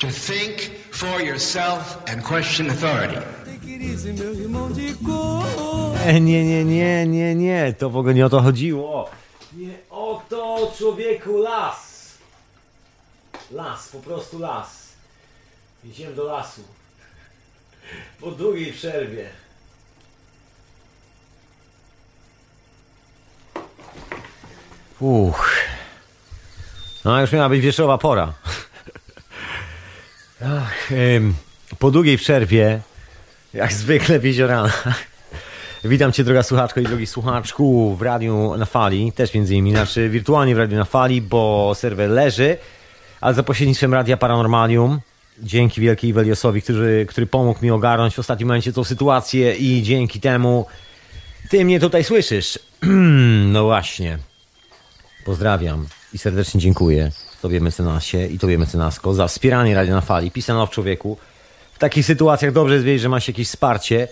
To think for yourself and question authority. Nie, to w ogóle nie o to chodziło. Nie o to, człowieku, las. Las, po prostu las. Idziemy do lasu. Po długiej przerwie. No już miała być wieczorowa pora. Po długiej przerwie, jak zwykle w jeziorach. Witam Cię, droga słuchaczko i drogi słuchaczku, w Radiu na Fali, też między innymi, znaczy wirtualnie w Radiu na Fali, bo serwer leży, ale za pośrednictwem Radia Paranormalium. Dzięki wielkiej Iweliosowi, który pomógł mi ogarnąć w ostatnim momencie tą sytuację i dzięki temu Ty mnie tutaj słyszysz. No właśnie. Pozdrawiam i serdecznie dziękuję Tobie, mecenasie, i Tobie, mecenasko, za wspieranie Radia na Fali. Pisano w człowieku. W takich sytuacjach dobrze jest wiedzieć, że masz jakieś wsparcie.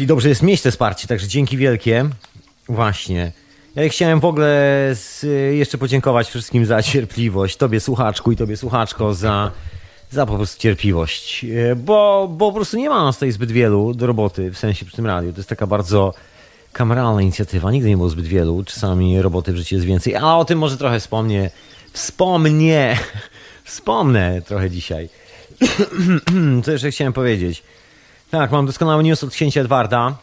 I dobrze jest mieć te wsparcie, także dzięki wielkie. Właśnie. Ja chciałem w ogóle jeszcze podziękować wszystkim za cierpliwość. Tobie, słuchaczku, i Tobie, słuchaczko, za po prostu cierpliwość. Bo po prostu nie ma nas tutaj zbyt wielu do roboty, w sensie przy tym radiu. To jest taka bardzo kameralna inicjatywa. Nigdy nie było zbyt wielu. Czasami roboty w życiu jest więcej. A o tym może trochę wspomnę trochę dzisiaj. Co jeszcze chciałem powiedzieć? Tak, mam doskonały news od księcia Edwarda,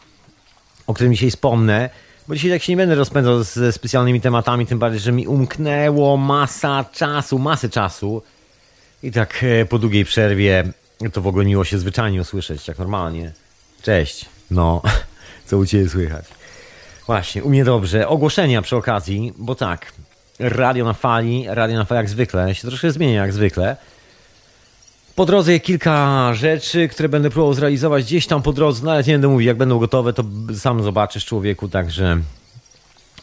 o którym dzisiaj wspomnę, bo dzisiaj tak się nie będę rozpędzał ze specjalnymi tematami, tym bardziej, że mi umknęło masę czasu i tak po długiej przerwie to w ogóle miło się zwyczajnie usłyszeć, jak normalnie. Cześć, no, co u Ciebie słychać? Właśnie, u mnie dobrze. Ogłoszenia przy okazji, bo tak, Radio na Fali jak zwykle, się troszkę zmienia jak zwykle. Po drodze kilka rzeczy, które będę próbował zrealizować gdzieś tam po drodze, no ale nie będę mówił, jak będą gotowe, to sam zobaczysz, człowieku, także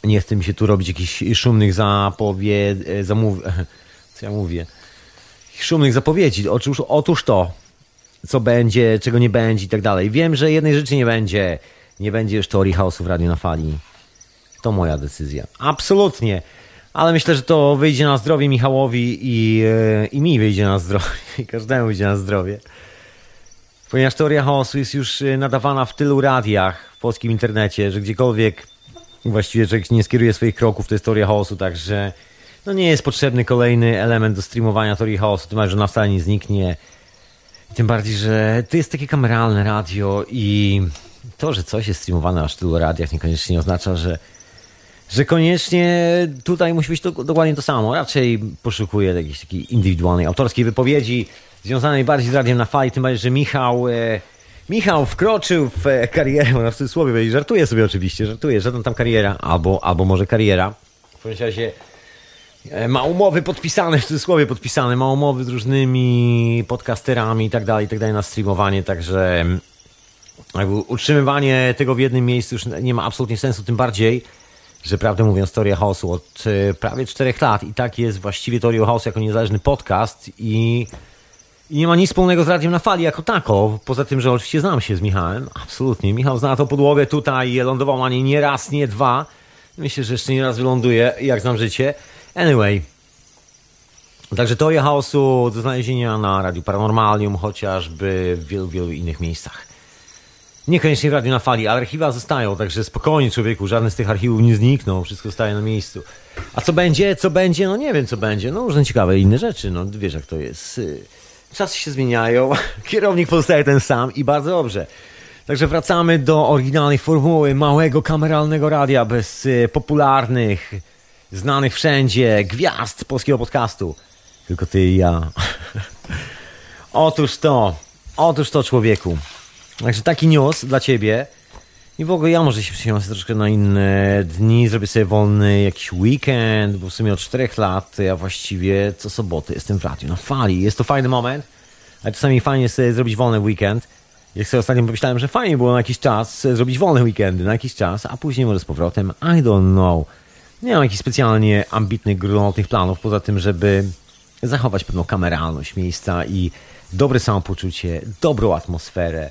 nie chcę mi się tu robić jakichś szumnych zapowiedzi. Otóż to, co będzie, czego nie będzie i tak dalej. Wiem, że jednej rzeczy nie będzie. Nie będzie już teorii chaosu w Radiu na Fali. To moja decyzja. Absolutnie. Ale myślę, że to wyjdzie na zdrowie Michałowi i mi wyjdzie na zdrowie. I każdemu wyjdzie na zdrowie. Ponieważ teoria chaosu jest już nadawana w tylu radiach w polskim internecie, że gdziekolwiek właściwie człowiek nie skieruje swoich kroków, to jest teoria chaosu, także no nie jest potrzebny kolejny element do streamowania teorii chaosu, tym bardziej, że ona wcale nie zniknie. Tym bardziej, że to jest takie kameralne radio i to, że coś jest streamowane aż w tylu radiach, niekoniecznie oznacza, że koniecznie tutaj musi być to dokładnie to samo. Raczej poszukuję jakiejś takiej indywidualnej, autorskiej wypowiedzi związanej bardziej z Radiem na Fali, tym bardziej, że Michał wkroczył w karierę, na cudzysłowie, żartuję sobie oczywiście, żadna tam kariera, albo może kariera. W każdym razie ma umowy podpisane, w cudzysłowie podpisane, ma umowy z różnymi podcasterami i tak dalej na streamowanie, także jakby utrzymywanie tego w jednym miejscu już nie ma absolutnie sensu, tym bardziej, że prawdę mówiąc, teoria chaosu od prawie 4 lat i tak jest właściwie teorią chaosu jako niezależny podcast i nie ma nic wspólnego z Radiem na Fali jako tako, poza tym, że oczywiście znam się z Michałem, absolutnie. Michał zna tą podłogę tutaj, lądował ani nie raz, nie dwa. Myślę, że jeszcze nie raz wyląduje, jak znam życie. Anyway, także teoria chaosu do znalezienia na Radiu Paranormalium, chociażby w wielu, wielu innych miejscach. Niekoniecznie w Radiu na Fali, ale archiwa zostają, także spokojnie, człowieku, żadne z tych archiwów nie znikną, wszystko staje na miejscu. A co będzie? No nie wiem, co będzie. No różne ciekawe inne rzeczy, no wiesz jak to jest. Czasy się zmieniają, kierownik pozostaje ten sam i bardzo dobrze. Także wracamy do oryginalnej formuły małego kameralnego radia bez popularnych, znanych wszędzie gwiazd polskiego podcastu. Tylko ty i ja. Otóż to, człowieku. Także taki news dla Ciebie i w ogóle ja może się przeniosę troszkę na inne dni, zrobię sobie wolny jakiś weekend, bo w sumie od 4 lat ja właściwie co soboty jestem w Radiu na Fali. Jest to fajny moment, ale czasami fajnie jest sobie zrobić wolny weekend. Jak sobie ostatnio pomyślałem, że fajnie było na jakiś czas zrobić wolne weekendy, na jakiś czas, a później może z powrotem, I don't know. Nie mam jakichś specjalnie ambitnych, grunotnych planów, poza tym, żeby zachować pewną kameralność miejsca i dobre samopoczucie, dobrą atmosferę.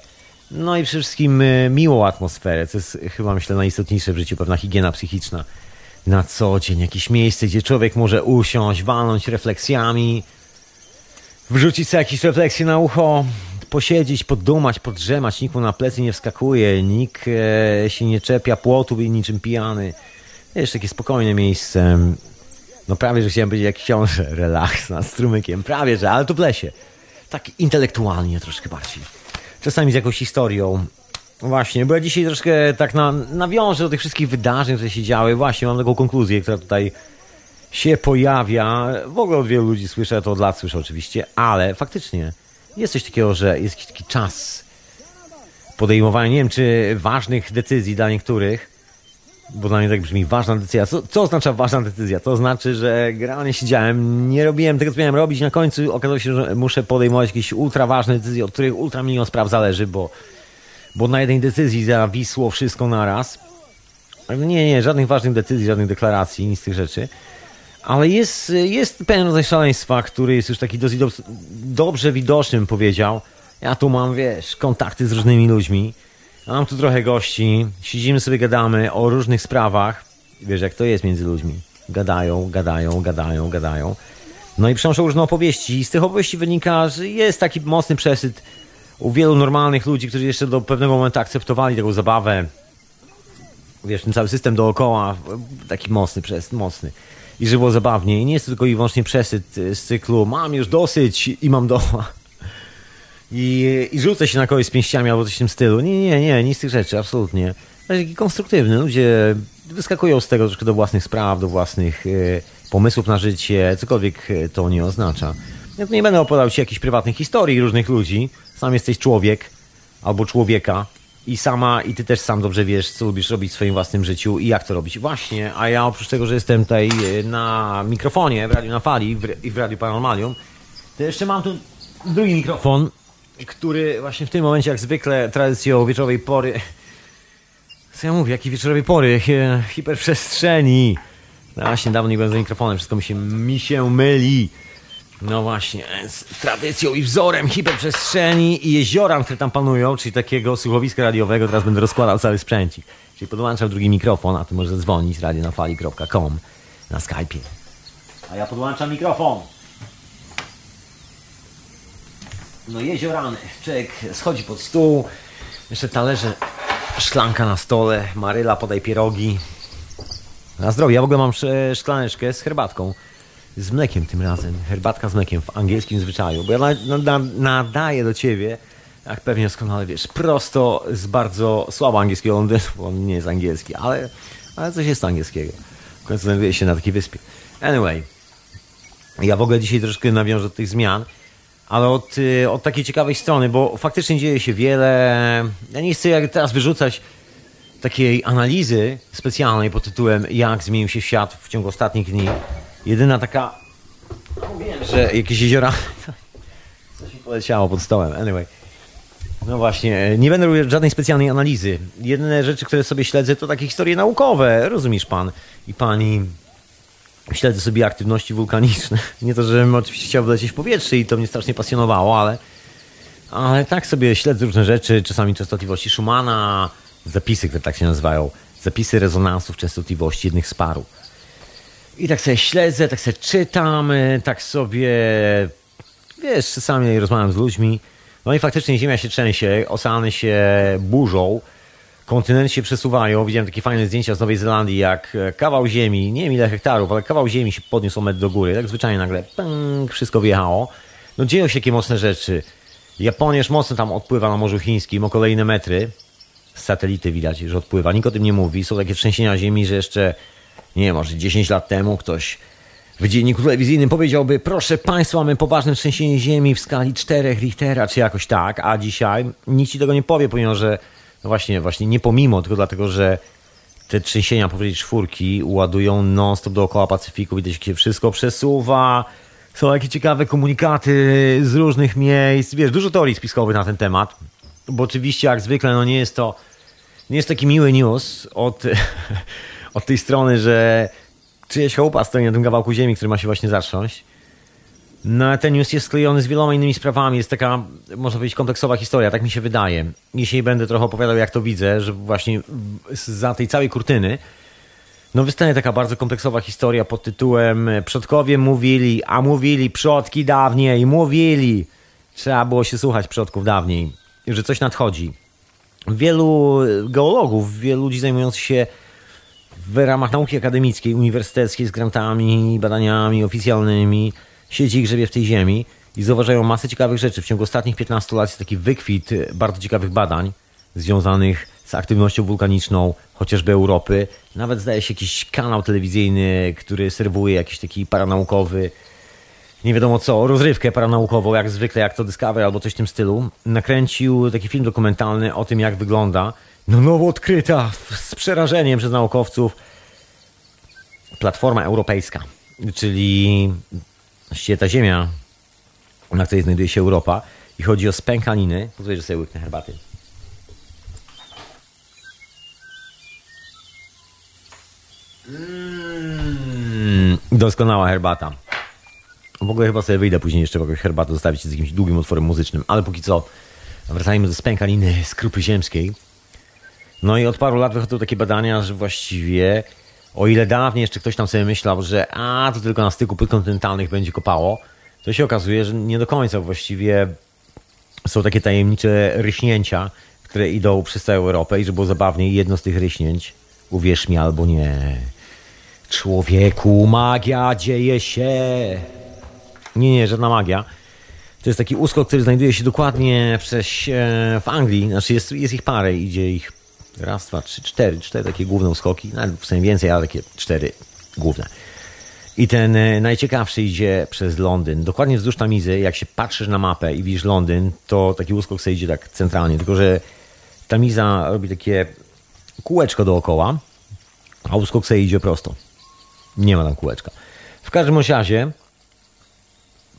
No i przede wszystkim miłą atmosferę, co jest chyba, myślę, najistotniejsze w życiu, pewna higiena psychiczna na co dzień, jakieś miejsce, gdzie człowiek może usiąść, walnąć refleksjami, wrzucić sobie jakieś refleksje na ucho, posiedzieć, poddumać, podrzemać. Nikt mu na plecy nie wskakuje, nikt się nie czepia płotu i niczym pijany. Wiesz, takie spokojne miejsce. No prawie, że chciałem powiedzieć jak książę, relaks nad strumykiem. Prawie, że, ale tu w lesie. Tak intelektualnie troszkę bardziej. Czasami z jakąś historią. Właśnie, bo ja dzisiaj troszkę tak nawiążę do tych wszystkich wydarzeń, które się działy. Właśnie, mam taką konkluzję, która tutaj się pojawia. W ogóle od wielu ludzi słyszę, to od lat słyszę oczywiście, ale faktycznie jest coś takiego, że jest jakiś taki czas podejmowania, nie wiem, czy ważnych decyzji dla niektórych, bo dla mnie tak brzmi, ważna decyzja. Co oznacza ważna decyzja? To znaczy, że generalnie siedziałem, nie robiłem tego, co miałem robić, na końcu okazało się, że muszę podejmować jakieś ultra ważne decyzje, od których ultra milion spraw zależy, bo na jednej decyzji zawisło wszystko naraz. Nie, żadnych ważnych decyzji, żadnych deklaracji, nic z tych rzeczy. Ale jest pewien rodzaj szaleństwa, który jest już taki dosyć dobrze widoczny, bym powiedział. Ja tu mam, wiesz, kontakty z różnymi ludźmi. Mam tu trochę gości. Siedzimy sobie, gadamy o różnych sprawach. Wiesz, jak to jest między ludźmi. Gadają. No i przynoszą różne opowieści. I z tych opowieści wynika, że jest taki mocny przesyt u wielu normalnych ludzi, którzy jeszcze do pewnego momentu akceptowali taką zabawę. Wiesz, ten cały system dookoła. Taki mocny przesyt, mocny. I że było zabawnie. I nie jest to tylko i wyłącznie przesyt z cyklu mam już dosyć i mam doła. I rzucę się na kogoś z pięściami albo coś w tym stylu. Nie, nic z tych rzeczy, absolutnie. Ale taki konstruktywny. Ludzie wyskakują z tego troszkę do własnych spraw, do własnych pomysłów na życie, cokolwiek to nie oznacza. Ja tu nie będę opowiadał ci jakichś prywatnych historii różnych ludzi. Sam jesteś człowiek albo człowieka i ty też sam dobrze wiesz, co lubisz robić w swoim własnym życiu i jak to robić. Właśnie, a ja oprócz tego, że jestem tutaj na mikrofonie, w Radiu na Fali i w Radiu Paranormalium, to jeszcze mam tu drugi mikrofon, który właśnie w tym momencie, jak zwykle, tradycją wieczorowej pory... Co ja mówię? Jakiej wieczorowej pory? Hiperprzestrzeni! No właśnie, dawno nie byłem za mikrofonem, wszystko mi się myli. No właśnie, z tradycją i wzorem hiperprzestrzeni i jeziora, które tam panują, czyli takiego słuchowiska radiowego, teraz będę rozkładał cały sprzęcik. Czyli podłączam drugi mikrofon, a ty możesz dzwonić radionafali.com na Skype'ie. A ja podłączam mikrofon. No jeziorany, człowiek schodzi pod stół, jeszcze talerze, szklanka na stole, Maryla podaj pierogi. Na zdrowie, ja w ogóle mam szklaneczkę z herbatką. Z mlekiem tym razem, herbatka z mlekiem w angielskim zwyczaju, bo ja nadaję do ciebie, jak pewnie doskonale wiesz, prosto z bardzo słabo angielskiego Londynu, bo on nie jest angielski, ale coś jest angielskiego. W końcu znajduje się na takiej wyspie. Anyway, ja w ogóle dzisiaj troszkę nawiążę do tych zmian, ale od takiej ciekawej strony, bo faktycznie dzieje się wiele. Ja nie chcę jak teraz wyrzucać takiej analizy specjalnej pod tytułem jak zmienił się świat w ciągu ostatnich dni. Jedyna taka... No wiem, że jakieś jeziora... Coś mi poleciało pod stołem. Anyway. No właśnie, nie będę robił żadnej specjalnej analizy. Jedyne rzeczy, które sobie śledzę, to takie historie naukowe. Rozumiesz pan i pani? Śledzę sobie aktywności wulkaniczne. Nie to, żebym oczywiście chciał wlecieć w powietrze i to mnie strasznie pasjonowało, ale tak sobie śledzę różne rzeczy. Czasami częstotliwości Schumana, zapisy, które tak się nazywają. Zapisy rezonansów częstotliwości jednych z paru. I tak sobie śledzę, tak sobie czytam, tak sobie, wiesz, czasami rozmawiam z ludźmi. No i faktycznie ziemia się trzęsie, oceany się burzą, kontynenty się przesuwają. Widziałem takie fajne zdjęcia z Nowej Zelandii, jak kawał ziemi, nie wiem ile hektarów, ale kawał ziemi się podniósł o metr do góry. Tak zwyczajnie nagle, pęk, wszystko wyjechało. No dzieją się takie mocne rzeczy. Japonia już mocno tam odpływa na Morzu Chińskim o kolejne metry. Z satelity widać, że odpływa. Nikt o tym nie mówi. Są takie trzęsienia ziemi, że jeszcze... Nie, może 10 lat temu ktoś w dzienniku telewizyjnym powiedziałby: proszę państwa, mamy poważne trzęsienie ziemi w skali 4 Richtera, czy jakoś tak, a dzisiaj nikt ci tego nie powie, ponieważ że, no właśnie nie pomimo, tylko dlatego, że te trzęsienia powyżej 4 ładują non-stop dookoła Pacyfiku, widać, jak się wszystko przesuwa, są jakieś ciekawe komunikaty z różnych miejsc, wiesz, dużo teorii spiskowych na ten temat, bo oczywiście jak zwykle, no nie jest taki miły news od tej strony, że czyjeś chałupa stoi na tym kawałku ziemi, który ma się właśnie zatrząść. No ten news jest sklejony z wieloma innymi sprawami. Jest taka, można powiedzieć, kompleksowa historia, tak mi się wydaje. Dzisiaj będę trochę opowiadał, jak to widzę, że właśnie za tej całej kurtyny No wystanie taka bardzo kompleksowa historia pod tytułem Przodkowie mówili, a mówili przodki dawniej, mówili. Trzeba było się słuchać przodków dawniej, że coś nadchodzi. Wielu geologów, wielu ludzi zajmujących się w ramach nauki akademickiej, uniwersyteckiej z grantami, badaniami oficjalnymi siedzi i grzebie w tej ziemi i zauważają masę ciekawych rzeczy. W ciągu ostatnich 15 lat jest taki wykwit bardzo ciekawych badań związanych z aktywnością wulkaniczną chociażby Europy. Nawet zdaje się jakiś kanał telewizyjny, który serwuje jakiś taki paranaukowy, nie wiadomo co, rozrywkę paranaukową, jak zwykle, jak to Discovery albo coś w tym stylu. Nakręcił taki film dokumentalny o tym, jak wygląda nowo odkryta, z przerażeniem przez naukowców, Platforma Europejska, czyli właściwie ta ziemia, na której znajduje się Europa, i chodzi o spękaniny. Pozwól, że sobie łyknę herbaty. Doskonała herbata. W ogóle chyba sobie wyjdę później jeszcze jakąś herbatę zostawić z jakimś długim utworem muzycznym, ale póki co wracajmy do spękaniny z krupy ziemskiej. No i od paru lat wychodzą takie badania, że właściwie, o ile dawniej jeszcze ktoś tam sobie myślał, że to tylko na styku płyt kontynentalnych będzie kopało, to się okazuje, że nie do końca. Właściwie są takie tajemnicze ryśnięcia, które idą przez całą Europę, i że było zabawniej, jedno z tych ryśnięć, uwierz mi albo nie, człowieku, magia dzieje się. Nie, żadna magia. To jest taki uskok, który znajduje się dokładnie w Anglii. Znaczy jest ich parę, idzie ich raz, dwa, trzy, cztery takie główne uskoki. Nawet w sumie więcej, ale takie 4 główne. I ten najciekawszy idzie przez Londyn. Dokładnie wzdłuż Tamizy, jak się patrzysz na mapę i widzisz Londyn, to taki uskok sobie idzie tak centralnie. Tylko że Tamiza robi takie kółeczko dookoła, a uskok sobie idzie prosto. Nie ma tam kółeczka. W każdym razie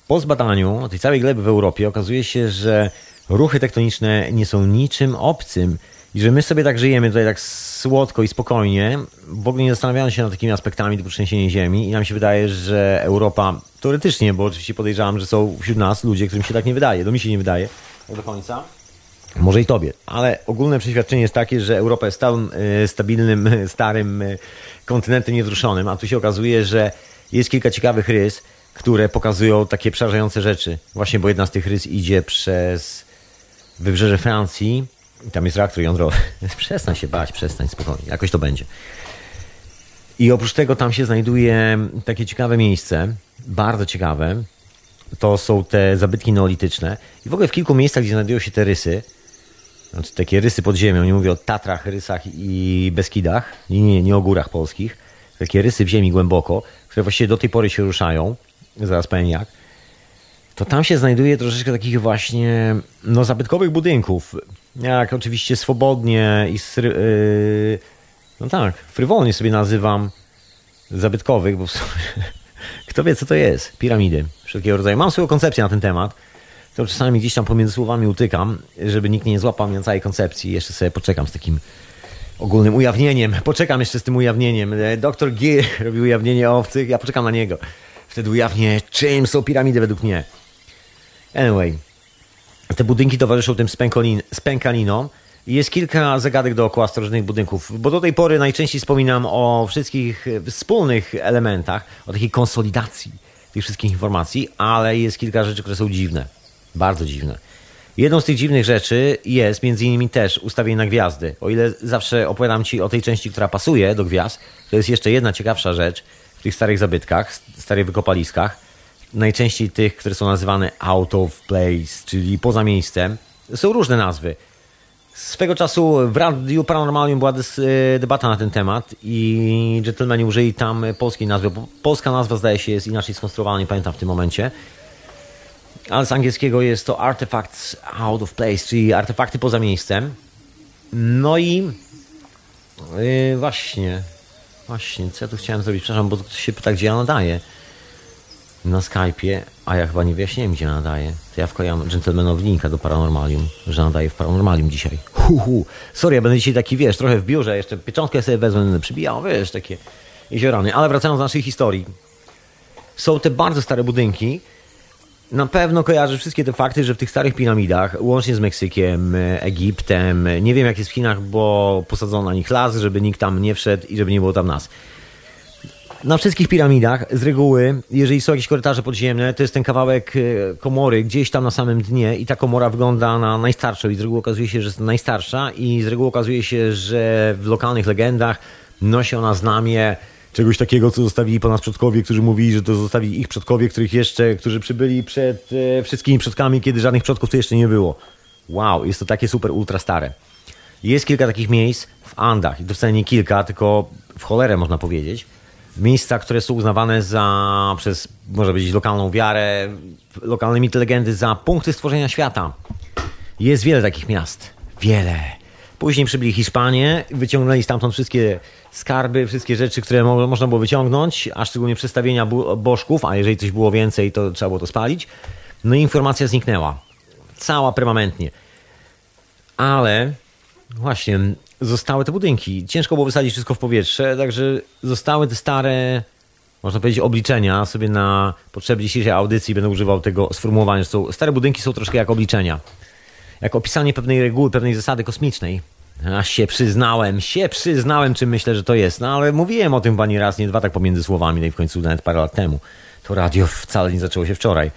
po zbadaniu tej całej gleby w Europie okazuje się, że ruchy tektoniczne nie są niczym obcym i że my sobie tak żyjemy tutaj tak słodko i spokojnie. W ogóle nie zastanawiamy się nad takimi aspektami typu trzęsienie ziemi i nam się wydaje, że Europa teoretycznie, bo oczywiście podejrzewam, że są wśród nas ludzie, którym się tak nie wydaje, to mi się nie wydaje do końca, może i tobie, ale ogólne przeświadczenie jest takie, że Europa jest stabilnym, starym kontynentem niewzruszonym, a tu się okazuje, że jest kilka ciekawych rys, które pokazują takie przerażające rzeczy. Właśnie, bo jedna z tych rys idzie przez wybrzeże Francji. I tam jest reaktor jądrowy. Przestań się bać, przestań, spokojnie. Jakoś to będzie. I oprócz tego tam się znajduje takie ciekawe miejsce, bardzo ciekawe. To są te zabytki neolityczne. I w ogóle w kilku miejscach, gdzie znajdują się te rysy, znaczy takie rysy pod ziemią, nie mówię o Tatrach, Rysach i Beskidach, nie o górach polskich, takie rysy w ziemi głęboko, które właściwie do tej pory się ruszają, zaraz powiem jak, to tam się znajduje troszeczkę takich właśnie zabytkowych budynków, jak oczywiście swobodnie i frywolnie sobie nazywam zabytkowych, bo w sumie kto wie co to jest, piramidy wszelkiego rodzaju. Mam swoją koncepcję na ten temat, to czasami gdzieś tam pomiędzy słowami utykam, żeby nikt nie złapał mnie na całej koncepcji. Jeszcze sobie poczekam z takim ogólnym ujawnieniem, doktor G robił ujawnienie owcych, ja poczekam na niego. Wtedy ujawnię, czym są piramidy według mnie. Anyway, te budynki towarzyszą tym spękaninom. Jest kilka zagadek dookoła starożytnych budynków, bo do tej pory najczęściej wspominam o wszystkich wspólnych elementach, o takiej konsolidacji tych wszystkich informacji, ale jest kilka rzeczy, które są dziwne, bardzo dziwne. Jedną z tych dziwnych rzeczy jest między innymi też ustawienie na gwiazdy. O ile zawsze opowiadam Ci o tej części, która pasuje do gwiazd, to jest jeszcze jedna ciekawsza rzecz. W tych starych zabytkach, starych wykopaliskach, najczęściej tych, które są nazywane out of place, czyli poza miejscem, są różne nazwy. Swego czasu w Radiu Paranormalium była debata na ten temat i dżentelmeni użyli tam polskiej nazwy, bo polska nazwa zdaje się jest inaczej skonstruowana, nie pamiętam w tym momencie, ale z angielskiego jest to artifacts out of place, czyli artefakty poza miejscem. No i Właśnie, co ja tu chciałem zrobić? Przepraszam, bo ktoś się pyta, gdzie ja nadaję na Skype'ie, a ja chyba nie wyjaśniłem, gdzie nadaję. To ja wklejam dżentelmenownika do Paranormalium, że nadaję w Paranormalium dzisiaj. Sorry, ja będę dzisiaj taki, trochę w biurze, jeszcze pieczątkę sobie wezmę, będę przybijał, takie jeziorany. Ale wracając do naszej historii. Są te bardzo stare budynki. Na pewno kojarzę wszystkie te fakty, że w tych starych piramidach, łącznie z Meksykiem, Egiptem, nie wiem jak jest w Chinach, bo posadzono na nich las, żeby nikt tam nie wszedł i żeby nie było tam nas. Na wszystkich piramidach z reguły, jeżeli są jakieś korytarze podziemne, to jest ten kawałek komory gdzieś tam na samym dnie i ta komora wygląda na najstarszą i z reguły okazuje się, że jest najstarsza i z reguły okazuje się, że w lokalnych legendach nosi ona znamię czegoś takiego, co zostawili po nas przodkowie, którzy mówili, że to zostawili ich przodkowie, którzy przybyli przed wszystkimi przodkami, kiedy żadnych przodków tu jeszcze nie było. Wow, jest to takie super ultra stare. Jest kilka takich miejsc w Andach i to wcale nie kilka, tylko w cholerę można powiedzieć. Miejsca, które są uznawane za, przez, może powiedzieć, lokalną wiarę, lokalne mity, legendy, za punkty stworzenia świata. Jest wiele takich miast. Wiele. Później przybyli Hiszpanie, wyciągnęli stamtąd wszystkie skarby, wszystkie rzeczy, które można było wyciągnąć, a szczególnie przedstawienia bożków, a jeżeli coś było więcej, to trzeba było to spalić. No i informacja zniknęła. Cała permanentnie. Ale właśnie zostały te budynki. Ciężko było wysadzić wszystko w powietrze, także zostały te stare, można powiedzieć, obliczenia. Sobie na potrzeby dzisiejszej audycji będę używał tego sformułowania. Stare budynki są troszkę jak obliczenia. Jak opisanie pewnej reguły, pewnej zasady kosmicznej. A się przyznałem, czym myślę, że to jest. No ale mówiłem o tym pani raz, nie dwa, tak pomiędzy słowami, no i w końcu nawet parę lat temu. To radio wcale nie zaczęło się wczoraj.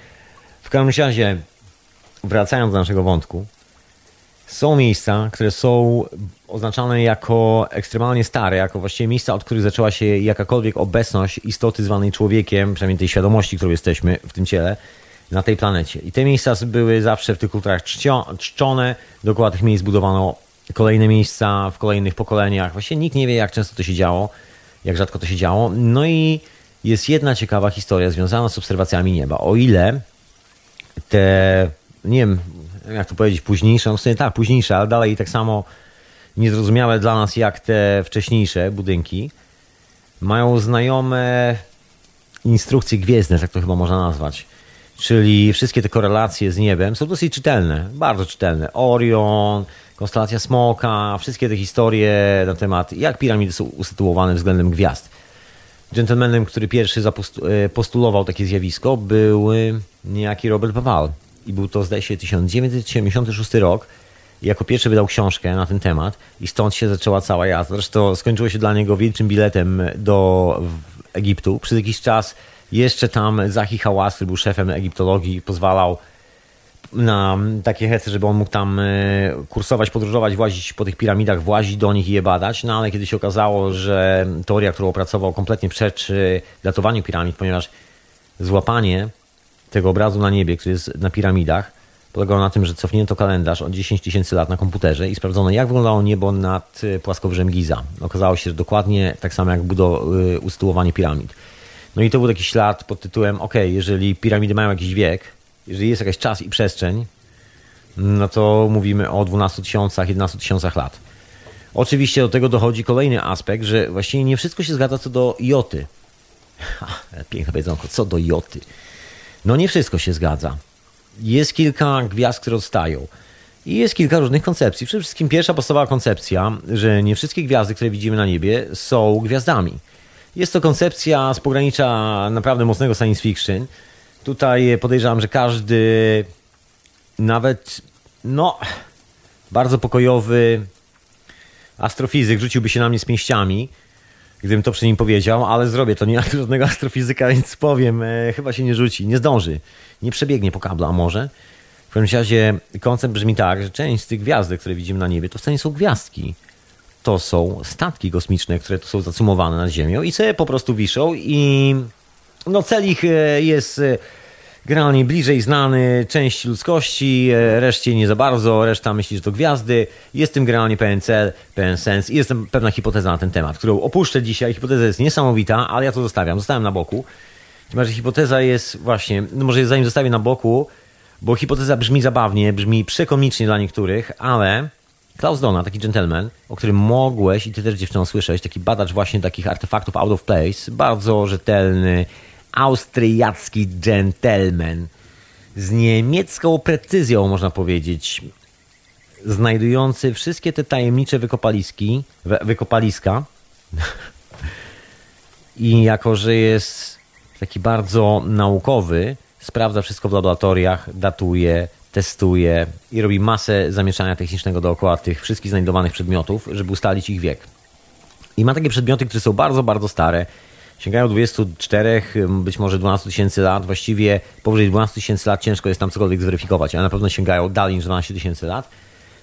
W każdym razie, wracając do naszego wątku, są miejsca, które są oznaczane jako ekstremalnie stare, jako właściwie miejsca, od których zaczęła się jakakolwiek obecność istoty zwanej człowiekiem, przynajmniej tej świadomości, którą jesteśmy w tym ciele, na tej planecie. I te miejsca były zawsze w tych kulturach czczone, dookoła tych miejsc budowano kolejne miejsca w kolejnych pokoleniach. Właśnie nikt nie wie, jak często to się działo, jak rzadko to się działo. No i jest jedna ciekawa historia związana z obserwacjami nieba. O ile te, nie wiem, jak to powiedzieć, późniejsze, no w sumie tak, późniejsze, ale dalej tak samo niezrozumiałe dla nas jak te wcześniejsze budynki, mają znajome instrukcje gwiezdne, tak to chyba można nazwać. Czyli wszystkie te korelacje z niebem są dosyć czytelne, bardzo czytelne. Orion, konstelacja Smoka, wszystkie te historie na temat, jak piramidy są usytuowane względem gwiazd. Gentlemanem, który pierwszy postulował takie zjawisko, był niejaki Robert Bawal. I był to, zdaje się, 1976 rok. Jako pierwszy wydał książkę na ten temat i stąd się zaczęła cała jazda. Zresztą skończyło się dla niego wielkim biletem do Egiptu. Przez jakiś czas jeszcze tam Zahi Hawass, który był szefem egiptologii, pozwalał na takie hece, żeby on mógł tam kursować, podróżować, włazić po tych piramidach, włazić do nich i je badać. No ale kiedy się okazało, że teoria, którą opracował, kompletnie przeczy datowaniu piramid, ponieważ złapanie tego obrazu na niebie, który jest na piramidach, polegało na tym, że cofnięto kalendarz od 10 tysięcy lat na komputerze i sprawdzono, jak wyglądało niebo nad płaskowyżem Giza. Okazało się, że dokładnie tak samo jak usytuowanie piramid. No i to był taki ślad pod tytułem, jeżeli piramidy mają jakiś wiek, jeżeli jest jakiś czas i przestrzeń, no to mówimy o 12 tysiącach, 11 tysiącach lat. Oczywiście do tego dochodzi kolejny aspekt, że właściwie nie wszystko się zgadza co do joty. Piękne powiedzonko, co do joty. No nie wszystko się zgadza. Jest kilka gwiazd, które odstają. I jest kilka różnych koncepcji. Przede wszystkim pierwsza podstawowa koncepcja, że nie wszystkie gwiazdy, które widzimy na niebie, są gwiazdami. Jest to koncepcja z pogranicza naprawdę mocnego science fiction. Tutaj podejrzewam, że każdy nawet bardzo pokojowy astrofizyk rzuciłby się na mnie z pięściami, gdybym to przy nim powiedział, ale zrobię to, nie ma żadnego astrofizyka, więc powiem, chyba się nie rzuci, nie zdąży, nie przebiegnie po kablu, a może. W każdym razie koncept brzmi tak, że część z tych gwiazdek, które widzimy na niebie, to wcale nie są gwiazdki. To są statki kosmiczne, które tu są zacumowane nad Ziemią i sobie po prostu wiszą i cel ich jest generalnie bliżej znany części ludzkości, reszcie nie za bardzo, reszta myśli, że to gwiazdy. Jest tym generalnie pewien cel, pewien sens i jest pewna hipoteza na ten temat, którą opuszczę dzisiaj. Hipoteza jest niesamowita, ale ja to zostawiam na boku. Chyba, że hipoteza jest właśnie, może zanim zostawię na boku, bo hipoteza brzmi zabawnie, brzmi przekomicznie dla niektórych, ale Klaus Donna, taki gentleman, o którym mogłeś i ty też dziewczyno słyszeć, taki badacz właśnie takich artefaktów out of place, bardzo rzetelny, austriacki gentleman z niemiecką precyzją, można powiedzieć, znajdujący wszystkie te tajemnicze wykopaliska i jako, że jest taki bardzo naukowy, sprawdza wszystko w laboratoriach, datuje, testuje i robi masę zamieszania technicznego dookoła tych wszystkich znajdowanych przedmiotów, żeby ustalić ich wiek. I ma takie przedmioty, które są bardzo, bardzo stare. sięgają 24, być może 12 tysięcy lat. Właściwie powyżej 12 tysięcy lat ciężko jest tam cokolwiek zweryfikować, ale na pewno sięgają dalej niż 12 tysięcy lat.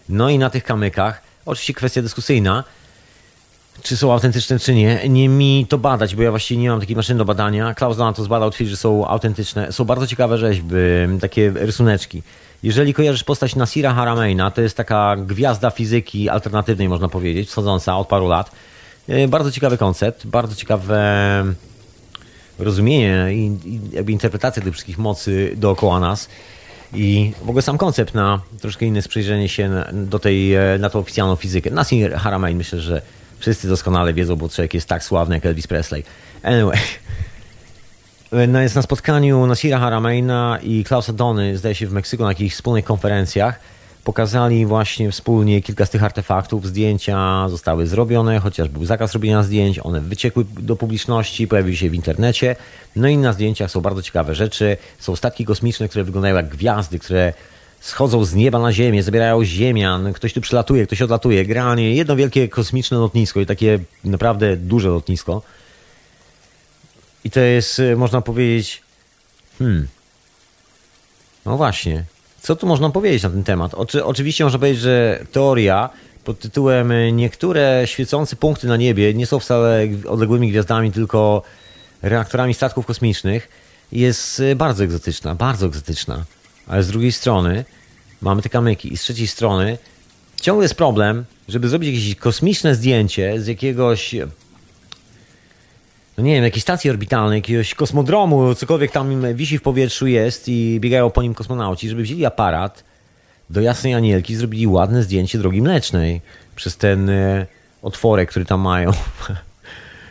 No i na tych kamykach, oczywiście kwestia dyskusyjna, czy są autentyczne, czy nie. Nie mi to badać, bo ja właściwie nie mam takiej maszyny do badania. Klaus Dana to zbadał, twierdzi, że są autentyczne. Są bardzo ciekawe rzeźby, takie rysuneczki. Jeżeli kojarzysz postać Nasira Harameina, to jest taka gwiazda fizyki alternatywnej, można powiedzieć, wschodząca od paru lat. Bardzo ciekawy koncept, bardzo ciekawe rozumienie i jakby interpretacja tych wszystkich mocy dookoła nas. I w ogóle sam koncept na troszkę inne spojrzenie się na tą oficjalną fizykę. Nasir Haramein, myślę, że wszyscy doskonale wiedzą, bo człowiek jest tak sławny jak Elvis Presley. Anyway. No jest na spotkaniu Nasira Harameina i Klausa Dony, zdaje się w Meksyku, na jakichś wspólnych konferencjach. Pokazali właśnie wspólnie kilka z tych artefaktów. Zdjęcia zostały zrobione, chociaż był zakaz robienia zdjęć. One wyciekły do publiczności, pojawiły się w internecie. No i na zdjęciach są bardzo ciekawe rzeczy. Są statki kosmiczne, które wyglądają jak gwiazdy, które schodzą z nieba na ziemię, zabierają ziemian. Ktoś tu przylatuje, ktoś odlatuje. Generalnie jedno wielkie kosmiczne lotnisko i takie naprawdę duże lotnisko. I to jest, można powiedzieć, no właśnie, co tu można powiedzieć na ten temat? Oczywiście można powiedzieć, że teoria pod tytułem niektóre świecące punkty na niebie nie są wcale odległymi gwiazdami, tylko reaktorami statków kosmicznych jest bardzo egzotyczna. Ale z drugiej strony mamy te kamyki i z trzeciej strony ciągle jest problem, żeby zrobić jakieś kosmiczne zdjęcie z jakiegoś, no nie wiem, jakiejś stacji orbitalnej, jakiegoś kosmodromu, cokolwiek tam wisi w powietrzu jest i biegają po nim kosmonauci, żeby wzięli aparat do Jasnej Anielki, zrobili ładne zdjęcie Drogi Mlecznej przez ten otworek, który tam mają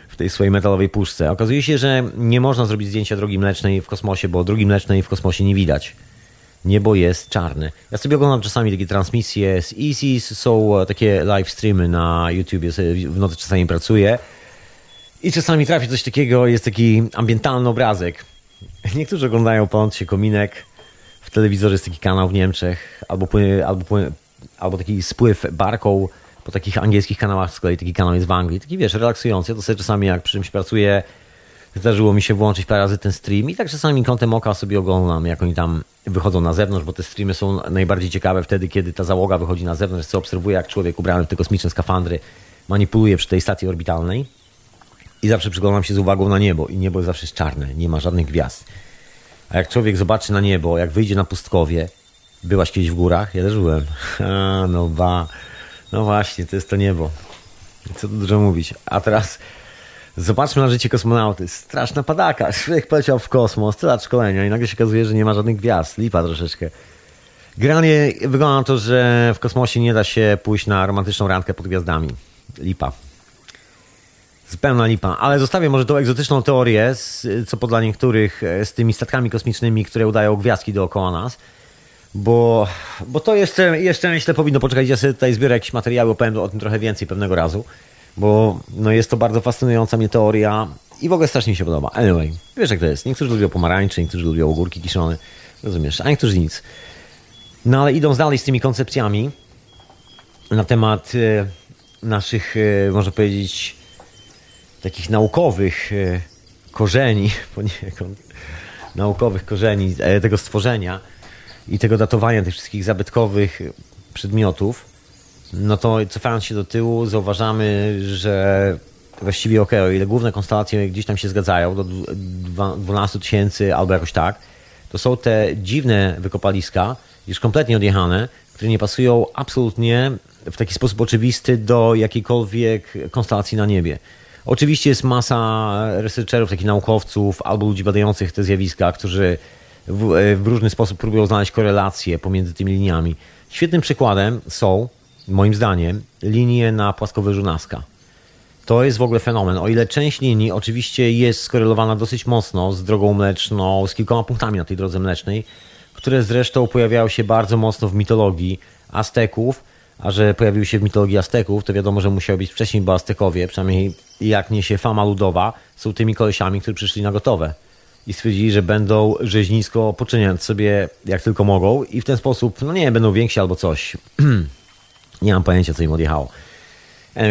w tej swojej metalowej puszce. Okazuje się, że nie można zrobić zdjęcia Drogi Mlecznej w kosmosie, bo Drogi Mlecznej w kosmosie nie widać. Niebo jest czarne. Ja sobie oglądam czasami takie transmisje z ISIS, są takie live streamy na YouTubie, sobie w nocy czasami pracuję. I czasami trafi coś takiego, jest taki ambientalny obrazek. Niektórzy oglądają ponad się kominek. W telewizorze jest taki kanał w Niemczech, albo taki spływ barką po takich angielskich kanałach, z kolei taki kanał jest w Anglii. Taki, wiesz, relaksujący. Ja to sobie czasami, jak przy czymś pracuję, zdarzyło mi się włączyć parę razy ten stream i tak czasami kątem oka sobie oglądam, jak oni tam wychodzą na zewnątrz, bo te streamy są najbardziej ciekawe wtedy, kiedy ta załoga wychodzi na zewnątrz, co obserwuje, jak człowiek ubrany w te kosmiczne skafandry manipuluje przy tej stacji orbitalnej. I zawsze przyglądam się z uwagą na niebo. I niebo jest zawsze czarne, nie ma żadnych gwiazd. A jak człowiek zobaczy na niebo, jak wyjdzie na pustkowie, byłaś kiedyś w górach? Ja też byłem. No właśnie, to jest to niebo. Co tu dużo mówić. A teraz zobaczmy na życie kosmonauty. Straszna padaka. Człowiek poleciał w kosmos, tyle lat szkolenia i nagle się okazuje, że nie ma żadnych gwiazd. Lipa troszeczkę. Generalnie wygląda na to, że w kosmosie nie da się pójść na romantyczną randkę pod gwiazdami. Lipa. Zupełna lipa, ale zostawię może tą egzotyczną teorię, co po dla niektórych z tymi statkami kosmicznymi, które udają gwiazdki dookoła nas, bo to jeszcze myślę powinno poczekać. Ja sobie tutaj zbiorę jakieś materiały, opowiem o tym trochę więcej pewnego razu, bo no jest to bardzo fascynująca mnie teoria i w ogóle strasznie mi się podoba. Anyway, wiesz jak to jest, niektórzy lubią pomarańcze, niektórzy lubią ogórki kiszone, rozumiesz, a niektórzy nic. No ale idąc dalej z tymi koncepcjami na temat naszych, można powiedzieć, takich naukowych korzeni, poniekąd naukowych korzeni tego stworzenia i tego datowania tych wszystkich zabytkowych przedmiotów, no to cofając się do tyłu zauważamy, że właściwie o ile główne konstelacje gdzieś tam się zgadzają do 12 tysięcy albo jakoś tak, to są te dziwne wykopaliska, już kompletnie odjechane, które nie pasują absolutnie w taki sposób oczywisty do jakiejkolwiek konstelacji na niebie. Oczywiście jest masa researcherów, takich naukowców albo ludzi badających te zjawiska, którzy w różny sposób próbują znaleźć korelacje pomiędzy tymi liniami. Świetnym przykładem są, moim zdaniem, linie na płaskowyżu Nazca. To jest w ogóle fenomen. O ile część linii oczywiście jest skorelowana dosyć mocno z Drogą Mleczną, z kilkoma punktami na tej Drodze Mlecznej, które zresztą pojawiały się bardzo mocno w mitologii Azteków, a że pojawiły się w mitologii Azteków, to wiadomo, że musiały być wcześniej, bo Aztekowie, przynajmniej jak niesie fama ludowa, są tymi kolesiami, którzy przyszli na gotowe i stwierdzili, że będą rzeźnisko poczyniać sobie jak tylko mogą i w ten sposób, no nie wiem, będą więksi albo coś. Nie mam pojęcia, co im odjechało.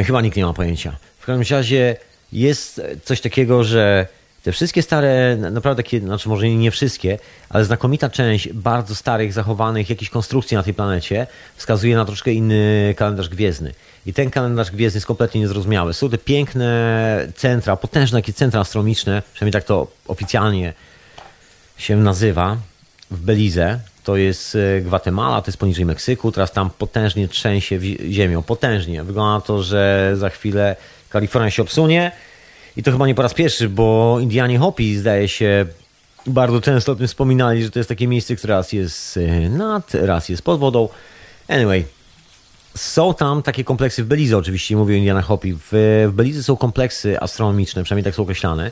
Chyba nikt nie ma pojęcia. W każdym razie jest coś takiego, że te wszystkie stare, naprawdę, znaczy może nie wszystkie, ale znakomita część bardzo starych, zachowanych jakichś konstrukcji na tej planecie wskazuje na troszkę inny kalendarz gwiezdny. I ten kalendarz gwiezdny jest kompletnie niezrozumiały. Są te piękne centra, potężne takie centra astronomiczne, przynajmniej tak to oficjalnie się nazywa, w Belize. To jest Gwatemala, to jest poniżej Meksyku, teraz tam potężnie trzęsie ziemią, potężnie. Wygląda na to, że za chwilę Kalifornia się obsunie i to chyba nie po raz pierwszy, bo Indianie Hopi, zdaje się, bardzo często o tym wspominali, że to jest takie miejsce, które raz jest nad, raz jest pod wodą. Anyway, są tam takie kompleksy w Belize, oczywiście mówię o Indianach Hopi. W Belize są kompleksy astronomiczne, przynajmniej tak są określane,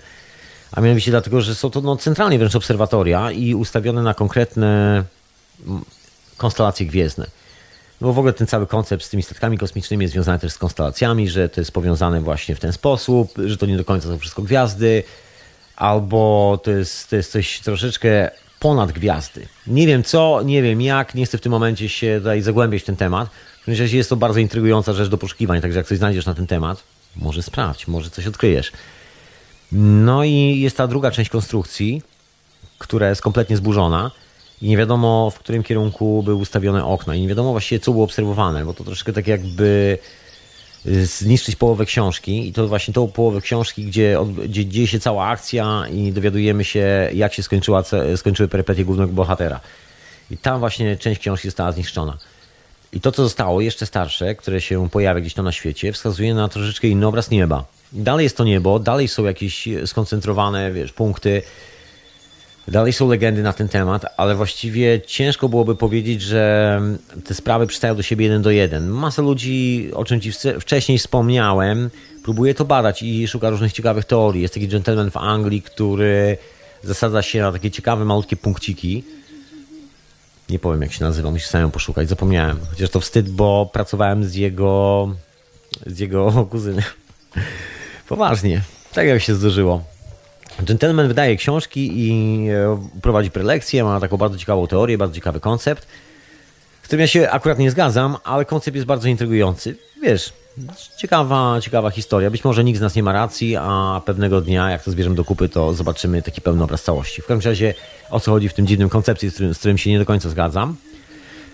a mianowicie dlatego, że są to centralnie wręcz obserwatoria i ustawione na konkretne konstelacje gwiezdne. No bo w ogóle ten cały koncept z tymi statkami kosmicznymi jest związany też z konstelacjami, że to jest powiązane właśnie w ten sposób, że to nie do końca są wszystko gwiazdy, albo to jest coś troszeczkę ponad gwiazdy. Nie wiem co, nie wiem jak, nie chcę w tym momencie się tutaj zagłębiać w ten temat. W każdym razie jest to bardzo intrygująca rzecz do poszukiwań, także jak coś znajdziesz na ten temat, może sprawdź, może coś odkryjesz. No i jest ta druga część konstrukcji, która jest kompletnie zburzona. I nie wiadomo, w którym kierunku były ustawione okna. I nie wiadomo właściwie, co było obserwowane, bo to troszkę tak jakby zniszczyć połowę książki. I to właśnie tą połowę książki, gdzie dzieje się cała akcja i dowiadujemy się, jak się skończyły perypetie głównego bohatera. I tam właśnie część książki została zniszczona. I to, co zostało, jeszcze starsze, które się pojawia gdzieś tam na świecie, wskazuje na troszeczkę inny obraz nieba. I dalej jest to niebo, dalej są jakieś skoncentrowane, punkty. Dalej są legendy na ten temat, ale właściwie ciężko byłoby powiedzieć, że te sprawy przystają do siebie 1:1. Masa ludzi, o czym Ci wcześniej wspomniałem, próbuje to badać i szuka różnych ciekawych teorii. Jest taki gentleman w Anglii, który zasadza się na takie ciekawe, malutkie punkciki. Nie powiem jak się nazywa, muszę sam poszukać, zapomniałem. Chociaż to wstyd, bo pracowałem z jego kuzynem. Poważnie, tak jak się zdarzyło. Gentleman wydaje książki i prowadzi prelekcje, ma taką bardzo ciekawą teorię, bardzo ciekawy koncept, z którym ja się akurat nie zgadzam, ale koncept jest bardzo intrygujący. Wiesz, ciekawa historia. Być może nikt z nas nie ma racji, a pewnego dnia, jak to zbierzemy do kupy, to zobaczymy taki pełny obraz całości. W każdym razie, o co chodzi w tym dziwnym koncepcji, z którym się nie do końca zgadzam.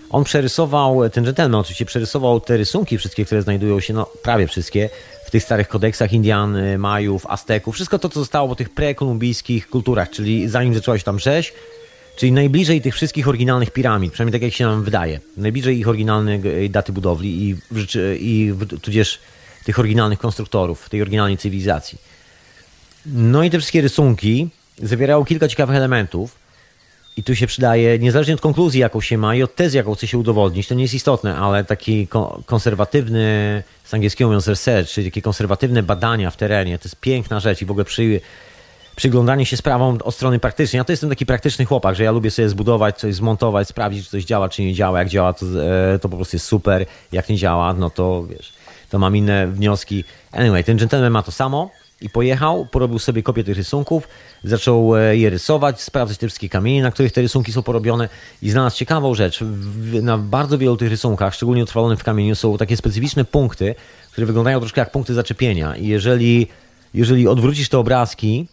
On przerysował, ten gentleman oczywiście przerysował te rysunki wszystkie, które znajdują się, no prawie wszystkie, w tych starych kodeksach Indian, Majów, Azteków. Wszystko to, co zostało po tych prekolumbijskich kulturach, czyli zanim zaczęła się tam rzeź, czyli najbliżej tych wszystkich oryginalnych piramid, przynajmniej tak jak się nam wydaje. Najbliżej ich oryginalnej daty budowli i tudzież tych oryginalnych konstruktorów, tej oryginalnej cywilizacji. No i te wszystkie rysunki zawierały kilka ciekawych elementów. I tu się przydaje, niezależnie od konkluzji, jaką się ma i od tezy, jaką chce się udowodnić, to nie jest istotne, ale taki konserwatywny, z angielskiego mówiąc research, czyli takie konserwatywne badania w terenie, to jest piękna rzecz i w ogóle przyglądanie się sprawom od strony praktycznej. Ja to jestem taki praktyczny chłopak, że ja lubię sobie zbudować, coś zmontować, sprawdzić, czy coś działa, czy nie działa. Jak działa, to po prostu jest super. Jak nie działa, no to wiesz, to mam inne wnioski. Anyway, ten gentleman ma to samo. I pojechał, porobił sobie kopię tych rysunków, zaczął je rysować, sprawdzać te wszystkie kamienie, na których te rysunki są porobione i znalazł ciekawą rzecz. Na bardzo wielu tych rysunkach, szczególnie utrwalonych w kamieniu, są takie specyficzne punkty, które wyglądają troszkę jak punkty zaczepienia. I jeżeli odwrócisz te obrazki,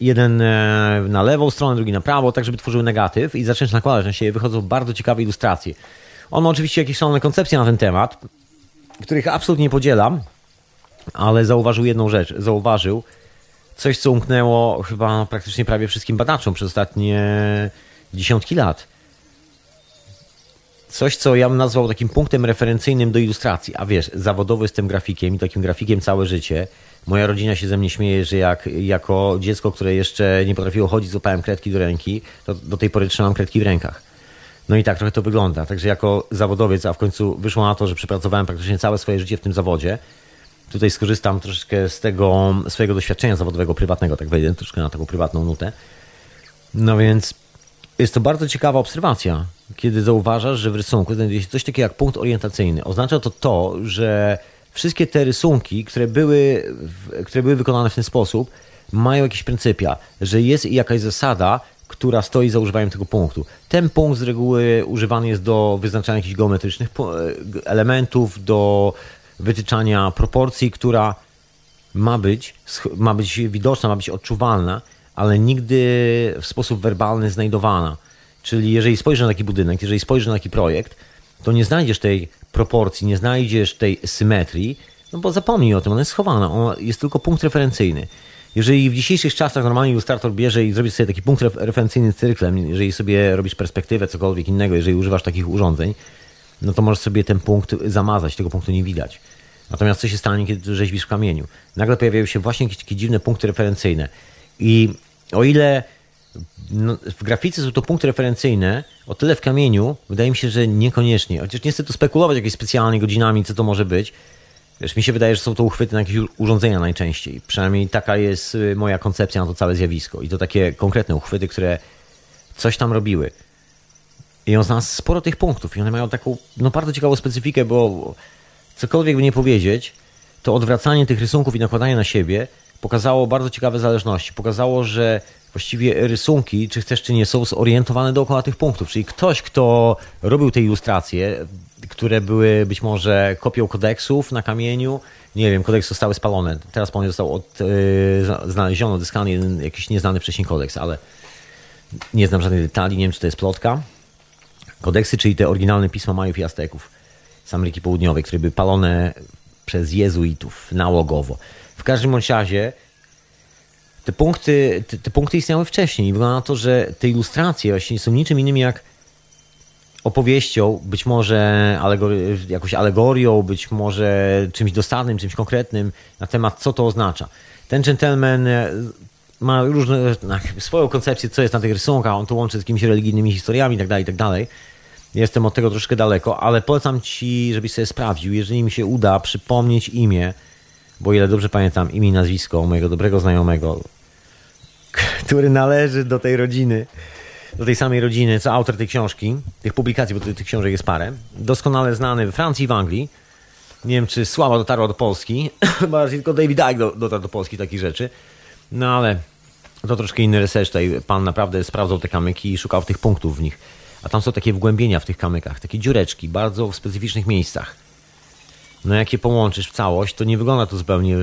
jeden na lewą stronę, drugi na prawo, tak żeby tworzyły negatyw i zaczniesz nakładać na siebie, wychodzą bardzo ciekawe ilustracje. On ma oczywiście jakieś szalone koncepcje na ten temat, których absolutnie nie podzielam, ale zauważył jedną rzecz. Zauważył coś, co umknęło chyba praktycznie prawie wszystkim badaczom przez ostatnie dziesiątki lat. Coś, co ja bym nazwał takim punktem referencyjnym do ilustracji. A wiesz, zawodowo jestem grafikiem i takim grafikiem całe życie. Moja rodzina się ze mnie śmieje, że jako dziecko, które jeszcze nie potrafiło chodzić, złapałem kredki do ręki, to do tej pory trzymam kredki w rękach. No i tak trochę to wygląda. Także jako zawodowiec, a w końcu wyszło na to, że przepracowałem praktycznie całe swoje życie w tym zawodzie, tutaj skorzystam troszeczkę z tego swojego doświadczenia zawodowego, prywatnego, tak wejdę troszkę na taką prywatną nutę. No więc jest to bardzo ciekawa obserwacja, kiedy zauważasz, że w rysunku znajduje się coś takiego jak punkt orientacyjny. Oznacza to, że wszystkie te rysunki, które były wykonane w ten sposób, mają jakieś pryncypia, że jest jakaś zasada, która stoi za używaniem tego punktu. Ten punkt z reguły używany jest do wyznaczania jakichś geometrycznych elementów, do wytyczania proporcji, która ma być widoczna, ma być odczuwalna, ale nigdy w sposób werbalny znajdowana. Czyli jeżeli spojrzysz na taki budynek, jeżeli spojrzysz na taki projekt, to nie znajdziesz tej proporcji, nie znajdziesz tej symetrii, no bo zapomnij o tym, ona jest schowana, ona jest tylko punkt referencyjny. Jeżeli w dzisiejszych czasach normalnie ilustrator bierze i zrobi sobie taki punkt referencyjny z cyrklem, jeżeli sobie robisz perspektywę, cokolwiek innego, jeżeli używasz takich urządzeń, no to możesz sobie ten punkt zamazać, tego punktu nie widać. Natomiast co się stanie, kiedy rzeźbisz w kamieniu? Nagle pojawiają się właśnie jakieś takie dziwne punkty referencyjne. I o ile w grafice są to punkty referencyjne, o tyle w kamieniu wydaje mi się, że niekoniecznie. Chociaż nie chcę tu spekulować jakieś specjalnie godzinami, co to może być. Wiesz, mi się wydaje, że są to uchwyty na jakieś urządzenia najczęściej. Przynajmniej taka jest moja koncepcja na to całe zjawisko. I to takie konkretne uchwyty, które coś tam robiły. I on zna sporo tych punktów. I one mają taką bardzo ciekawą specyfikę, bo cokolwiek by nie powiedzieć, to odwracanie tych rysunków i nakładanie na siebie pokazało bardzo ciekawe zależności. Pokazało, że właściwie rysunki, czy chcesz, czy nie, są zorientowane dookoła tych punktów. Czyli ktoś, kto robił te ilustracje, które były być może kopią kodeksów na kamieniu. Nie wiem, kodeksy zostały spalone. Teraz po mnie został znaleziony, odzyskany jeden jakiś nieznany wcześniej kodeks, ale nie znam żadnych detali, nie wiem, czy to jest plotka. Kodeksy, czyli te oryginalne pisma Majów i Azteków z Ameryki Południowej, które były palone przez jezuitów nałogowo. W każdym razie te punkty istniały wcześniej i wygląda na to, że te ilustracje właśnie nie są niczym innym jak opowieścią, być może jakąś alegorią, być może czymś dosadnym, czymś konkretnym na temat, co to oznacza. Ten gentleman ma swoją koncepcję, co jest na tych rysunkach, on to łączy z jakimiś religijnymi historiami itd., itd. Jestem od tego troszkę daleko, ale polecam Ci, żebyś sobie sprawdził, jeżeli mi się uda przypomnieć imię, bo ile dobrze pamiętam imię i nazwisko mojego dobrego znajomego, który należy do tej rodziny, do tej samej rodziny, co autor tej książki, tych publikacji, bo tych książek jest parę, doskonale znany we Francji i w Anglii. Nie wiem, czy sława dotarła do Polski, chyba tylko David Icke dotarł do Polski takich rzeczy, no ale to troszkę inny research, tutaj pan naprawdę sprawdzał te kamyki i szukał tych punktów w nich. A tam są takie wgłębienia w tych kamykach, takie dziureczki, bardzo w specyficznych miejscach. No jak je połączysz w całość, to nie wygląda to zupełnie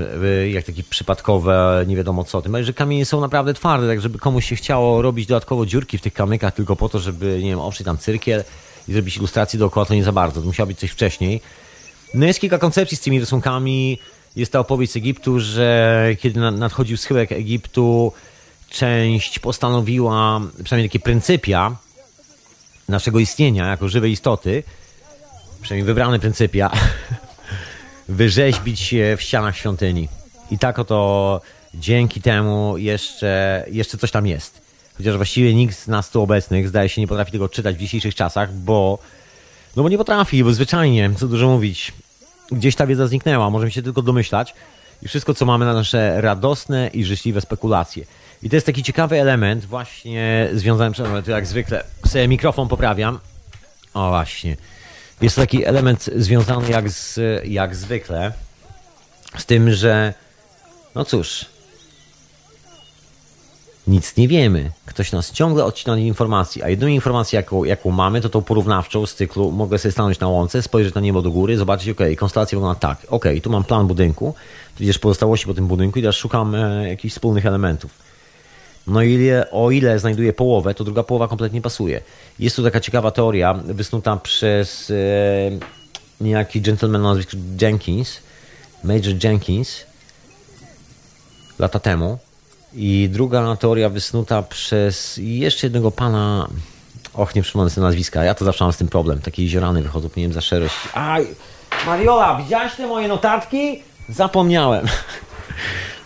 jak takie przypadkowe, nie wiadomo co. Tym bardziej, że kamienie są naprawdę twarde, tak żeby komuś się chciało robić dodatkowo dziurki w tych kamykach tylko po to, żeby, nie wiem, owszeć tam cyrkiel i zrobić ilustrację dookoła, to nie za bardzo. To musiało być coś wcześniej. No jest kilka koncepcji z tymi rysunkami. Jest ta opowieść z Egiptu, że kiedy nadchodził schyłek Egiptu, część postanowiła, przynajmniej takie pryncypia naszego istnienia jako żywe istoty, przynajmniej wybrane pryncypia, wyrzeźbić się w ścianach świątyni. I tak oto dzięki temu jeszcze coś tam jest. Chociaż właściwie nikt z nas tu obecnych zdaje się nie potrafi tego czytać w dzisiejszych czasach, bo nie potrafi, bo zwyczajnie, co dużo mówić, gdzieś ta wiedza zniknęła, możemy się tylko domyślać i wszystko, co mamy na nasze radosne i życzliwe spekulacje. I to jest taki ciekawy element właśnie związany, przepraszam, jak zwykle sobie mikrofon poprawiam. O właśnie. Jest taki element związany jak zwykle z tym, że no cóż, nic nie wiemy. Ktoś nas ciągle odcina od informacji, a jedyną informację, jaką mamy, to tą porównawczą z cyklu. Mogę sobie stanąć na łące, spojrzeć na niebo do góry, zobaczyć, okej, konstelacja wygląda tak. Okej, tu mam plan budynku, tu idziesz pozostałości po tym budynku i teraz szukam jakichś wspólnych elementów. No i o ile znajduję połowę, to druga połowa kompletnie pasuje. Jest tu taka ciekawa teoria wysnuta przez niejaki gentleman o nazwisku Jenkins, Major Jenkins, lata temu. I druga teoria wysnuta przez jeszcze jednego pana, nie przypomnę sobie nazwiska, ja to zawsze mam z tym problem, takie jeziorany wychodzą, nie wiem, za szerość. Aj, Mariola, widziałaś te moje notatki? Zapomniałem.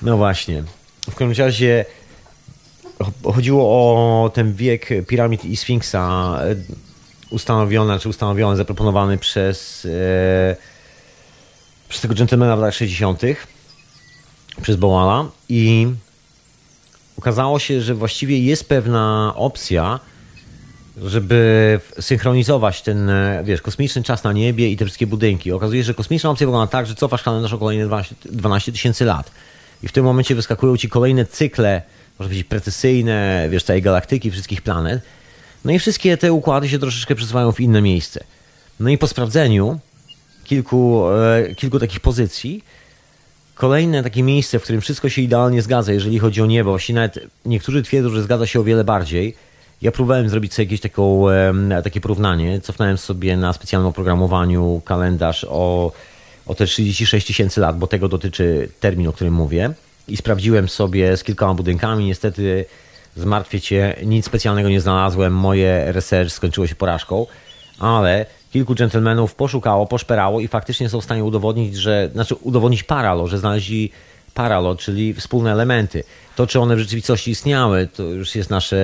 No właśnie, w każdym razie chodziło o ten wiek piramid i Sfinksa ustanowiony, zaproponowany przez tego gentlemana w latach 60. przez Bowala i okazało się, że właściwie jest pewna opcja, żeby synchronizować ten, kosmiczny czas na niebie i te wszystkie budynki. Okazuje się, że kosmiczna opcja wygląda tak, że cofasz kalendarz o kolejne 12 tysięcy lat i w tym momencie wyskakują ci kolejne cykle, może być precesyjne, całej galaktyki, wszystkich planet. No i wszystkie te układy się troszeczkę przesuwają w inne miejsce. No i po sprawdzeniu kilku takich pozycji Kolejne takie miejsce, w którym wszystko się idealnie zgadza, jeżeli chodzi o niebo. Właśnie nawet niektórzy twierdzą, że zgadza się o wiele bardziej. Ja próbowałem zrobić sobie jakieś takie porównanie. Cofnąłem sobie na specjalnym oprogramowaniu kalendarz o te 36 tysięcy lat, bo tego dotyczy termin, o którym mówię. I sprawdziłem sobie z kilkoma budynkami. Niestety, zmartwię cię, nic specjalnego nie znalazłem. Moje research skończyło się porażką, ale kilku dżentelmenów poszukało, poszperało i faktycznie są w stanie udowodnić, że znaleźli paralo, czyli wspólne elementy. To, czy one w rzeczywistości istniały, to już jest nasze,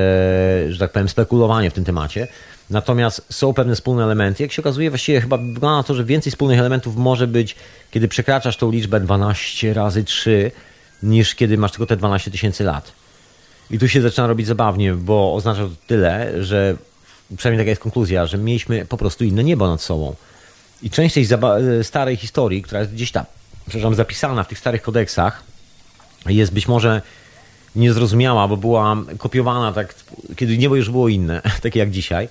że tak powiem, spekulowanie w tym temacie. Natomiast są pewne wspólne elementy. Jak się okazuje, właściwie chyba wygląda na to, że więcej wspólnych elementów może być, kiedy przekraczasz tą liczbę 12 razy 3, niż kiedy masz tylko te 12 tysięcy lat. I tu się zaczyna robić zabawnie, bo oznacza to tyle, że przynajmniej taka jest konkluzja, że mieliśmy po prostu inne niebo nad sobą. I część tej starej historii, która jest gdzieś tam, przepraszam, zapisana w tych starych kodeksach, jest być może niezrozumiała, bo była kopiowana tak, kiedy niebo już było inne, takie jak dzisiaj,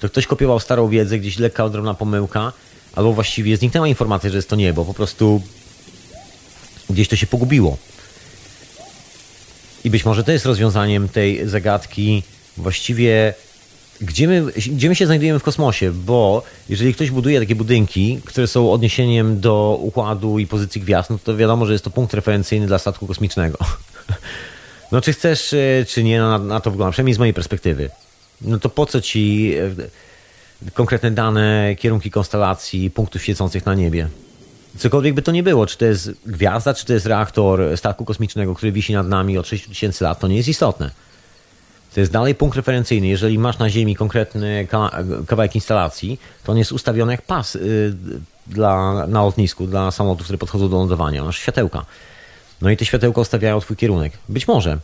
to ktoś kopiował starą wiedzę, gdzieś lekka, drobna pomyłka, albo właściwie zniknęła informacja, że jest to niebo, po prostu gdzieś to się pogubiło. I być może to jest rozwiązaniem tej zagadki właściwie, gdzie my się znajdujemy w kosmosie, bo jeżeli ktoś buduje takie budynki, które są odniesieniem do układu i pozycji gwiazd, no to wiadomo, że jest to punkt referencyjny dla statku kosmicznego. No czy chcesz, czy nie, no, na to wygląda, przynajmniej z mojej perspektywy. No to po co ci konkretne dane, kierunki konstelacji, punktów świecących na niebie? Cokolwiek by to nie było, czy to jest gwiazda, czy to jest reaktor statku kosmicznego, który wisi nad nami od 6000 lat, to nie jest istotne. To jest dalej punkt referencyjny. Jeżeli masz na Ziemi konkretny kawałek instalacji, to on jest ustawiony jak pas na lotnisku, dla samolotów, które podchodzą do lądowania. Masz światełka. No i te światełka ustawiają twój kierunek. Być może.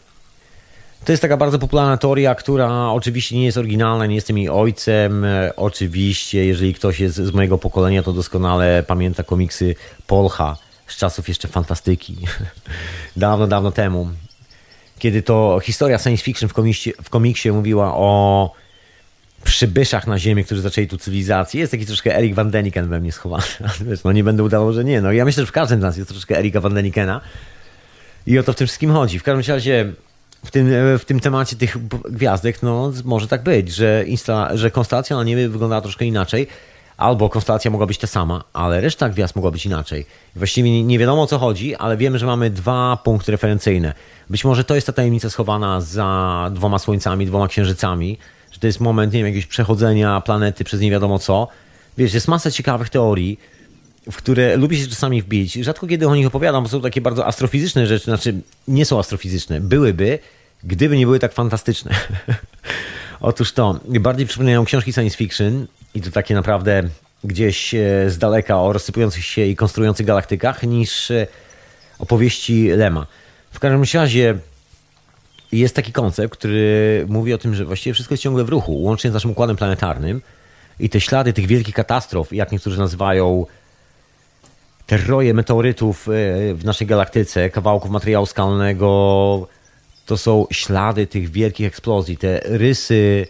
To jest taka bardzo popularna teoria, która oczywiście nie jest oryginalna, nie jestem jej ojcem. Oczywiście, jeżeli ktoś jest z mojego pokolenia, to doskonale pamięta komiksy Polha z czasów jeszcze fantastyki. Dawno, dawno temu. Kiedy to historia science fiction w komiksie mówiła o przybyszach na Ziemi, którzy zaczęli tu cywilizację. Jest taki troszkę Eric Van Deniken we mnie schowany. No nie będę udawał, że nie. No ja myślę, że w każdym z nas jest troszkę Erika Van Denikena. I o to w tym wszystkim chodzi. W każdym razie w tym temacie tych gwiazdek, no może tak być, że konstelacja na niebie wyglądała troszkę inaczej. Albo konstelacja mogła być ta sama, ale reszta gwiazd mogła być inaczej. Właściwie nie wiadomo, o co chodzi, ale wiemy, że mamy dwa punkty referencyjne. Być może to jest ta tajemnica schowana za dwoma słońcami, dwoma księżycami, że to jest moment, nie wiem, jakiegoś przechodzenia planety przez nie wiadomo co. Wiesz, jest masa ciekawych teorii, w które lubię się czasami wbić. Rzadko kiedy o nich opowiadam, bo są takie bardzo astrofizyczne rzeczy, znaczy nie są astrofizyczne, byłyby, gdyby nie były tak fantastyczne. Otóż to, bardziej przypominają książki science fiction i to takie naprawdę gdzieś z daleka o rozsypujących się i konstruujących galaktykach niż opowieści Lema. W każdym razie jest taki koncept, który mówi o tym, że właściwie wszystko jest ciągle w ruchu, łącznie z naszym układem planetarnym i te ślady tych wielkich katastrof, jak niektórzy nazywają te roje meteorytów w naszej galaktyce, kawałków materiału skalnego, to są ślady tych wielkich eksplozji, te rysy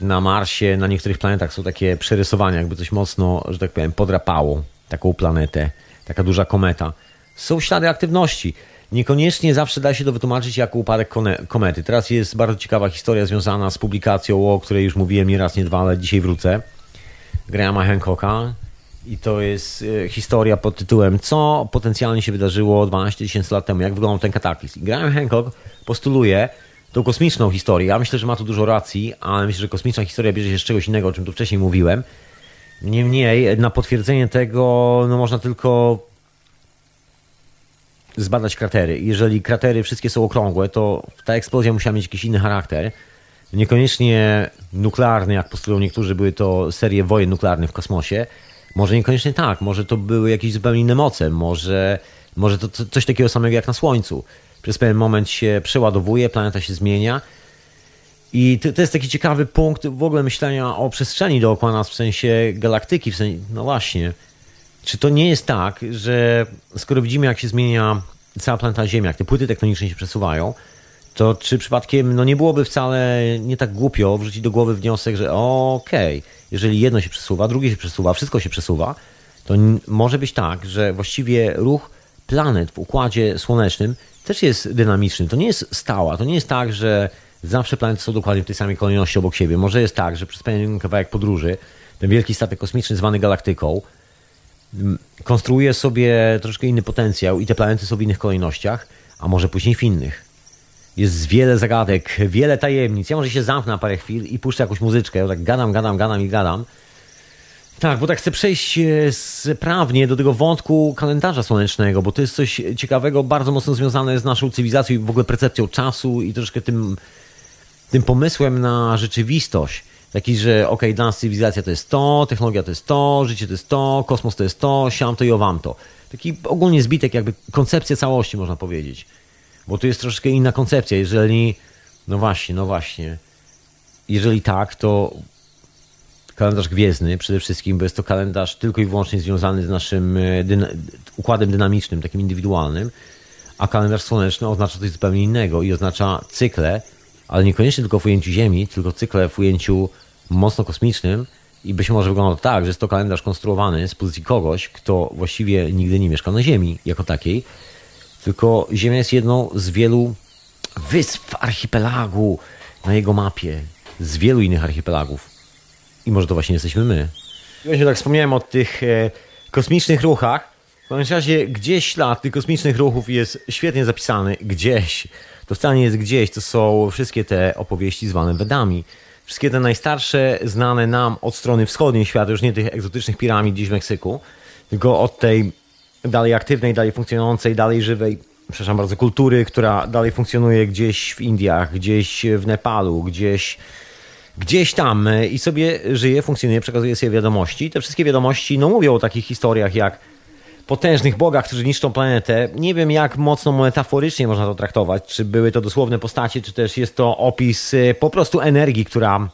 na Marsie, na niektórych planetach są takie przerysowania, jakby coś mocno, że tak powiem, podrapało taką planetę, taka duża kometa. Są ślady aktywności. Niekoniecznie zawsze da się to wytłumaczyć jako upadek komety. Teraz jest bardzo ciekawa historia związana z publikacją, o której już mówiłem nie raz, nie dwa, ale dzisiaj wrócę. Grahama Hancocka. I to jest historia pod tytułem "Co potencjalnie się wydarzyło 12 tysięcy lat temu? Jak wyglądał ten kataklizm?" I Graham Hancock postuluje tą kosmiczną historię. Ja myślę, że ma tu dużo racji, ale myślę, że kosmiczna historia bierze się z czegoś innego, o czym tu wcześniej mówiłem. Niemniej na potwierdzenie tego no, można tylko zbadać kratery. Jeżeli kratery wszystkie są okrągłe, to ta eksplozja musiała mieć jakiś inny charakter. Niekoniecznie nuklearny, jak postulują niektórzy, były to serie wojen nuklearnych w kosmosie. Może niekoniecznie tak, może to były jakieś zupełnie inne moce, może to coś takiego samego jak na Słońcu. Przez pewien moment się przeładowuje, planeta się zmienia i to jest taki ciekawy punkt w ogóle myślenia o przestrzeni dookoła nas, w sensie galaktyki, no właśnie. Czy to nie jest tak, że skoro widzimy, jak się zmienia cała planeta Ziemia, jak te płyty tektoniczne się przesuwają, to czy przypadkiem no nie byłoby wcale nie tak głupio wrzucić do głowy wniosek, że okej, jeżeli jedno się przesuwa, drugie się przesuwa, wszystko się przesuwa, to może być tak, że właściwie ruch planet w Układzie Słonecznym też jest dynamiczny. To nie jest stała. To nie jest tak, że zawsze planety są dokładnie w tej samej kolejności obok siebie. Może jest tak, że przez pewien kawałek podróży ten wielki statek kosmiczny zwany galaktyką konstruuje sobie troszkę inny potencjał i te planety są w innych kolejnościach, a może później w innych. Jest wiele zagadek, wiele tajemnic. Ja może się zamknę na parę chwil i puszczę jakąś muzyczkę. Ja tak gadam. Tak, bo tak chcę przejść sprawnie do tego wątku kalendarza słonecznego, bo to jest coś ciekawego, bardzo mocno związane z naszą cywilizacją i w ogóle percepcją czasu i troszkę tym pomysłem na rzeczywistość. Taki, że okej, dla nas cywilizacja to jest to, technologia to jest to, życie to jest to, kosmos to jest to, siam to i owam to. Taki ogólnie zbitek, jakby koncepcja całości, można powiedzieć. Bo tu jest troszkę inna koncepcja. Jeżeli, no właśnie, jeżeli tak, to kalendarz gwiezdny przede wszystkim, bo jest to kalendarz tylko i wyłącznie związany z naszym układem dynamicznym, takim indywidualnym, a kalendarz słoneczny oznacza coś zupełnie innego i oznacza cykle, ale niekoniecznie tylko w ujęciu Ziemi, tylko cykle w ujęciu mocno kosmicznym i być może wygląda to tak, że jest to kalendarz konstruowany z pozycji kogoś, kto właściwie nigdy nie mieszka na Ziemi jako takiej, tylko Ziemia jest jedną z wielu wysp archipelagu na jego mapie, z wielu innych archipelagów. I może to właśnie jesteśmy my. Właśnie tak wspomniałem o tych kosmicznych ruchach. W każdym razie gdzieś ślad tych kosmicznych ruchów jest świetnie zapisany. Gdzieś. To wcale nie jest gdzieś. To są wszystkie te opowieści zwane Wedami. Wszystkie te najstarsze, znane nam od strony wschodniej świata, już nie tych egzotycznych piramid gdzieś w Meksyku, tylko od tej dalej aktywnej, dalej funkcjonującej, dalej żywej, przepraszam bardzo, kultury, która dalej funkcjonuje gdzieś w Indiach, gdzieś w Nepalu, gdzieś tam i sobie żyje, funkcjonuje, przekazuje sobie wiadomości. Te wszystkie wiadomości mówią o takich historiach jak potężnych bogach, którzy niszczą planetę. Nie wiem, jak mocno metaforycznie można to traktować. Czy były to dosłowne postacie, czy też jest to opis po prostu energii, która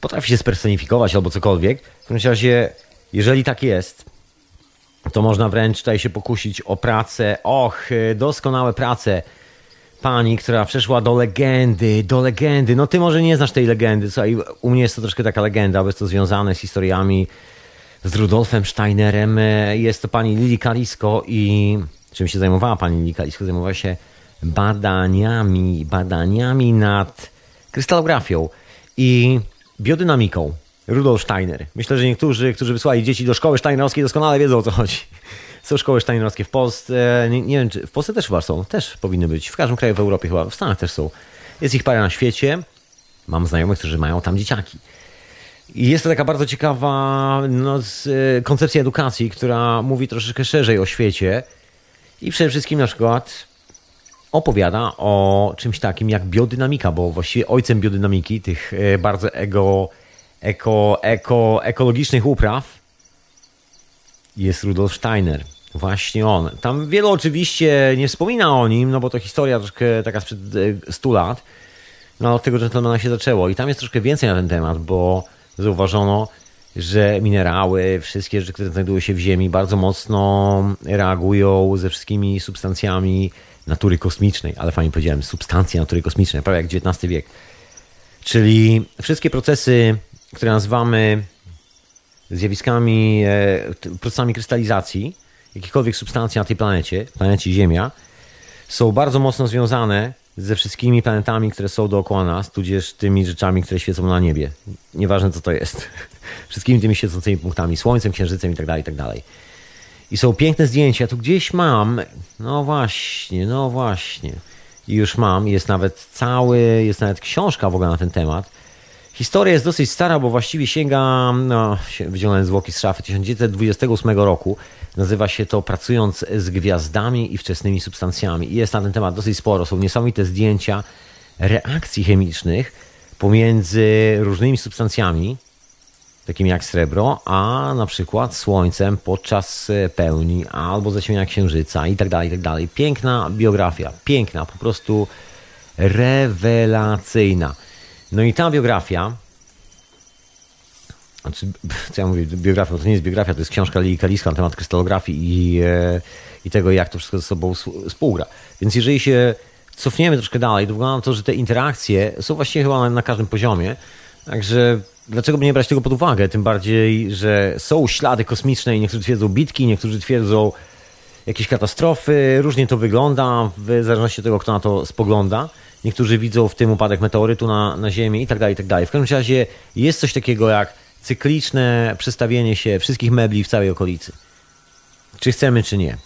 potrafi się spersonifikować albo cokolwiek. W każdym razie, jeżeli tak jest, to można wręcz tutaj się pokusić o pracę. Och, doskonałe prace pani, która przeszła do legendy. No ty może nie znasz tej legendy. Słuchaj, u mnie jest to troszkę taka legenda, bo jest to związane z historiami z Rudolfem Steinerem. Jest to pani Lili Kalisko i czym się zajmowała pani Lili Kalisko? Zajmowała się badaniami nad krystalografią i biodynamiką. Rudolf Steiner. Myślę, że niektórzy, którzy wysłali dzieci do szkoły steinerowskiej, doskonale wiedzą, o co chodzi. Są szkoły steinerowskie w Polsce. Nie wiem, czy w Polsce też chyba są. Też powinny być. W każdym kraju w Europie chyba. W Stanach też są. Jest ich parę na świecie. Mam znajomych, którzy mają tam dzieciaki. I jest to taka bardzo ciekawa koncepcja edukacji, która mówi troszeczkę szerzej o świecie. I przede wszystkim na przykład opowiada o czymś takim jak biodynamika, bo właściwie ojcem biodynamiki, tych bardzo ekologicznych upraw jest Rudolf Steiner. Właśnie on. Tam wielu oczywiście nie wspomina o nim, no bo to historia troszkę taka sprzed 100 lat. No od tego dżentelmena się zaczęło. I tam jest troszkę więcej na ten temat, bo zauważono, że minerały, wszystkie rzeczy, które znajdują się w ziemi, bardzo mocno reagują ze wszystkimi substancjami natury kosmicznej. Ale fajnie powiedziałem, substancje natury kosmicznej, prawie jak XIX wiek. Czyli wszystkie procesy, które nazywamy zjawiskami, procesami krystalizacji jakichkolwiek substancji na tej planecie Ziemia, są bardzo mocno związane ze wszystkimi planetami, które są dookoła nas, tudzież tymi rzeczami, które świecą na niebie. Nieważne, co to jest. Wszystkimi tymi świecącymi punktami, Słońcem, Księżycem itd. I są piękne zdjęcia. Tu gdzieś mam, no właśnie. I już mam, jest nawet książka w ogóle na ten temat. Historia jest dosyć stara, bo właściwie sięga, wyciągnąłem zwłoki z szafy, 1928 roku. Nazywa się to Pracując z gwiazdami i wczesnymi substancjami. I jest na ten temat dosyć sporo. Są niesamowite zdjęcia reakcji chemicznych pomiędzy różnymi substancjami, takimi jak srebro, a na przykład słońcem podczas pełni albo zaciemnienia księżyca i tak dalej. Piękna biografia, piękna, po prostu rewelacyjna. No i ta biografia, co ja mówię, biografia, to nie jest biografia, to jest książka Lili Kalisko na temat krystalografii i tego, jak to wszystko ze sobą współgra. Więc jeżeli się cofniemy troszkę dalej, to wygląda na to, że te interakcje są właściwie chyba na każdym poziomie. Także dlaczego by nie brać tego pod uwagę? Tym bardziej, że są ślady kosmiczne i niektórzy twierdzą bitki, niektórzy twierdzą jakieś katastrofy, różnie to wygląda, w zależności od tego, kto na to spogląda. Niektórzy widzą w tym upadek meteorytu na Ziemi i tak dalej, i tak dalej. W każdym razie jest coś takiego jak cykliczne przestawienie się wszystkich mebli w całej okolicy. Czy chcemy, czy nie.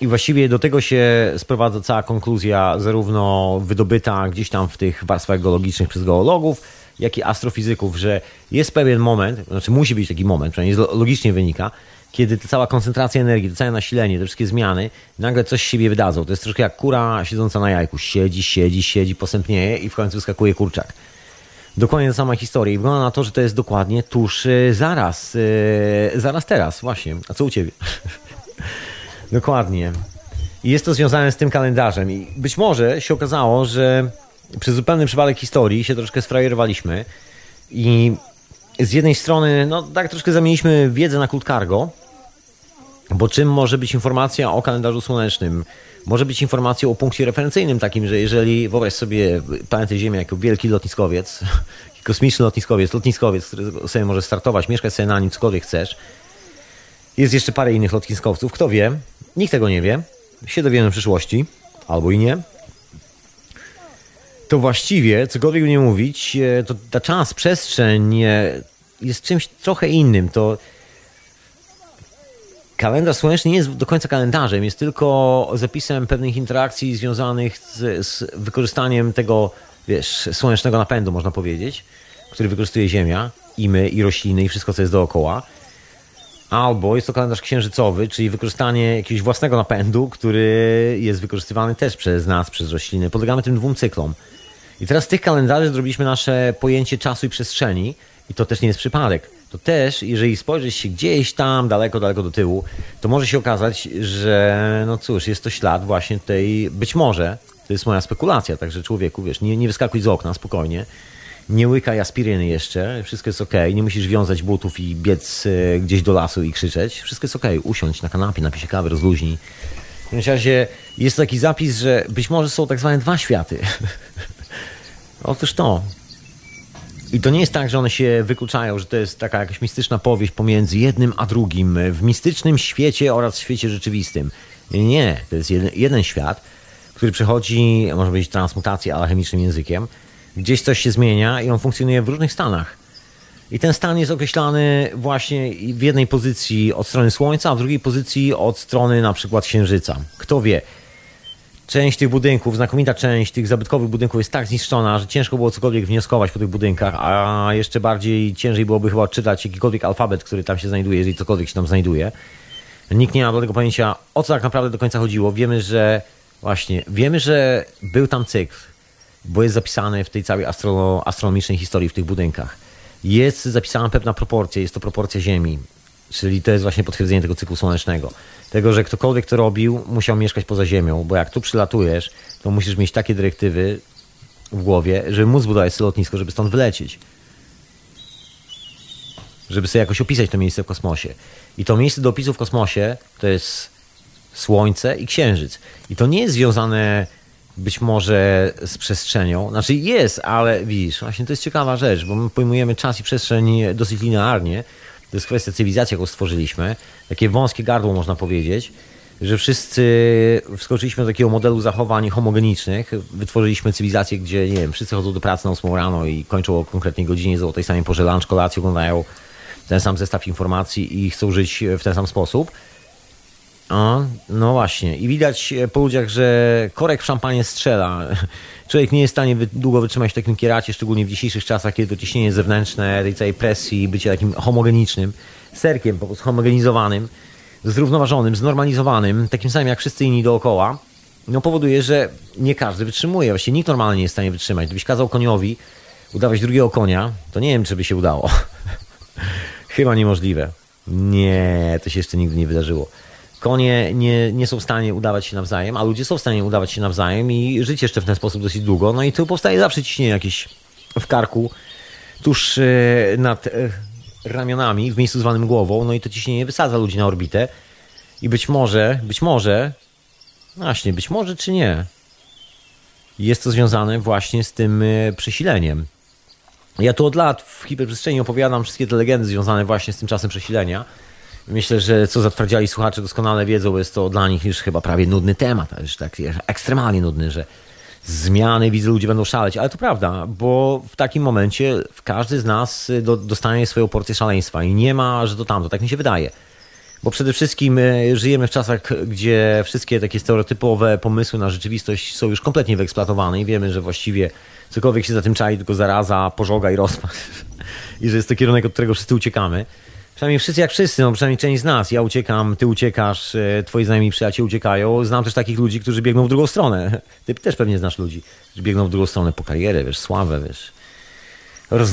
I właściwie do tego się sprowadza cała konkluzja, zarówno wydobyta gdzieś tam w tych warstwach geologicznych przez geologów, jak i astrofizyków, że jest pewien moment, znaczy musi być taki moment, przynajmniej logicznie wynika, kiedy ta cała koncentracja energii, to całe nasilenie, te wszystkie zmiany, nagle coś z siebie wydadzą. To jest troszkę jak kura siedząca na jajku. Siedzi, posępnieje i w końcu wyskakuje kurczak. Dokładnie ta sama historia. I wygląda na to, że to jest dokładnie tuż zaraz teraz. Właśnie. A co u ciebie? Dokładnie. I jest to związane z tym kalendarzem. I być może się okazało, że przez zupełny przypadek historii się troszkę sfrajerowaliśmy i z jednej strony, no tak troszkę zamieniliśmy wiedzę na krótko cargo, bo czym może być informacja o kalendarzu słonecznym? Może być informacja o punkcie referencyjnym takim, że jeżeli wyobraź sobie planetę Ziemię jako wielki lotniskowiec, kosmiczny lotniskowiec, który sobie może startować, mieszkać sobie na nim, cokolwiek chcesz. Jest jeszcze parę innych lotniskowców, kto wie, nikt tego nie wie, się dowiemy w przyszłości, albo i nie. To właściwie, cokolwiek nie mówić, to ta czas, przestrzeń jest czymś trochę innym. To kalendarz słoneczny nie jest do końca kalendarzem, jest tylko zapisem pewnych interakcji związanych z wykorzystaniem tego, wiesz, słonecznego napędu, można powiedzieć, który wykorzystuje Ziemia i my, i rośliny, i wszystko, co jest dookoła. Albo jest to kalendarz księżycowy, czyli wykorzystanie jakiegoś własnego napędu, który jest wykorzystywany też przez nas, przez rośliny. Podlegamy tym dwóm cyklom. I teraz z tych kalendarzy zrobiliśmy nasze pojęcie czasu i przestrzeni i to też nie jest przypadek. To też, jeżeli spojrzysz się gdzieś tam, daleko, daleko do tyłu, to może się okazać, że no cóż, jest to ślad właśnie tej, być może, to jest moja spekulacja, także człowieku, wiesz, nie wyskakuj z okna spokojnie, nie łykaj aspiryny jeszcze, wszystko jest okej, nie musisz wiązać butów i biec gdzieś do lasu i krzyczeć, wszystko jest okej, usiądź na kanapie, napij się kawy, rozluźnij. W każdym razie jest taki zapis, że być może są tak zwane dwa światy. Otóż to. I to nie jest tak, że one się wykluczają, że to jest taka jakaś mistyczna powieść pomiędzy jednym a drugim, w mistycznym świecie oraz świecie rzeczywistym. Nie, to jest jeden świat, który przechodzi, można powiedzieć, transmutację alchemicznym językiem. Gdzieś coś się zmienia i on funkcjonuje w różnych stanach. I ten stan jest określany właśnie w jednej pozycji od strony Słońca, a w drugiej pozycji od strony na przykład Księżyca. Kto wie? Część tych budynków, znakomita część tych zabytkowych budynków jest tak zniszczona, że ciężko było cokolwiek wnioskować po tych budynkach, a jeszcze bardziej ciężej byłoby chyba odczytać jakikolwiek alfabet, który tam się znajduje, jeżeli cokolwiek się tam znajduje. Nikt nie ma do tego pojęcia, o co tak naprawdę do końca chodziło. Wiemy, że był tam cykl, bo jest zapisane w tej całej astronomicznej historii w tych budynkach. Jest zapisana pewna proporcja, jest to proporcja Ziemi, czyli to jest właśnie potwierdzenie tego cyklu słonecznego. Tego, że ktokolwiek to robił, musiał mieszkać poza Ziemią, bo jak tu przylatujesz, to musisz mieć takie dyrektywy w głowie, żeby móc budować sobie lotnisko, żeby stąd wylecieć. Żeby sobie jakoś opisać to miejsce w kosmosie. I to miejsce do opisu w kosmosie to jest Słońce i Księżyc. I to nie jest związane być może z przestrzenią. Znaczy jest, ale widzisz, właśnie to jest ciekawa rzecz, bo my pojmujemy czas i przestrzeń dosyć linearnie. To jest kwestia cywilizacji, jaką stworzyliśmy. Takie wąskie gardło, można powiedzieć, że wszyscy wskoczyliśmy do takiego modelu zachowań homogenicznych. Wytworzyliśmy cywilizację, gdzie, nie wiem, wszyscy chodzą do pracy na 8 rano i kończą o konkretnej godzinie, o tej samej porze lunch, kolację, oglądają ten sam zestaw informacji i chcą żyć w ten sam sposób. A, no właśnie. I widać po ludziach, że korek w szampanie strzela. Człowiek nie jest w stanie długo wytrzymać w takim kieracie, szczególnie w dzisiejszych czasach, kiedy to ciśnienie zewnętrzne, tej całej presji, bycie takim homogenicznym, serkiem po prostu homogenizowanym, zrównoważonym, znormalizowanym, takim samym jak wszyscy inni dookoła, no powoduje, że nie każdy wytrzymuje. Właściwie nikt normalnie nie jest w stanie wytrzymać. Gdybyś kazał koniowi udawać drugiego konia, to nie wiem, czy by się udało. Chyba niemożliwe. Nie, to się jeszcze nigdy nie wydarzyło. Konie nie są w stanie udawać się nawzajem, a ludzie są w stanie udawać się nawzajem i żyć jeszcze w ten sposób dosyć długo. No i tu powstaje zawsze ciśnienie jakieś w karku, tuż nad ramionami, w miejscu zwanym głową. No i to ciśnienie wysadza ludzi na orbitę. I być może czy nie, jest to związane właśnie z tym przesileniem. Ja tu od lat w hiperprzestrzeni opowiadam wszystkie te legendy związane właśnie z tym czasem przesilenia. Myślę, że co zatwardziali słuchacze doskonale wiedzą, jest to dla nich już chyba prawie nudny temat, już tak ekstremalnie nudny, że zmiany, widzę, ludzie będą szaleć, ale to prawda, bo w takim momencie każdy z nas dostanie swoją porcję szaleństwa i nie ma, że to tamto, tak mi się wydaje. Bo przede wszystkim żyjemy w czasach, gdzie wszystkie takie stereotypowe pomysły na rzeczywistość są już kompletnie wyeksploatowane i wiemy, że właściwie cokolwiek się za tym czai, tylko zaraza, pożoga i rozpad. I że jest to kierunek, od którego wszyscy uciekamy. Przynajmniej wszyscy jak wszyscy, no przynajmniej część z nas. Ja uciekam, ty uciekasz, twoi znajomi przyjaciele uciekają. Znam też takich ludzi, którzy biegną w drugą stronę. Ty też pewnie znasz ludzi, którzy biegną w drugą stronę po karierę, wiesz, sławę, wiesz.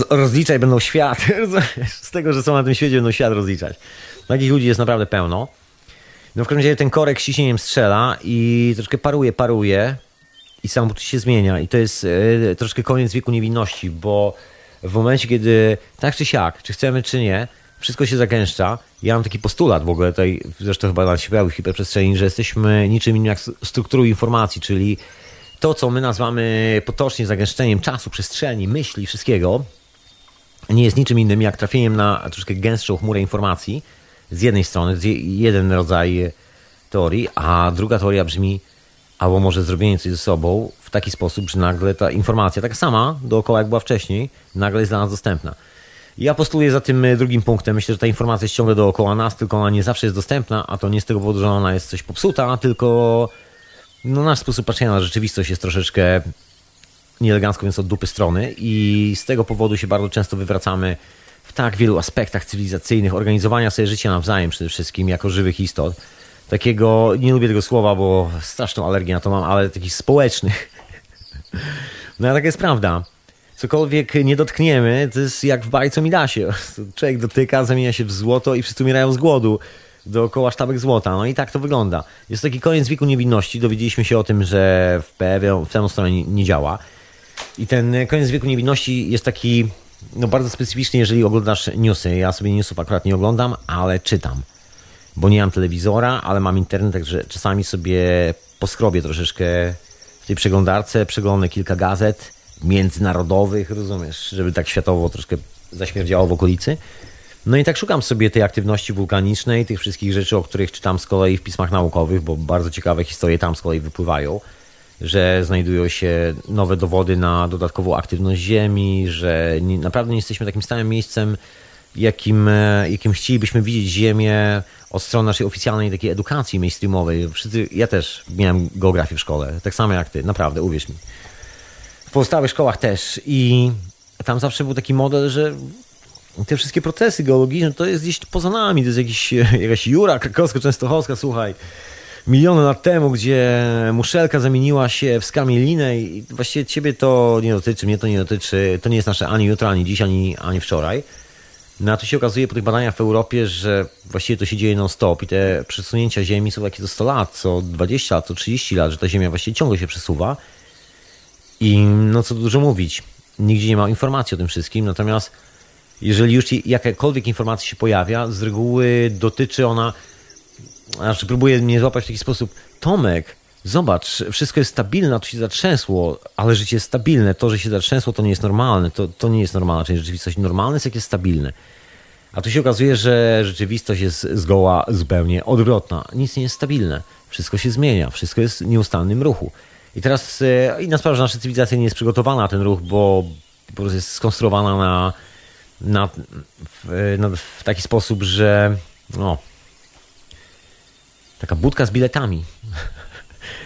Rozliczaj będą świat. Z tego, że są na tym świecie, będą świat rozliczać. Takich ludzi jest naprawdę pełno. No w każdym razie ten korek z ciśnieniem strzela i troszkę paruje i samopoczucie się zmienia. I to jest troszkę koniec wieku niewinności, bo w momencie, kiedy tak czy siak, czy chcemy, czy nie, wszystko się zagęszcza. Ja mam taki postulat w ogóle tutaj, zresztą chyba na światłej hiperprzestrzeni, że jesteśmy niczym innym jak strukturą informacji, czyli to, co my nazywamy potocznie zagęszczeniem czasu, przestrzeni, myśli, wszystkiego, nie jest niczym innym jak trafieniem na troszkę gęstszą chmurę informacji. Z jednej strony, jeden rodzaj teorii, a druga teoria brzmi, albo może zrobienie coś ze sobą w taki sposób, że nagle ta informacja, taka sama dookoła jak była wcześniej, nagle jest dla nas dostępna. Ja postuluję za tym drugim punktem. Myślę, że ta informacja jest ciągle dookoła nas, tylko ona nie zawsze jest dostępna, a to nie z tego powodu, że ona jest coś popsuta, tylko no, nasz sposób patrzenia na rzeczywistość jest troszeczkę nieelegancko, więc od dupy strony i z tego powodu się bardzo często wywracamy w tak wielu aspektach cywilizacyjnych, organizowania sobie życia nawzajem przede wszystkim, jako żywych istot. Takiego, nie lubię tego słowa, bo straszną alergię na to mam, ale takich społecznych. No a taka jest prawda. Cokolwiek nie dotkniemy, to jest jak w bajce o Midasie. Człowiek dotyka, zamienia się w złoto i wszyscy umierają z głodu. Dookoła sztabek złota. No i tak to wygląda. Jest taki koniec wieku niewinności. Dowiedzieliśmy się o tym, że w tę stronę nie działa. I ten koniec wieku niewinności jest taki no bardzo specyficzny, jeżeli oglądasz newsy. Ja sobie newsów akurat nie oglądam, ale czytam. Bo nie mam telewizora, ale mam internet, także czasami sobie poskrobię troszeczkę w tej przeglądarce. Przeglądam kilka gazet międzynarodowych, rozumiesz, żeby tak światowo troszkę zaśmierdziało w okolicy. No i tak szukam sobie tej aktywności wulkanicznej, tych wszystkich rzeczy, o których czytam z kolei w pismach naukowych, bo bardzo ciekawe historie tam z kolei wypływają, że znajdują się nowe dowody na dodatkową aktywność Ziemi, że naprawdę nie jesteśmy takim stałym miejscem, jakim chcielibyśmy widzieć Ziemię od strony naszej oficjalnej takiej edukacji mainstreamowej. Wszyscy, ja też miałem geografię w szkole, tak samo jak ty, naprawdę, uwierz mi. W pozostałych szkołach też i tam zawsze był taki model, że te wszystkie procesy geologiczne to jest gdzieś poza nami, to jest jakaś Jura Krakowsko-Częstochowska, słuchaj, miliony lat temu, gdzie muszelka zamieniła się w skamielinę i właściwie ciebie to nie dotyczy, mnie to nie dotyczy, to nie jest nasze ani jutro, ani dziś, ani wczoraj. No a tu się okazuje po tych badaniach w Europie, że właściwie to się dzieje non-stop i te przesunięcia Ziemi są takie co 100 lat, co 20 lat, co 30 lat, że ta Ziemia właściwie ciągle się przesuwa. I no co dużo mówić, nigdzie nie ma informacji o tym wszystkim, natomiast jeżeli już jakakolwiek informacja się pojawia, z reguły dotyczy ona, znaczy próbuje mnie złapać w taki sposób, Tomek, zobacz, wszystko jest stabilne, a tu się zatrzęsło, ale życie jest stabilne, to, że się zatrzęsło, to nie jest normalne, to nie jest normalna część rzeczywistości, normalne jest, jak jest stabilne. A tu się okazuje, że rzeczywistość jest zgoła zupełnie odwrotna, nic nie jest stabilne, wszystko się zmienia, wszystko jest w nieustannym ruchu. I teraz inna sprawa, że nasza cywilizacja nie jest przygotowana na ten ruch, bo po prostu jest skonstruowana w taki sposób, że no, taka budka z biletami.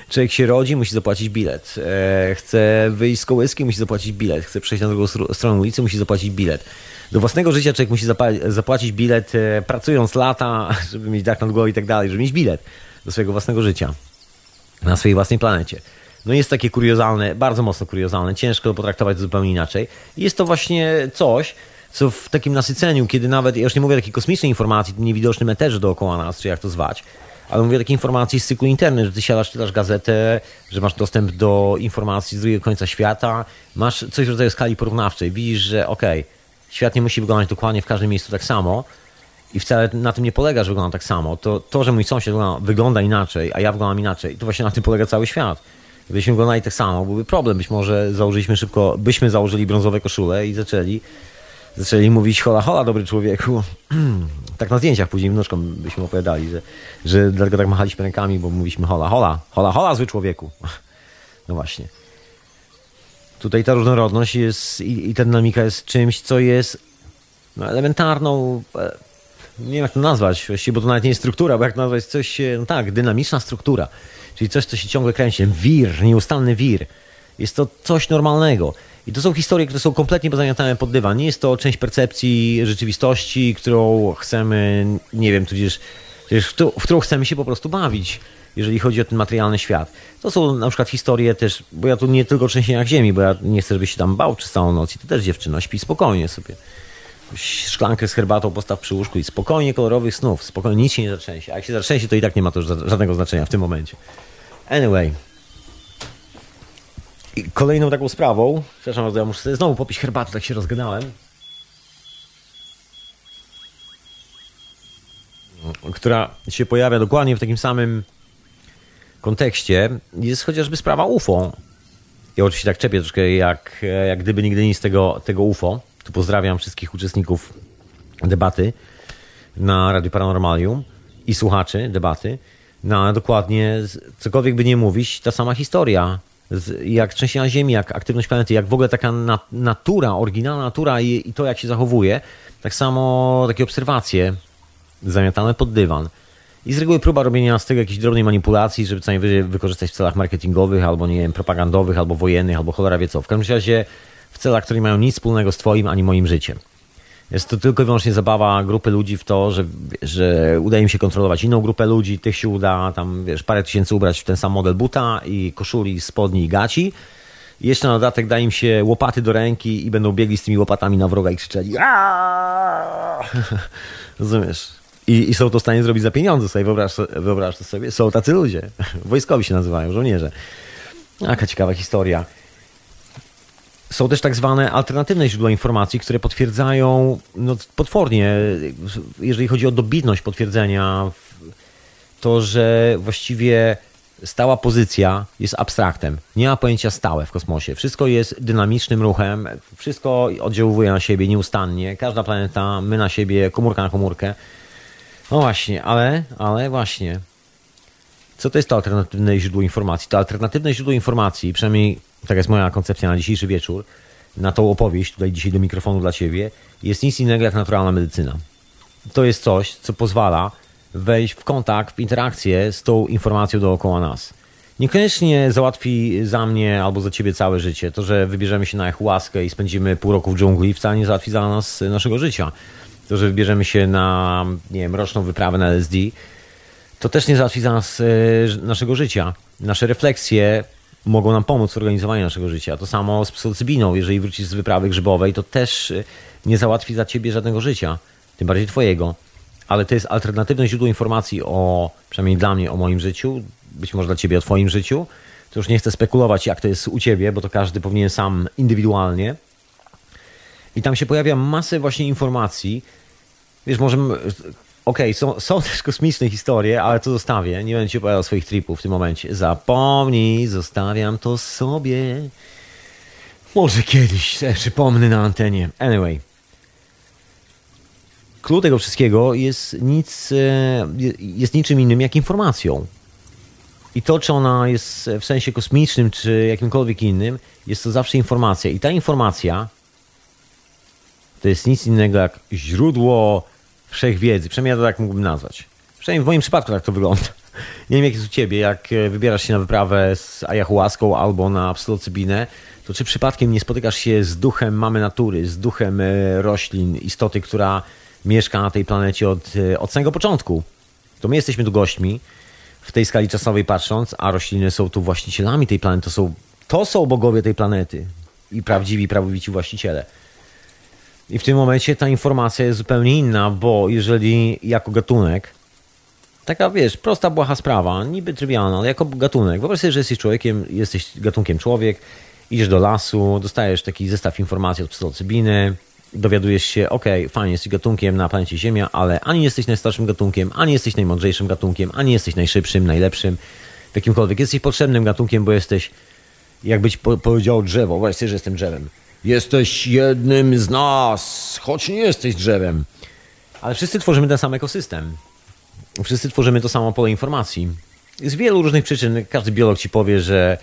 Człowiek się rodzi, musi zapłacić bilet. Chce wyjść z kołyski, musi zapłacić bilet. Chce przejść na drugą stronę ulicy, musi zapłacić bilet. Do własnego życia człowiek musi zapłacić bilet, pracując lata, żeby mieć dach nad głową i tak dalej, żeby mieć bilet do swojego własnego życia na swojej własnej planecie. No jest takie kuriozalne, bardzo mocno kuriozalne, ciężko potraktować to zupełnie inaczej. Jest to właśnie coś, co w takim nasyceniu, kiedy nawet, ja już nie mówię o takiej kosmicznej informacji, tym niewidocznym eterze dookoła nas, czy jak to zwać, ale mówię o takiej informacji z cyklu internet, że ty siadasz, czytasz gazetę, że masz dostęp do informacji z drugiego końca świata, masz coś w rodzaju skali porównawczej, widzisz, że okej, świat nie musi wyglądać dokładnie w każdym miejscu tak samo, i wcale na tym nie polega, że wygląda tak samo. To że mój sąsiad wygląda inaczej, a ja wyglądam inaczej, to właśnie na tym polega cały świat. Gdybyśmy wyglądali tak samo, byłby problem. Być może byśmy założyli brązowe koszule i zaczęli zaczęli mówić hola, hola, dobry człowieku. Tak na zdjęciach później mnóżką byśmy opowiadali, że dlatego tak machaliśmy rękami, bo mówiliśmy hola, hola, hola, hola, zły człowieku. No właśnie. Tutaj ta różnorodność jest i ta dynamika jest czymś, co jest no, elementarną, nie wiem jak to nazwać, właściwie, bo to nawet nie jest struktura, bo jak to nazwać coś, no tak, dynamiczna struktura, czyli coś, co się ciągle kręci, wir, nieustanny wir. Jest to coś normalnego. I to są historie, które są kompletnie pozamiatane pod dywan. Nie jest to część percepcji rzeczywistości, którą chcemy, nie wiem, tudzież w którą chcemy się po prostu bawić, jeżeli chodzi o ten materialny świat. To są na przykład historie też, bo ja tu nie tylko o trzęsieniach ziemi, bo ja nie chcę, żebyś się tam bał przez całą noc. I ty też, dziewczyno, śpi spokojnie sobie. Szklankę z herbatą postaw przy łóżku i spokojnie, kolorowych snów, spokojnie, nic się nie zatrzęsie. A jak się zatrzęsie, to i tak nie ma to żadnego znaczenia w tym momencie. Anyway. I kolejną taką sprawą, przepraszam, ja muszę sobie znowu popić herbatę, tak się rozgadałem, która się pojawia dokładnie w takim samym kontekście, jest chociażby sprawa UFO. Ja oczywiście tak czepię troszkę, jak gdyby nigdy nic tego UFO. Tu pozdrawiam wszystkich uczestników debaty na Radiu Paranormalium i słuchaczy debaty. No, dokładnie, cokolwiek by nie mówić, ta sama historia. Jak trzęsienia Ziemi, jak aktywność planety, jak w ogóle taka natura, oryginalna natura i to, jak się zachowuje. Tak samo takie obserwacje zamiatane pod dywan. I z reguły próba robienia z tego jakiejś drobnej manipulacji, żeby co najwyżej wykorzystać w celach marketingowych, albo nie wiem, propagandowych, albo wojennych, albo cholera wie co. W każdym razie w celach, które nie mają nic wspólnego z twoim, ani moim życiem. Jest to tylko i wyłącznie zabawa grupy ludzi w to, że udaje im się kontrolować inną grupę ludzi, tych się uda tam, wiesz, parę tysięcy ubrać w ten sam model buta i koszuli, spodni i gaci. I jeszcze na dodatek da im się łopaty do ręki i będą biegli z tymi łopatami na wroga i krzyczeli aaaaaah! Rozumiesz? I są to w stanie zrobić za pieniądze sobie, wyobraź to sobie. Są tacy ludzie. Wojskowi się nazywają, żołnierze. Taka ciekawa historia. Są też tak zwane alternatywne źródła informacji, które potwierdzają no, potwornie, jeżeli chodzi o dobitność potwierdzenia, to, że właściwie stała pozycja jest abstraktem. Nie ma pojęcia stałe w kosmosie. Wszystko jest dynamicznym ruchem, wszystko oddziałuje na siebie nieustannie. Każda planeta, my na siebie, komórka na komórkę. No właśnie, ale właśnie. Co to jest to alternatywne źródło informacji? To alternatywne źródło informacji, przynajmniej taka jest moja koncepcja na dzisiejszy wieczór, na tą opowieść, tutaj dzisiaj do mikrofonu dla ciebie, jest nic innego jak naturalna medycyna. To jest coś, co pozwala wejść w kontakt, w interakcję z tą informacją dookoła nas. Niekoniecznie załatwi za mnie albo za ciebie całe życie. To, że wybierzemy się na ayahuaskę i spędzimy pół roku w dżungli, wcale nie załatwi za nas naszego życia. To, że wybierzemy się na, nie wiem, roczną wyprawę na LSD, to też nie załatwi za nas naszego życia. Nasze refleksje mogą nam pomóc w organizowaniu naszego życia. To samo z psylocybiną. Jeżeli wrócisz z wyprawy grzybowej, to też nie załatwi za ciebie żadnego życia, tym bardziej twojego. Ale to jest alternatywne źródło informacji o, przynajmniej dla mnie, o moim życiu, być może dla ciebie o twoim życiu. To już nie chcę spekulować, jak to jest u ciebie, bo to każdy powinien sam indywidualnie. I tam się pojawia masę właśnie informacji. Wiesz, możemy... Okej, są też kosmiczne historie, ale to zostawię. Nie będę ci opowiadał swoich tripów w tym momencie. Zapomnij, zostawiam to sobie. Może kiedyś przypomnę na antenie. Anyway. Klucz tego wszystkiego jest niczym innym jak informacją. I to, czy ona jest w sensie kosmicznym, czy jakimkolwiek innym, jest to zawsze informacja. I ta informacja to jest nic innego jak źródło wszechwiedzy. Przynajmniej ja to tak mógłbym nazwać. Przynajmniej w moim przypadku tak to wygląda. Nie wiem jak jest u ciebie, jak wybierasz się na wyprawę z ayahuaską albo na psylocybinę, to czy przypadkiem nie spotykasz się z duchem mamy natury, z duchem roślin, istoty, która mieszka na tej planecie od samego początku. To my jesteśmy tu gośćmi, w tej skali czasowej patrząc, a rośliny są tu właścicielami tej planety. To są bogowie tej planety i prawowici właściciele. I w tym momencie ta informacja jest zupełnie inna, bo jeżeli jako gatunek, taka wiesz, prosta, błaha sprawa, niby trywialna, ale jako gatunek, wyobraź sobie, że jesteś człowiekiem, jesteś gatunkiem człowiek, idziesz do lasu, dostajesz taki zestaw informacji od psylocybiny, dowiadujesz się, okej, fajnie, jesteś gatunkiem na planecie Ziemia, ale ani jesteś najstarszym gatunkiem, ani jesteś najmądrzejszym gatunkiem, ani jesteś najszybszym, najlepszym, jakimkolwiek. Jesteś potrzebnym gatunkiem, bo jesteś, jakbyś powiedział drzewo, wyobraź sobie, że jestem drzewem. Jesteś jednym z nas, choć nie jesteś drzewem. Ale wszyscy tworzymy ten sam ekosystem. Wszyscy tworzymy to samo pole informacji. Z wielu różnych przyczyn. Każdy biolog ci powie, że...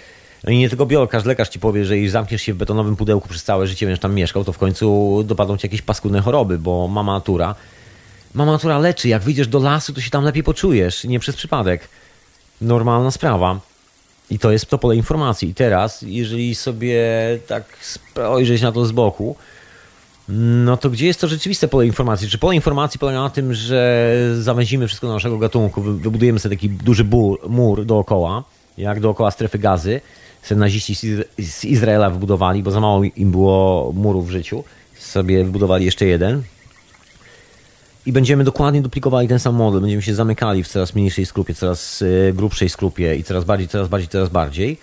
I nie tylko biolog, każdy lekarz ci powie, że jeśli zamkniesz się w betonowym pudełku przez całe życie, będziesz tam mieszkał, to w końcu dopadną ci jakieś paskudne choroby, bo mama natura leczy. Jak wyjdziesz do lasu, to się tam lepiej poczujesz. Nie przez przypadek. Normalna sprawa. I to jest to pole informacji. I teraz, jeżeli sobie tak spojrzeć na to z boku, no to gdzie jest to rzeczywiste pole informacji? Czy pole informacji polega na tym, że zawęzimy wszystko do naszego gatunku, wybudujemy sobie taki duży mur dookoła, jak dookoła strefy gazy, sobie naziści z Izraela wybudowali, bo za mało im było murów w życiu, sobie wybudowali jeszcze jeden. I będziemy dokładnie duplikowali ten sam model. Będziemy się zamykali w coraz mniejszej skrupie, coraz grubszej skrupie i coraz bardziej,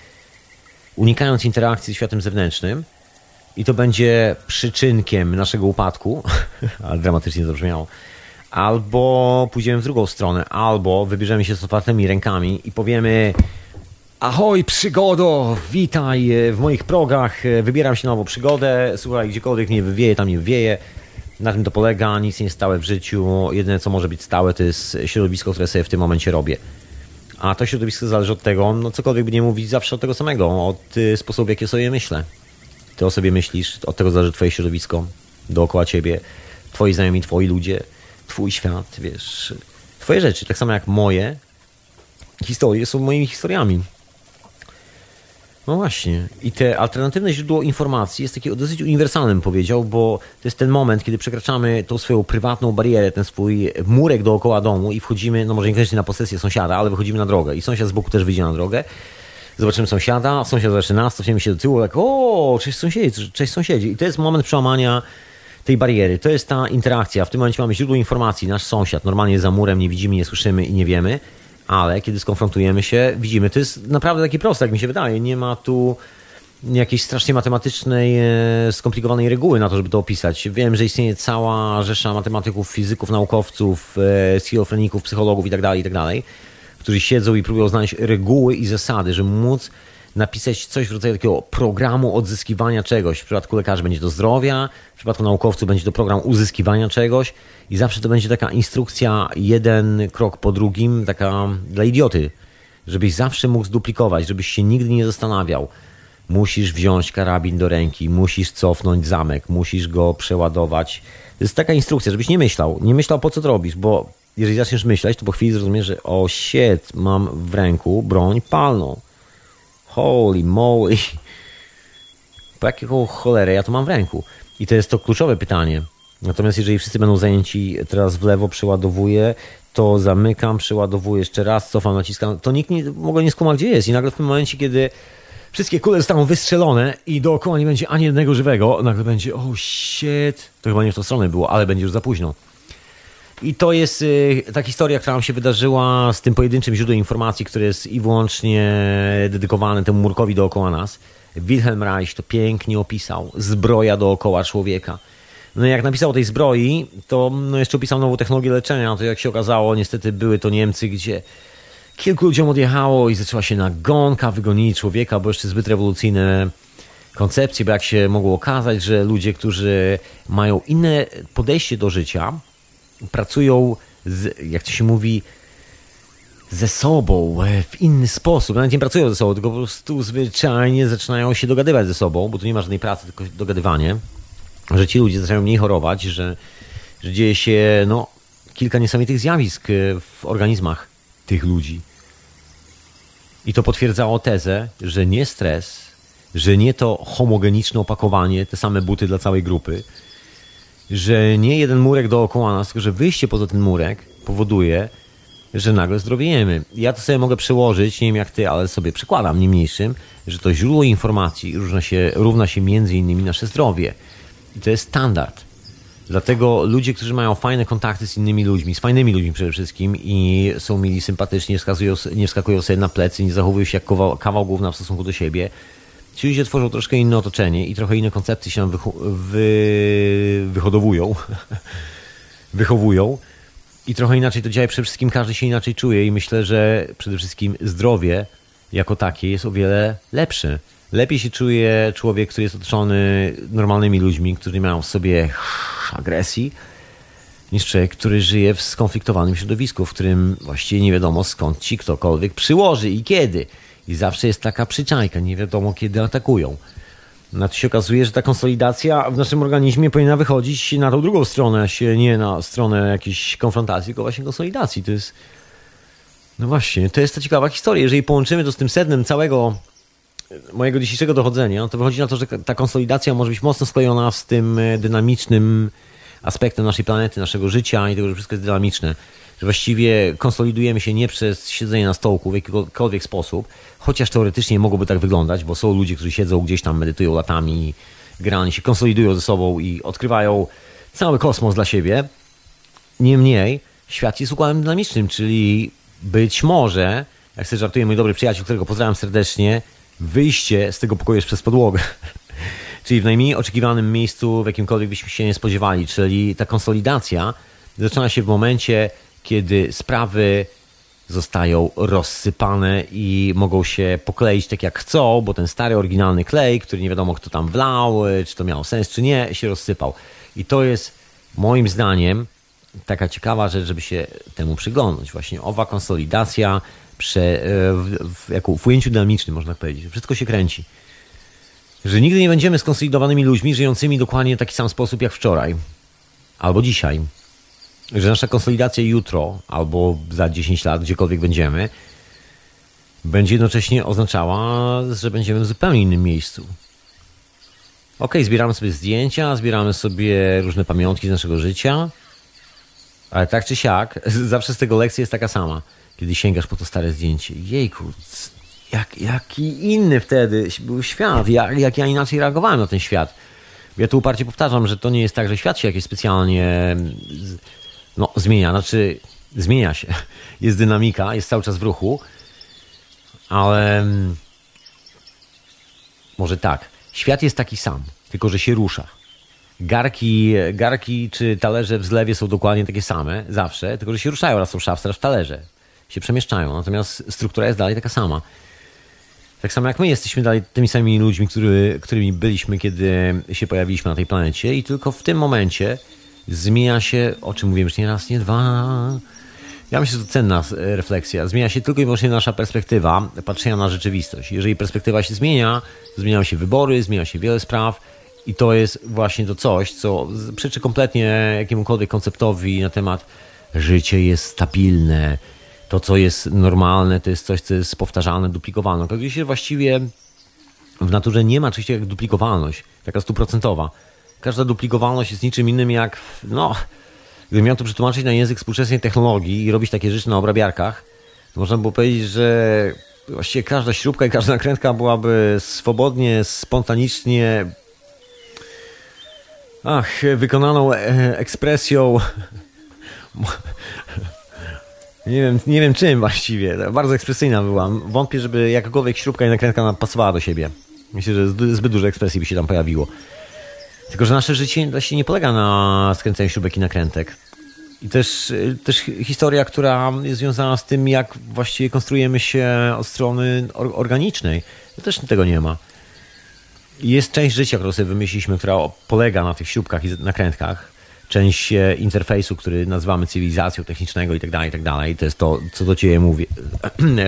unikając interakcji z światem zewnętrznym. I to będzie przyczynkiem naszego upadku, ale dramatycznie to brzmiało. Albo pójdziemy w drugą stronę, albo wybierzemy się z otwartymi rękami i powiemy: ahoj przygodo, witaj w moich progach, wybieram się na nową przygodę, słuchaj, gdziekolwiek mnie wywieje, tam mnie wieje. Na tym to polega, nic nie jest stałe w życiu. Jedyne, co może być stałe, to jest środowisko, które sobie w tym momencie robię. A to środowisko zależy od tego, no cokolwiek by nie mówić, zawsze od tego samego, od sposobu, w jaki sobie myślę. Ty o sobie myślisz, od tego zależy twoje środowisko dookoła ciebie, twoi znajomi, twoi ludzie, twój świat, wiesz, twoje rzeczy, tak samo jak moje historie są moimi historiami. No właśnie. I te alternatywne źródło informacji jest takie dosyć uniwersalnym, powiedział, bo to jest ten moment, kiedy przekraczamy tą swoją prywatną barierę, ten swój murek dookoła domu i wchodzimy, no może niekoniecznie na posesję sąsiada, ale wychodzimy na drogę i sąsiad z boku też wyjdzie na drogę. Zobaczymy sąsiada, sąsiad zobaczy nas, cofniemy się do tyłu, tak o, cześć sąsiedzi. I to jest moment przełamania tej bariery. To jest ta interakcja. W tym momencie mamy źródło informacji, nasz sąsiad. Normalnie za murem nie widzimy, nie słyszymy i nie wiemy. Ale kiedy skonfrontujemy się, widzimy. To jest naprawdę takie proste, jak mi się wydaje. Nie ma tu jakiejś strasznie matematycznej, skomplikowanej reguły na to, żeby to opisać. Wiem, że istnieje cała rzesza matematyków, fizyków, naukowców, schizofreników, psychologów itd., którzy siedzą i próbują znaleźć reguły i zasady, żeby móc napisać coś w rodzaju takiego programu odzyskiwania czegoś. W przypadku lekarzy będzie to zdrowia, w przypadku naukowców będzie to program uzyskiwania czegoś i zawsze to będzie taka instrukcja jeden krok po drugim, taka dla idioty, żebyś zawsze mógł zduplikować, żebyś się nigdy nie zastanawiał. Musisz wziąć karabin do ręki, musisz cofnąć zamek, musisz go przeładować. To jest taka instrukcja, żebyś nie myślał po co to robisz, bo jeżeli zaczniesz myśleć, to po chwili zrozumiesz, że o shit, mam w ręku broń palną. Holy moly. Po jaką cholerę ja to mam w ręku? I to jest to kluczowe pytanie. Natomiast jeżeli wszyscy będą zajęci, teraz w lewo przeładowuję, to zamykam, przeładowuję jeszcze raz, cofam, naciskam, to nikt nie skumał, gdzie jest. I nagle w tym momencie, kiedy wszystkie kule zostaną wystrzelone i dookoła nie będzie ani jednego żywego, nagle będzie oh shit. To chyba nie w tą stronę było, ale będzie już za późno. I to jest ta historia, która nam się wydarzyła z tym pojedynczym źródłem informacji, które jest i wyłącznie dedykowane temu murkowi dookoła nas. Wilhelm Reich to pięknie opisał. Zbroja dookoła człowieka. No jak napisał o tej zbroi, to jeszcze opisał nową technologię leczenia. To jak się okazało, niestety były to Niemcy, gdzie kilku ludziom odjechało i zaczęła się nagonka, wygonili człowieka, bo jeszcze zbyt rewolucyjne koncepcje, bo jak się mogło okazać, że ludzie, którzy mają inne podejście do życia, pracują, jak to się mówi, ze sobą w inny sposób. Nawet nie pracują ze sobą, tylko po prostu zwyczajnie zaczynają się dogadywać ze sobą, bo tu nie ma żadnej pracy, tylko dogadywanie. Że ci ludzie zaczynają mniej chorować, że dzieje się kilka niesamowitych zjawisk w organizmach tych ludzi. I to potwierdzało tezę, że nie stres, że nie to homogeniczne opakowanie, te same buty dla całej grupy, że nie jeden murek dookoła nas, tylko że wyjście poza ten murek powoduje, że nagle zdrowiejemy. Ja to sobie mogę przełożyć, nie wiem jak ty, ale sobie przekładam niemniejszym, że to źródło informacji równa się między innymi nasze zdrowie. I to jest standard. Dlatego ludzie, którzy mają fajne kontakty z innymi ludźmi, z fajnymi ludźmi przede wszystkim i są mili, sympatyczni, nie wskakują sobie na plecy, nie zachowują się jak kawał główna w stosunku do siebie, ci ludzie tworzą troszkę inne otoczenie i trochę inne koncepcje się nam wychowują i trochę inaczej to dzieje. Przede wszystkim każdy się inaczej czuje i myślę, że przede wszystkim zdrowie jako takie jest o wiele lepsze. Lepiej się czuje człowiek, który jest otoczony normalnymi ludźmi, którzy nie mają w sobie agresji, niż człowiek, który żyje w skonfliktowanym środowisku, w którym właściwie nie wiadomo skąd ci ktokolwiek przyłoży i kiedy. I zawsze jest taka przyczajka, nie wiadomo kiedy atakują. Znaczy się okazuje, że ta konsolidacja w naszym organizmie powinna wychodzić na tą drugą stronę, się nie na stronę jakiejś konfrontacji, tylko właśnie konsolidacji. To jest... No właśnie, to jest ta ciekawa historia. Jeżeli połączymy to z tym sednem całego mojego dzisiejszego dochodzenia, to wychodzi na to, że ta konsolidacja może być mocno sklejona z tym dynamicznym aspektem naszej planety, naszego życia i tego, że wszystko jest dynamiczne. Że właściwie konsolidujemy się nie przez siedzenie na stołku w jakikolwiek sposób, chociaż teoretycznie mogłoby tak wyglądać, bo są ludzie, którzy siedzą gdzieś tam, medytują latami, grani się, konsolidują ze sobą i odkrywają cały kosmos dla siebie. Niemniej świat jest układem dynamicznym, czyli być może, jak sobie żartuje mój dobry przyjaciel, którego pozdrawiam serdecznie, wyjście z tego pokoju jest przez podłogę. Czyli w najmniej oczekiwanym miejscu, w jakimkolwiek byśmy się nie spodziewali. Czyli ta konsolidacja zaczyna się w momencie, kiedy sprawy zostają rozsypane i mogą się pokleić tak jak chcą, bo ten stary, oryginalny klej, który nie wiadomo kto tam wlał, czy to miało sens, czy nie, się rozsypał. I to jest moim zdaniem taka ciekawa rzecz, żeby się temu przyglądać. Właśnie owa konsolidacja w ujęciu dynamicznym, można powiedzieć. Wszystko się kręci. Że nigdy nie będziemy skonsolidowanymi ludźmi żyjącymi dokładnie w taki sam sposób jak wczoraj. Albo dzisiaj. Że nasza konsolidacja jutro, albo za 10 lat, gdziekolwiek będziemy, będzie jednocześnie oznaczała, że będziemy w zupełnie innym miejscu. Okej, zbieramy sobie zdjęcia, zbieramy sobie różne pamiątki z naszego życia, ale tak czy siak, zawsze z tego lekcja jest taka sama. Kiedy sięgasz po to stare zdjęcie. Jejku, jaki inny wtedy był świat, jak ja inaczej reagowałem na ten świat. Ja tu uparcie powtarzam, że to nie jest tak, że świat się jakieś specjalnie zmienia. Znaczy, zmienia się. Jest dynamika, jest cały czas w ruchu, ale może tak. Świat jest taki sam, tylko że się rusza. Garki czy talerze w zlewie są dokładnie takie same zawsze, tylko że się ruszają. Raz są szafce, raz talerze. Się przemieszczają. Natomiast struktura jest dalej taka sama. Tak samo jak my jesteśmy dalej tymi samymi ludźmi, którymi byliśmy, kiedy się pojawiliśmy na tej planecie i tylko w tym momencie zmienia się, o czym mówiłem już nie raz, nie dwa. Ja myślę, że to cenna refleksja. Zmienia się tylko i wyłącznie nasza perspektywa patrzenia na rzeczywistość. Jeżeli perspektywa się zmienia, to zmieniają się wybory, zmienia się wiele spraw i to jest właśnie to coś, co przeczy kompletnie jakiemukolwiek konceptowi na temat życie jest stabilne. To, co jest normalne, to jest coś, co jest powtarzalne, duplikowane. Okazuje się, właściwie w naturze nie ma oczywiście jak duplikowalność, taka 100%. Każda duplikowalność jest niczym innym jak, gdybym miał to przetłumaczyć na język współczesnej technologii i robić takie rzeczy na obrabiarkach, to można by było powiedzieć, że właściwie każda śrubka i każda nakrętka byłaby swobodnie, spontanicznie wykonaną ekspresją Nie wiem czym właściwie. Bardzo ekspresyjna byłam. Wątpię, żeby jakakolwiek śrubka i nakrętka pasowała do siebie. Myślę, że zbyt dużo ekspresji by się tam pojawiło. Tylko że nasze życie właśnie nie polega na skręceniu śrubek i nakrętek. I też historia, która jest związana z tym, jak właściwie konstruujemy się od strony organicznej. To też tego nie ma. Jest część życia, którą sobie wymyśliliśmy, która polega na tych śrubkach i nakrętkach. Część interfejsu, który nazywamy cywilizacją technicznego i tak dalej. To jest to, co do ciebie mówię.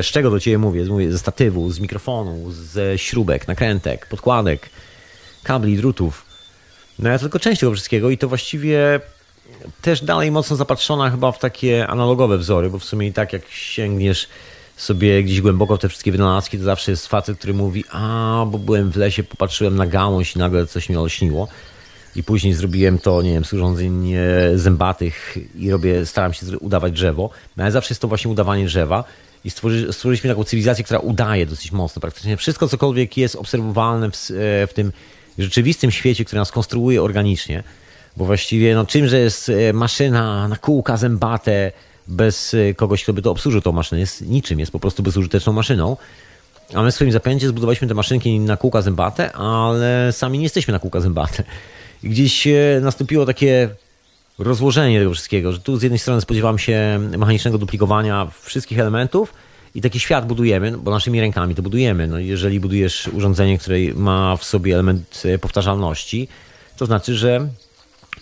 Z czego do ciebie mówię? Mówię ze statywu, z mikrofonu, ze śrubek, nakrętek, podkładek, kabli, drutów. Ja tylko część tego wszystkiego i to właściwie też dalej mocno zapatrzona chyba w takie analogowe wzory, bo w sumie i tak jak sięgniesz sobie gdzieś głęboko w te wszystkie wynalazki, to zawsze jest facet, który mówi bo byłem w lesie, popatrzyłem na gałąź i nagle coś mnie olśniło. I później zrobiłem to, nie wiem, z urządzeń zębatych i staram się udawać drzewo. No ale zawsze jest to właśnie udawanie drzewa. I stworzyliśmy taką cywilizację, która udaje dosyć mocno praktycznie. Wszystko, cokolwiek jest obserwowalne w tym rzeczywistym świecie, który nas konstruuje organicznie. Bo właściwie czymże jest maszyna na kółka zębate bez kogoś, kto by to obsłużył tą maszynę. Jest niczym, jest po prostu bezużyteczną maszyną. A my w swoim zapędzie zbudowaliśmy te maszynki na kółka zębate, ale sami nie jesteśmy na kółka zębate. I gdzieś nastąpiło takie rozłożenie tego wszystkiego, że tu z jednej strony spodziewam się mechanicznego duplikowania wszystkich elementów I taki świat budujemy, bo naszymi rękami to budujemy. No, jeżeli budujesz urządzenie, które ma w sobie element powtarzalności, to znaczy, że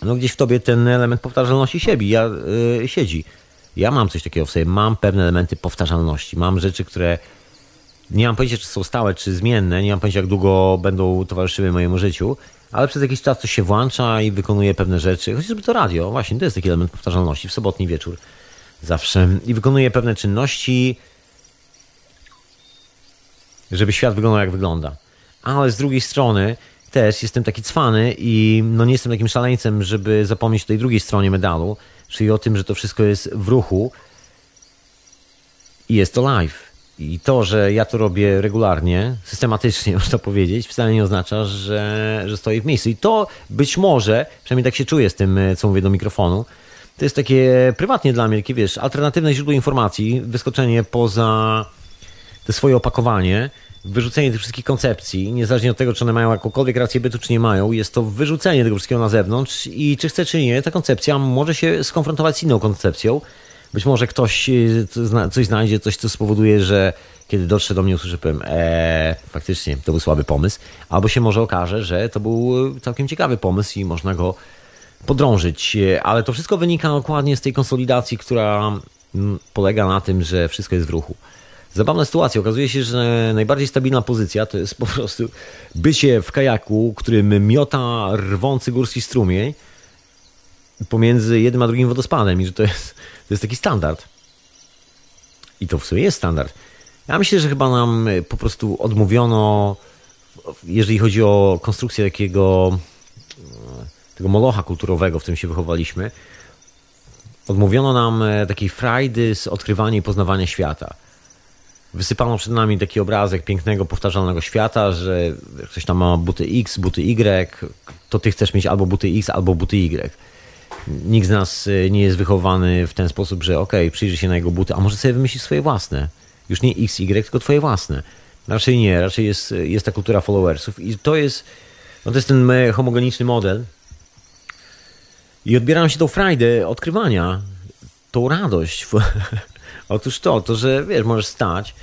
no, gdzieś w tobie ten element powtarzalności siedzi. Ja mam coś takiego w sobie, mam pewne elementy powtarzalności. Mam rzeczy, które nie mam pojęcia, czy są stałe, czy zmienne. Nie mam pojęcia, jak długo będą towarzyszyły mojemu życiu, ale przez jakiś czas coś się włącza i wykonuje pewne rzeczy. Chociażby to radio, właśnie, to jest taki element powtarzalności w sobotni wieczór zawsze. I wykonuje pewne czynności, żeby świat wyglądał jak wygląda. Ale z drugiej strony też jestem taki cwany i no nie jestem takim szaleńcem, żeby zapomnieć o tej drugiej stronie medalu, czyli o tym, że to wszystko jest w ruchu i jest to live. I to, że ja to robię regularnie, systematycznie można powiedzieć, wcale nie oznacza, że stoję w miejscu. I to być może, przynajmniej tak się czuję z tym, co mówię do mikrofonu, to jest takie prywatnie dla mnie, takie, wiesz, alternatywne źródło informacji, wyskoczenie poza te swoje opakowanie, wyrzucenie tych wszystkich koncepcji, niezależnie od tego, czy one mają jakąkolwiek rację bytu, czy nie mają, jest to wyrzucenie tego wszystkiego na zewnątrz i czy chce, czy nie, ta koncepcja może się skonfrontować z inną koncepcją. Być może ktoś coś znajdzie, coś, co spowoduje, że kiedy dotrze do mnie, usłyszę, powiem, faktycznie to był słaby pomysł, albo się może okaże, że to był całkiem ciekawy pomysł i można go podrążyć. Ale to wszystko wynika dokładnie z tej konsolidacji, która polega na tym, że wszystko jest w ruchu. Zabawna sytuacja. Okazuje się, że najbardziej stabilna pozycja to jest po prostu bycie w kajaku, którym miota rwący górski strumień pomiędzy jednym a drugim wodospadem i że to jest taki standard. I to w sumie jest standard. Ja myślę, że chyba nam po prostu odmówiono, jeżeli chodzi o konstrukcję tego molocha kulturowego, w którym się wychowaliśmy, odmówiono nam takiej frajdy z odkrywania i poznawania świata. Wysypano przed nami taki obrazek pięknego, powtarzalnego świata, że ktoś tam ma buty X, buty Y, to ty chcesz mieć albo buty X, albo buty Y. Nikt z nas nie jest wychowany w ten sposób, że okej, przyjrzy się na jego buty, a może sobie wymyślić swoje własne. Już nie X, Y, tylko twoje własne. Raczej nie, raczej jest ta kultura followersów i to jest ten homogeniczny model. I odbieram się tą frajdę odkrywania, tą radość. Otóż to, że wiesz, możesz stać,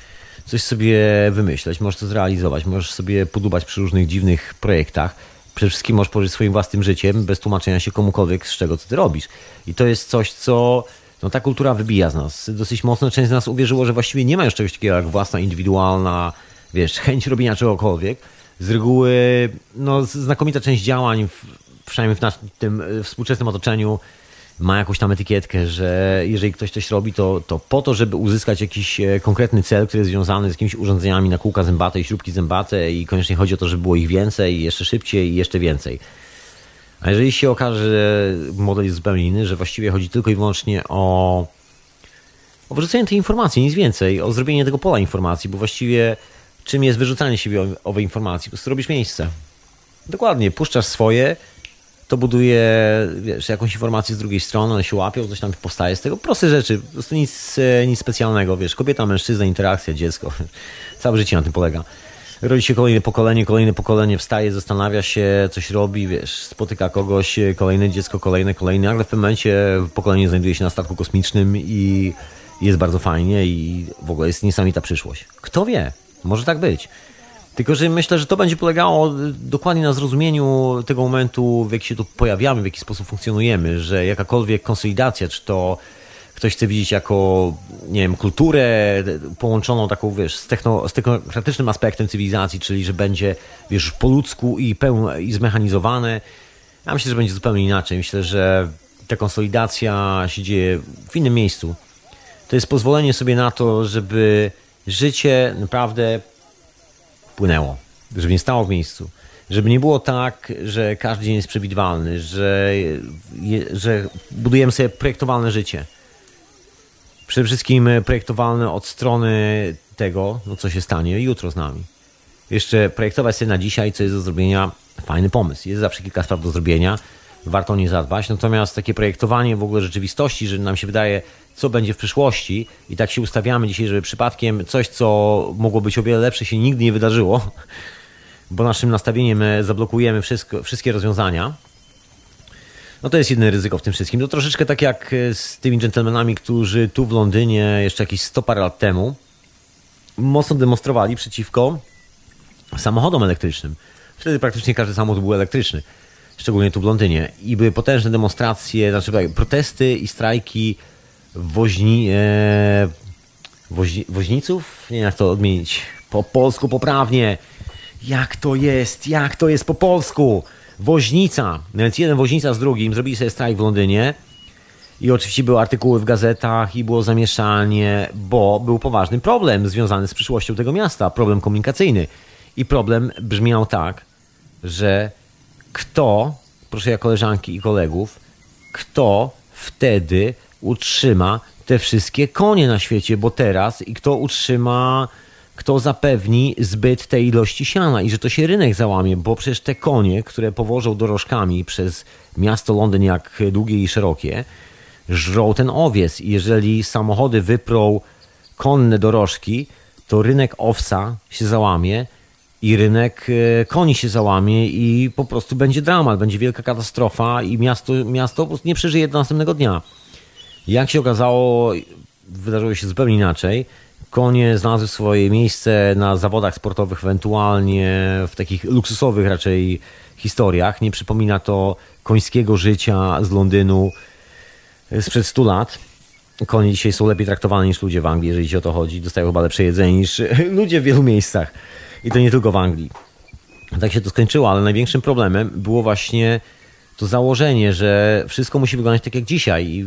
coś sobie wymyśleć, możesz to zrealizować, możesz sobie podubać przy różnych dziwnych projektach. Przede wszystkim możesz pożyć swoim własnym życiem bez tłumaczenia się komukolwiek z czego, co ty robisz. I to jest coś, co no, ta kultura wybija z nas. Dosyć mocno część z nas uwierzyło, że właściwie nie ma już czegoś takiego jak własna, indywidualna, wiesz, chęć robienia czegokolwiek. Z reguły no, znakomita część działań, przynajmniej w naszym tym współczesnym otoczeniu, ma jakąś tam etykietkę, że jeżeli ktoś coś robi, to po to, żeby uzyskać jakiś konkretny cel, który jest związany z jakimiś urządzeniami na kółka zębate i śrubki zębate i koniecznie chodzi o to, żeby było ich więcej, jeszcze szybciej i jeszcze więcej. A jeżeli się okaże, że model jest zupełnie inny, że właściwie chodzi tylko i wyłącznie o wyrzucenie tej informacji, nic więcej, o zrobienie tego pola informacji, bo właściwie czym jest wyrzucanie siebie owej informacji? Po prostu robisz miejsce. Dokładnie, puszczasz swoje, to buduje, wiesz, jakąś informację z drugiej strony, one się łapią, coś tam powstaje z tego. Proste rzeczy, po prostu nic specjalnego, wiesz, kobieta, mężczyzna, interakcja, dziecko, całe życie na tym polega. Rodzi się kolejne pokolenie, wstaje, zastanawia się, coś robi, wiesz, spotyka kogoś, kolejne dziecko, kolejne, nagle w pewnym momencie pokolenie znajduje się na statku kosmicznym i jest bardzo fajnie i w ogóle jest niesamowita przyszłość. Kto wie, może tak być. Tylko, że myślę, że to będzie polegało dokładnie na zrozumieniu tego momentu, w jaki się tu pojawiamy, w jaki sposób funkcjonujemy, że jakakolwiek konsolidacja, czy to ktoś chce widzieć jako, nie wiem, kulturę połączoną taką, wiesz, z technokratycznym aspektem cywilizacji, czyli że będzie, wiesz, po ludzku i zmechanizowane. Ja myślę, że będzie zupełnie inaczej. Myślę, że ta konsolidacja się dzieje w innym miejscu. To jest pozwolenie sobie na to, żeby życie naprawdę płynęło, żeby nie stało w miejscu, żeby nie było tak, że każdy dzień jest przewidywalny, że budujemy sobie projektowalne życie. Przede wszystkim projektowalne od strony tego, no co się stanie jutro z nami. Jeszcze projektować sobie na dzisiaj, co jest do zrobienia, fajny pomysł. Jest zawsze kilka spraw do zrobienia, warto o nie zadbać. Natomiast takie projektowanie w ogóle rzeczywistości, że nam się wydaje, co będzie w przyszłości i tak się ustawiamy dzisiaj, żeby przypadkiem coś, co mogło być o wiele lepsze, się nigdy nie wydarzyło, bo naszym nastawieniem zablokujemy wszystkie rozwiązania. No to jest jedyne ryzyko w tym wszystkim. To troszeczkę tak jak z tymi dżentelmenami, którzy tu w Londynie jeszcze jakieś 100 parę lat temu mocno demonstrowali przeciwko samochodom elektrycznym. Wtedy praktycznie każdy samochód był elektryczny, szczególnie tu w Londynie. I były potężne demonstracje, znaczy protesty i strajki woźniców? Nie wiem, jak to odmienić. Po polsku poprawnie. Jak to jest po polsku? Woźnica. Więc jeden woźnica z drugim zrobili sobie strajk w Londynie. I oczywiście były artykuły w gazetach i było zamieszanie, bo był poważny problem związany z przyszłością tego miasta. Problem komunikacyjny. I problem brzmiał tak, że kto, proszę ja koleżanki i kolegów, kto wtedy utrzyma te wszystkie konie na świecie, bo teraz i kto utrzyma, kto zapewni zbyt tej ilości siana i że to się rynek załamie, bo przecież te konie, które powożą dorożkami przez miasto Londyn jak długie i szerokie, żrą ten owiec i jeżeli samochody wyprą konne dorożki, to rynek owsa się załamie i rynek koni się załamie i po prostu będzie dramat, będzie wielka katastrofa i miasto po prostu nie przeżyje do następnego dnia. Jak się okazało, wydarzyło się zupełnie inaczej. Konie znalazły swoje miejsce na zawodach sportowych, ewentualnie w takich luksusowych raczej historiach. Nie przypomina to końskiego życia z Londynu sprzed 100 lat. Konie dzisiaj są lepiej traktowane niż ludzie w Anglii, jeżeli ci o to chodzi. Dostają chyba lepsze jedzenie niż ludzie w wielu miejscach. I to nie tylko w Anglii. Tak się to skończyło, ale największym problemem było właśnie to założenie, że wszystko musi wyglądać tak jak dzisiaj. I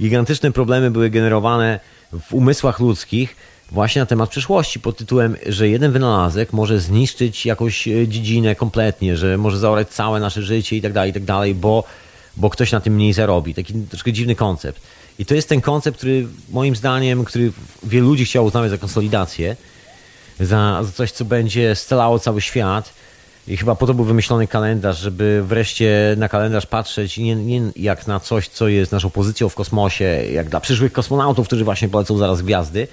gigantyczne problemy były generowane w umysłach ludzkich właśnie na temat przyszłości pod tytułem, że jeden wynalazek może zniszczyć jakąś dziedzinę kompletnie, że może zaorać całe nasze życie i tak dalej, bo ktoś na tym mniej zarobi. Taki troszkę dziwny koncept. I to jest ten koncept, który moim zdaniem, który wielu ludzi chciało uznawać za konsolidację, za coś, co będzie scalało cały świat. I chyba po to był wymyślony kalendarz, żeby wreszcie na kalendarz patrzeć nie jak na coś, co jest naszą pozycją w kosmosie, jak dla przyszłych kosmonautów, którzy właśnie polecą zaraz gwiazdy.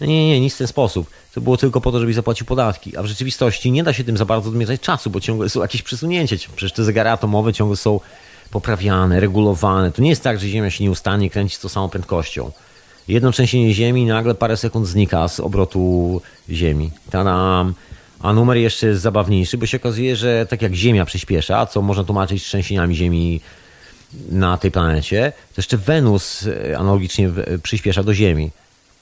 No nie, nic w ten sposób. To było tylko po to, żebyś zapłacił podatki. A w rzeczywistości nie da się tym za bardzo odmierzać czasu, bo ciągle są jakieś przesunięcia. Przecież te zegary atomowe ciągle są poprawiane, regulowane. To nie jest tak, że Ziemia się nieustannie kręci z tą samą prędkością. Jedno trzęsienie Ziemi nagle parę sekund znika z obrotu Ziemi. Ta-dam! A numer jeszcze jest zabawniejszy, bo się okazuje, że tak jak Ziemia przyspiesza, co można tłumaczyć trzęsieniami Ziemi na tej planecie, to jeszcze Wenus analogicznie przyspiesza do Ziemi.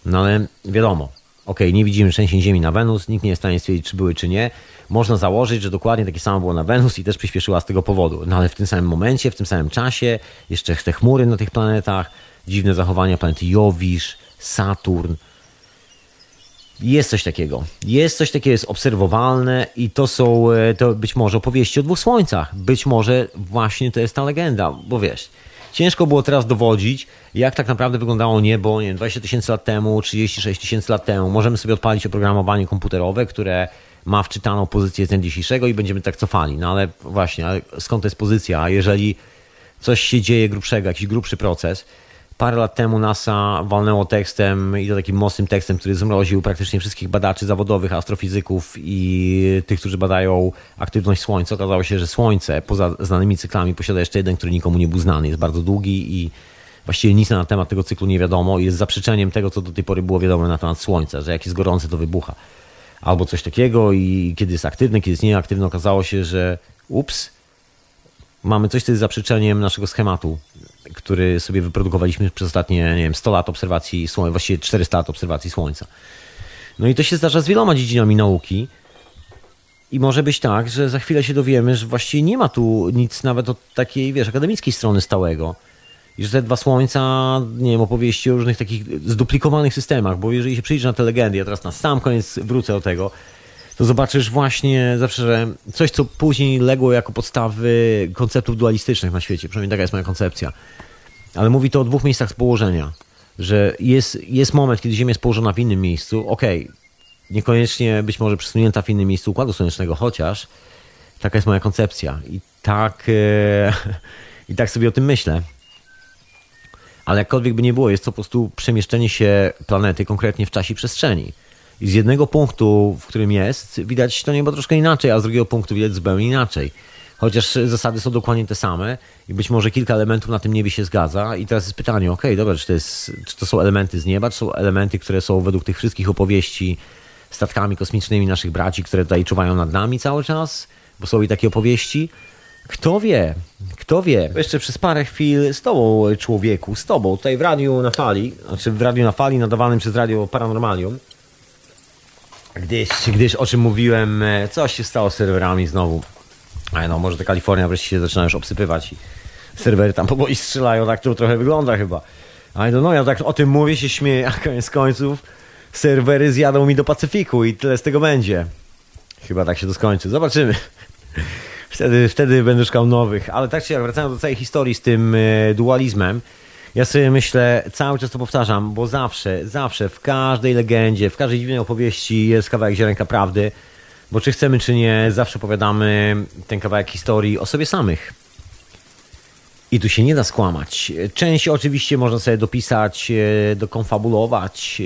No ale wiadomo, okej, nie widzimy trzęsień Ziemi na Wenus, nikt nie jest w stanie stwierdzić, czy były, czy nie. Można założyć, że dokładnie takie samo było na Wenus i też przyspieszyła z tego powodu. No ale w tym samym momencie, w tym samym czasie, jeszcze te chmury na tych planetach, dziwne zachowania planety Jowisz, Saturn. Jest coś takiego. Jest coś takiego, jest obserwowalne i to być może opowieści o dwóch słońcach. Być może właśnie to jest ta legenda, bo wiesz, ciężko było teraz dowodzić, jak tak naprawdę wyglądało niebo, nie wiem, 20 000 lat temu, 36 000 lat temu. Możemy sobie odpalić oprogramowanie komputerowe, które ma wczytaną pozycję z dnia dzisiejszego i będziemy tak cofali. No ale właśnie, ale skąd to jest pozycja? Jeżeli coś się dzieje grubszego, jakiś grubszy proces. Parę lat temu NASA walnęło tekstem i to takim mocnym tekstem, który zmroził praktycznie wszystkich badaczy zawodowych, astrofizyków i tych, którzy badają aktywność Słońca. Okazało się, że Słońce poza znanymi cyklami posiada jeszcze jeden, który nikomu nie był znany. Jest bardzo długi i właściwie nic na temat tego cyklu nie wiadomo. Jest zaprzeczeniem tego, co do tej pory było wiadomo na temat Słońca, że jak jest gorące, to wybucha. Albo coś takiego i kiedy jest aktywny, kiedy jest nieaktywny, okazało się, że mamy coś, co jest zaprzeczeniem naszego schematu, który sobie wyprodukowaliśmy przez ostatnie, nie wiem, 100 lat obserwacji Słońca, właściwie 400 lat obserwacji Słońca. No i to się zdarza z wieloma dziedzinami nauki i może być tak, że za chwilę się dowiemy, że właściwie nie ma tu nic nawet od takiej, wiesz, akademickiej strony stałego i że te dwa Słońca, nie wiem, opowieści o różnych takich zduplikowanych systemach, bo jeżeli się przyjrzysz na te legendy, ja teraz na sam koniec wrócę do tego, to zobaczysz właśnie zawsze, że coś, co później legło jako podstawy konceptów dualistycznych na świecie. Przynajmniej taka jest moja koncepcja. Ale mówi to o dwóch miejscach położenia. Że jest moment, kiedy Ziemia jest położona w innym miejscu. Okej, niekoniecznie być może przesunięta w innym miejscu Układu Słonecznego, chociaż taka jest moja koncepcja. I tak sobie o tym myślę. Ale jakkolwiek by nie było, jest to po prostu przemieszczenie się planety konkretnie w czasie i przestrzeni. I z jednego punktu, w którym jest, widać to niebo troszkę inaczej, a z drugiego punktu widać zupełnie inaczej. chociaż zasady są dokładnie te same i być może kilka elementów na tym niebie się zgadza i teraz jest pytanie, okej, dobra, czy to są elementy z nieba, czy są elementy, które są według tych wszystkich opowieści statkami kosmicznymi naszych braci, które tutaj czuwają nad nami cały czas, bo są i takie opowieści. Kto wie? Kto wie? Jeszcze przez parę chwil z tobą, człowieku, z tobą, tutaj w Radiu na Fali, znaczy w Radiu na Fali nadawanym przez Radio Paranormalium, gdyż o czym mówiłem, coś się stało z serwerami znowu. No, może ta Kalifornia wreszcie się zaczyna już obsypywać i serwery tam poboi strzelają, tak to trochę wygląda chyba. No, ja tak o tym mówię, się śmieję, a koniec końców serwery zjadą mi do Pacyfiku i tyle z tego będzie. Chyba tak się to skończy. Zobaczymy. Wtedy będę szukał nowych. Ale tak czy jak, wracając do całej historii z tym dualizmem, ja sobie myślę, cały czas to powtarzam, bo zawsze w każdej legendzie, w każdej dziwnej opowieści jest kawałek ziarenka prawdy, bo czy chcemy, czy nie, zawsze opowiadamy ten kawałek historii o sobie samych. I tu się nie da skłamać. Część oczywiście można sobie dopisać, dokonfabulować,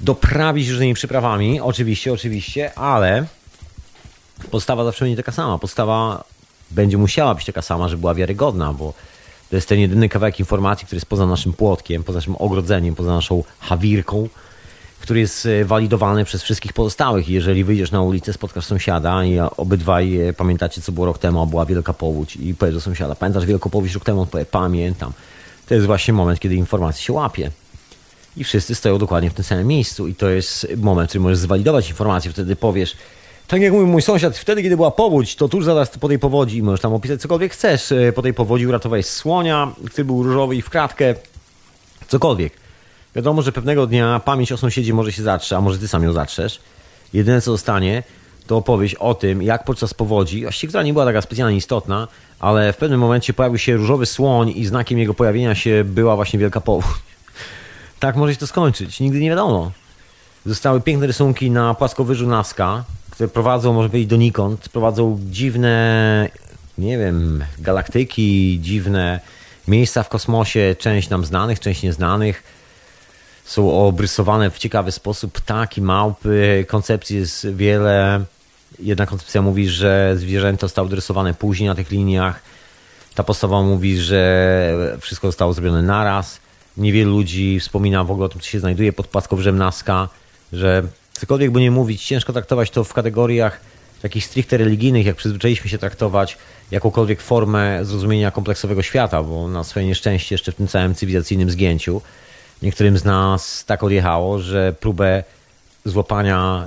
doprawić różnymi przyprawami, oczywiście, ale podstawa zawsze będzie taka sama. Podstawa będzie musiała być taka sama, żeby była wiarygodna, bo to jest ten jedyny kawałek informacji, który jest poza naszym płotkiem, poza naszym ogrodzeniem, poza naszą hawirką, który jest walidowany przez wszystkich pozostałych. Jeżeli wyjdziesz na ulicę, spotkasz sąsiada i obydwaj pamiętacie, co było rok temu, a była wielka powódź, i powiesz do sąsiada, pamiętasz wielką powódź rok temu? On powie, pamiętam. To jest właśnie moment, kiedy informacja się łapie. I wszyscy stoją dokładnie w tym samym miejscu i to jest moment, w którym możesz zwalidować informację. Wtedy powiesz, tak jak mówił mój sąsiad, wtedy, kiedy była powódź, to tuż zaraz po tej powodzi, i możesz tam opisać cokolwiek chcesz. Po tej powodzi uratowałeś słonia, który był różowy i w kratkę, cokolwiek. Wiadomo, że pewnego dnia pamięć o sąsiedzie może się zatrze, a może ty sam ją zatrzesz. Jedyne, co zostanie, to opowieść o tym, jak podczas powodzi, właściwie która nie była taka specjalnie istotna, ale w pewnym momencie pojawił się różowy słoń i znakiem jego pojawienia się była właśnie wielka powódź. Tak może się to skończyć, nigdy nie wiadomo. Zostały piękne rysunki na płaskowyżu Nazca, które prowadzą, może powiedzieć, donikąd, prowadzą dziwne, nie wiem, galaktyki, dziwne miejsca w kosmosie, część nam znanych, część nieznanych. Są obrysowane w ciekawy sposób ptaki, małpy, koncepcji jest wiele. Jedna koncepcja mówi, że zwierzęta zostały dorysowane później na tych liniach. Ta podstawa mówi, że wszystko zostało zrobione naraz. Niewielu ludzi wspomina w ogóle o tym, co się znajduje pod płaskowyżem Nazca, że cokolwiek by nie mówić, ciężko traktować to w kategoriach takich stricte religijnych, jak przyzwyczailiśmy się traktować jakąkolwiek formę zrozumienia kompleksowego świata, bo na swoje nieszczęście jeszcze w tym całym cywilizacyjnym zgięciu niektórym z nas tak odjechało, że próbę złapania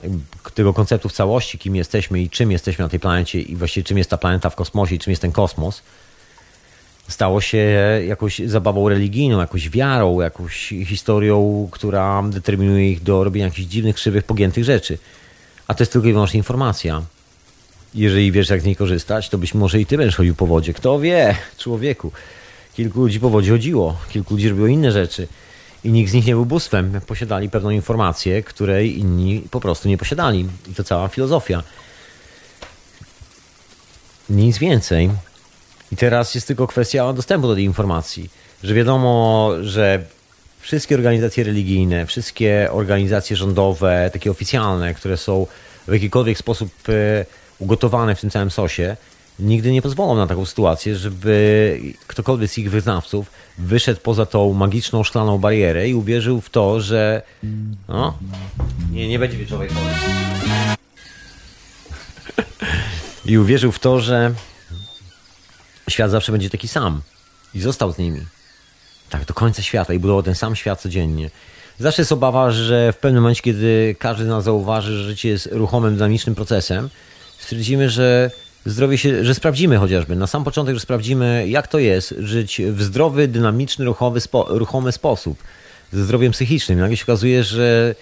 tego konceptu w całości, kim jesteśmy i czym jesteśmy na tej planecie i właściwie czym jest ta planeta w kosmosie i czym jest ten kosmos, stało się jakąś zabawą religijną, jakąś wiarą, jakąś historią, która determinuje ich do robienia jakichś dziwnych, krzywych, pogiętych rzeczy. A to jest tylko i wyłącznie informacja. Jeżeli wiesz, jak z niej korzystać, to być może i ty będziesz chodził po wodzie. Kto wie, człowieku. Kilku ludzi po wodzie chodziło, kilku ludzi robiło inne rzeczy i nikt z nich nie był bóstwem. Posiadali pewną informację, której inni po prostu nie posiadali. I to cała filozofia. Nic więcej. I teraz jest tylko kwestia dostępu do tej informacji, że wiadomo, że wszystkie organizacje religijne, wszystkie organizacje rządowe, takie oficjalne, które są w jakikolwiek sposób ugotowane w tym całym sosie, nigdy nie pozwolą na taką sytuację, żeby ktokolwiek z ich wyznawców wyszedł poza tą magiczną, szklaną barierę i uwierzył w to, że no, nie będzie wieczorowej chory. I uwierzył w to, że świat zawsze będzie taki sam. I został z nimi. Tak, do końca świata. I budował ten sam świat codziennie. Zawsze jest obawa, że w pewnym momencie, kiedy każdy z nas zauważy, że życie jest ruchomym, dynamicznym procesem, stwierdzimy, że zdrowie się, że sprawdzimy chociażby. Na sam początek, że sprawdzimy, jak to jest żyć w zdrowy, dynamiczny, ruchomy sposób. Ze zdrowiem psychicznym. Nagle się okazuje, że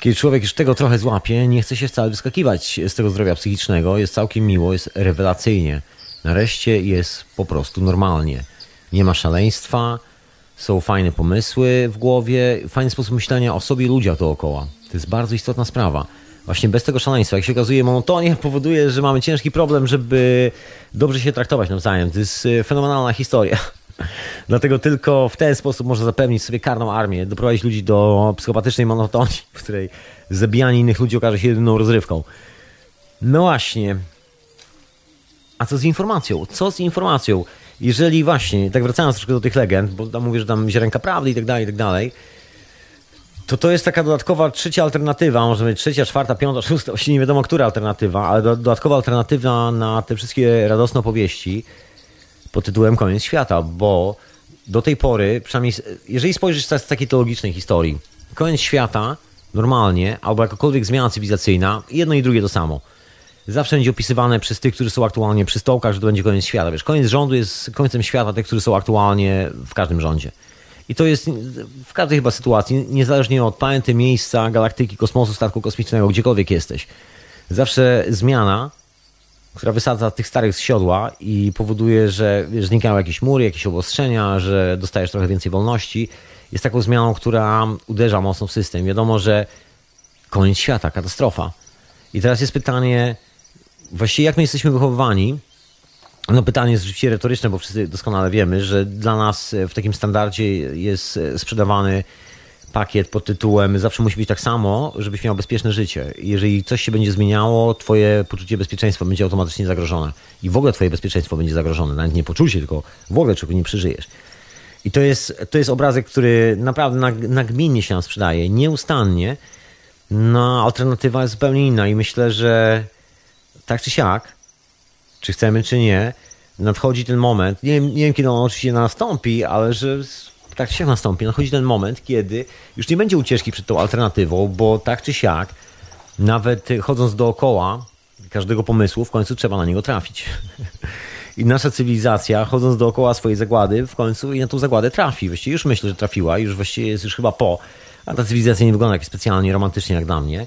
kiedy człowiek już tego trochę złapie, nie chce się wcale wyskakiwać z tego zdrowia psychicznego. Jest całkiem miło, jest rewelacyjnie. Nareszcie jest po prostu normalnie. Nie ma szaleństwa, są fajne pomysły w głowie, fajny sposób myślenia o sobie i ludziach dookoła. To jest bardzo istotna sprawa. Właśnie bez tego szaleństwa, jak się okazuje, monotonia powoduje, że mamy ciężki problem, żeby dobrze się traktować nawzajem. To jest fenomenalna historia. Dlatego tylko w ten sposób można zapewnić sobie karną armię, doprowadzić ludzi do psychopatycznej monotonii, w której zabijanie innych ludzi okaże się jedyną rozrywką. No właśnie. A co z informacją? Co z informacją? Jeżeli właśnie, tak wracając troszkę do tych legend, bo tam mówię, że tam ziarenka prawdy i tak dalej, to to jest taka dodatkowa trzecia alternatywa, może być trzecia, czwarta, piąta, szósta, właściwie nie wiadomo, która alternatywa, ale dodatkowa alternatywa na te wszystkie radosne opowieści pod tytułem Koniec Świata, bo do tej pory, przynajmniej jeżeli spojrzysz z takiej teologicznej historii, koniec świata normalnie, albo jakakolwiek zmiana cywilizacyjna, jedno i drugie to samo. Zawsze będzie opisywane przez tych, którzy są aktualnie przy stołkach, że to będzie koniec świata. Wiesz, koniec rządu jest końcem świata tych, którzy są aktualnie w każdym rządzie. I to jest w każdej chyba sytuacji, niezależnie od planety, miejsca, galaktyki, kosmosu, statku kosmicznego, gdziekolwiek jesteś. Zawsze zmiana, która wysadza tych starych z siodła i powoduje, że znikają jakieś mury, jakieś obostrzenia, że dostajesz trochę więcej wolności, jest taką zmianą, która uderza mocno w system. Wiadomo, że koniec świata, katastrofa. I teraz jest pytanie, właściwie jak my jesteśmy wychowywani? No pytanie jest rzeczywiście retoryczne, bo wszyscy doskonale wiemy, że dla nas w takim standardzie jest sprzedawany pakiet pod tytułem zawsze musi być tak samo, żebyś miał bezpieczne życie. Jeżeli coś się będzie zmieniało, twoje poczucie bezpieczeństwa będzie automatycznie zagrożone. I w ogóle twoje bezpieczeństwo będzie zagrożone. Nawet nie poczucie, tylko w ogóle czego nie przeżyjesz. I to jest obrazek, który naprawdę nagminnie się nam sprzedaje. Nieustannie. No alternatywa jest zupełnie inna i myślę, że tak czy siak, czy chcemy, czy nie, nadchodzi ten moment, nie wiem kiedy on oczywiście nastąpi, ale że tak czy siak nastąpi, nadchodzi ten moment, kiedy już nie będzie ucieczki przed tą alternatywą, bo tak czy siak, nawet chodząc dookoła każdego pomysłu, w końcu trzeba na niego trafić. I nasza cywilizacja, chodząc dookoła swojej zagłady, w końcu i na tą zagładę trafi. Właściwie już myślę, że trafiła, już właściwie jest już chyba po, a ta cywilizacja nie wygląda jakoś specjalnie romantycznie jak dla mnie.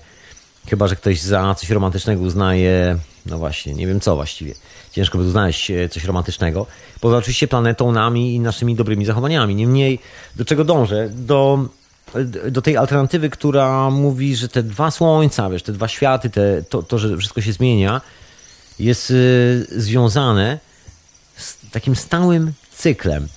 Chyba że ktoś za coś romantycznego uznaje, no właśnie, nie wiem co właściwie. Ciężko by uznać coś romantycznego. Poza oczywiście planetą, nami i naszymi dobrymi zachowaniami. Niemniej, do czego dążę? Do tej alternatywy, która mówi, że te dwa słońca, wiesz, te dwa światy, to, że wszystko się zmienia, jest związane z takim stałym cyklem.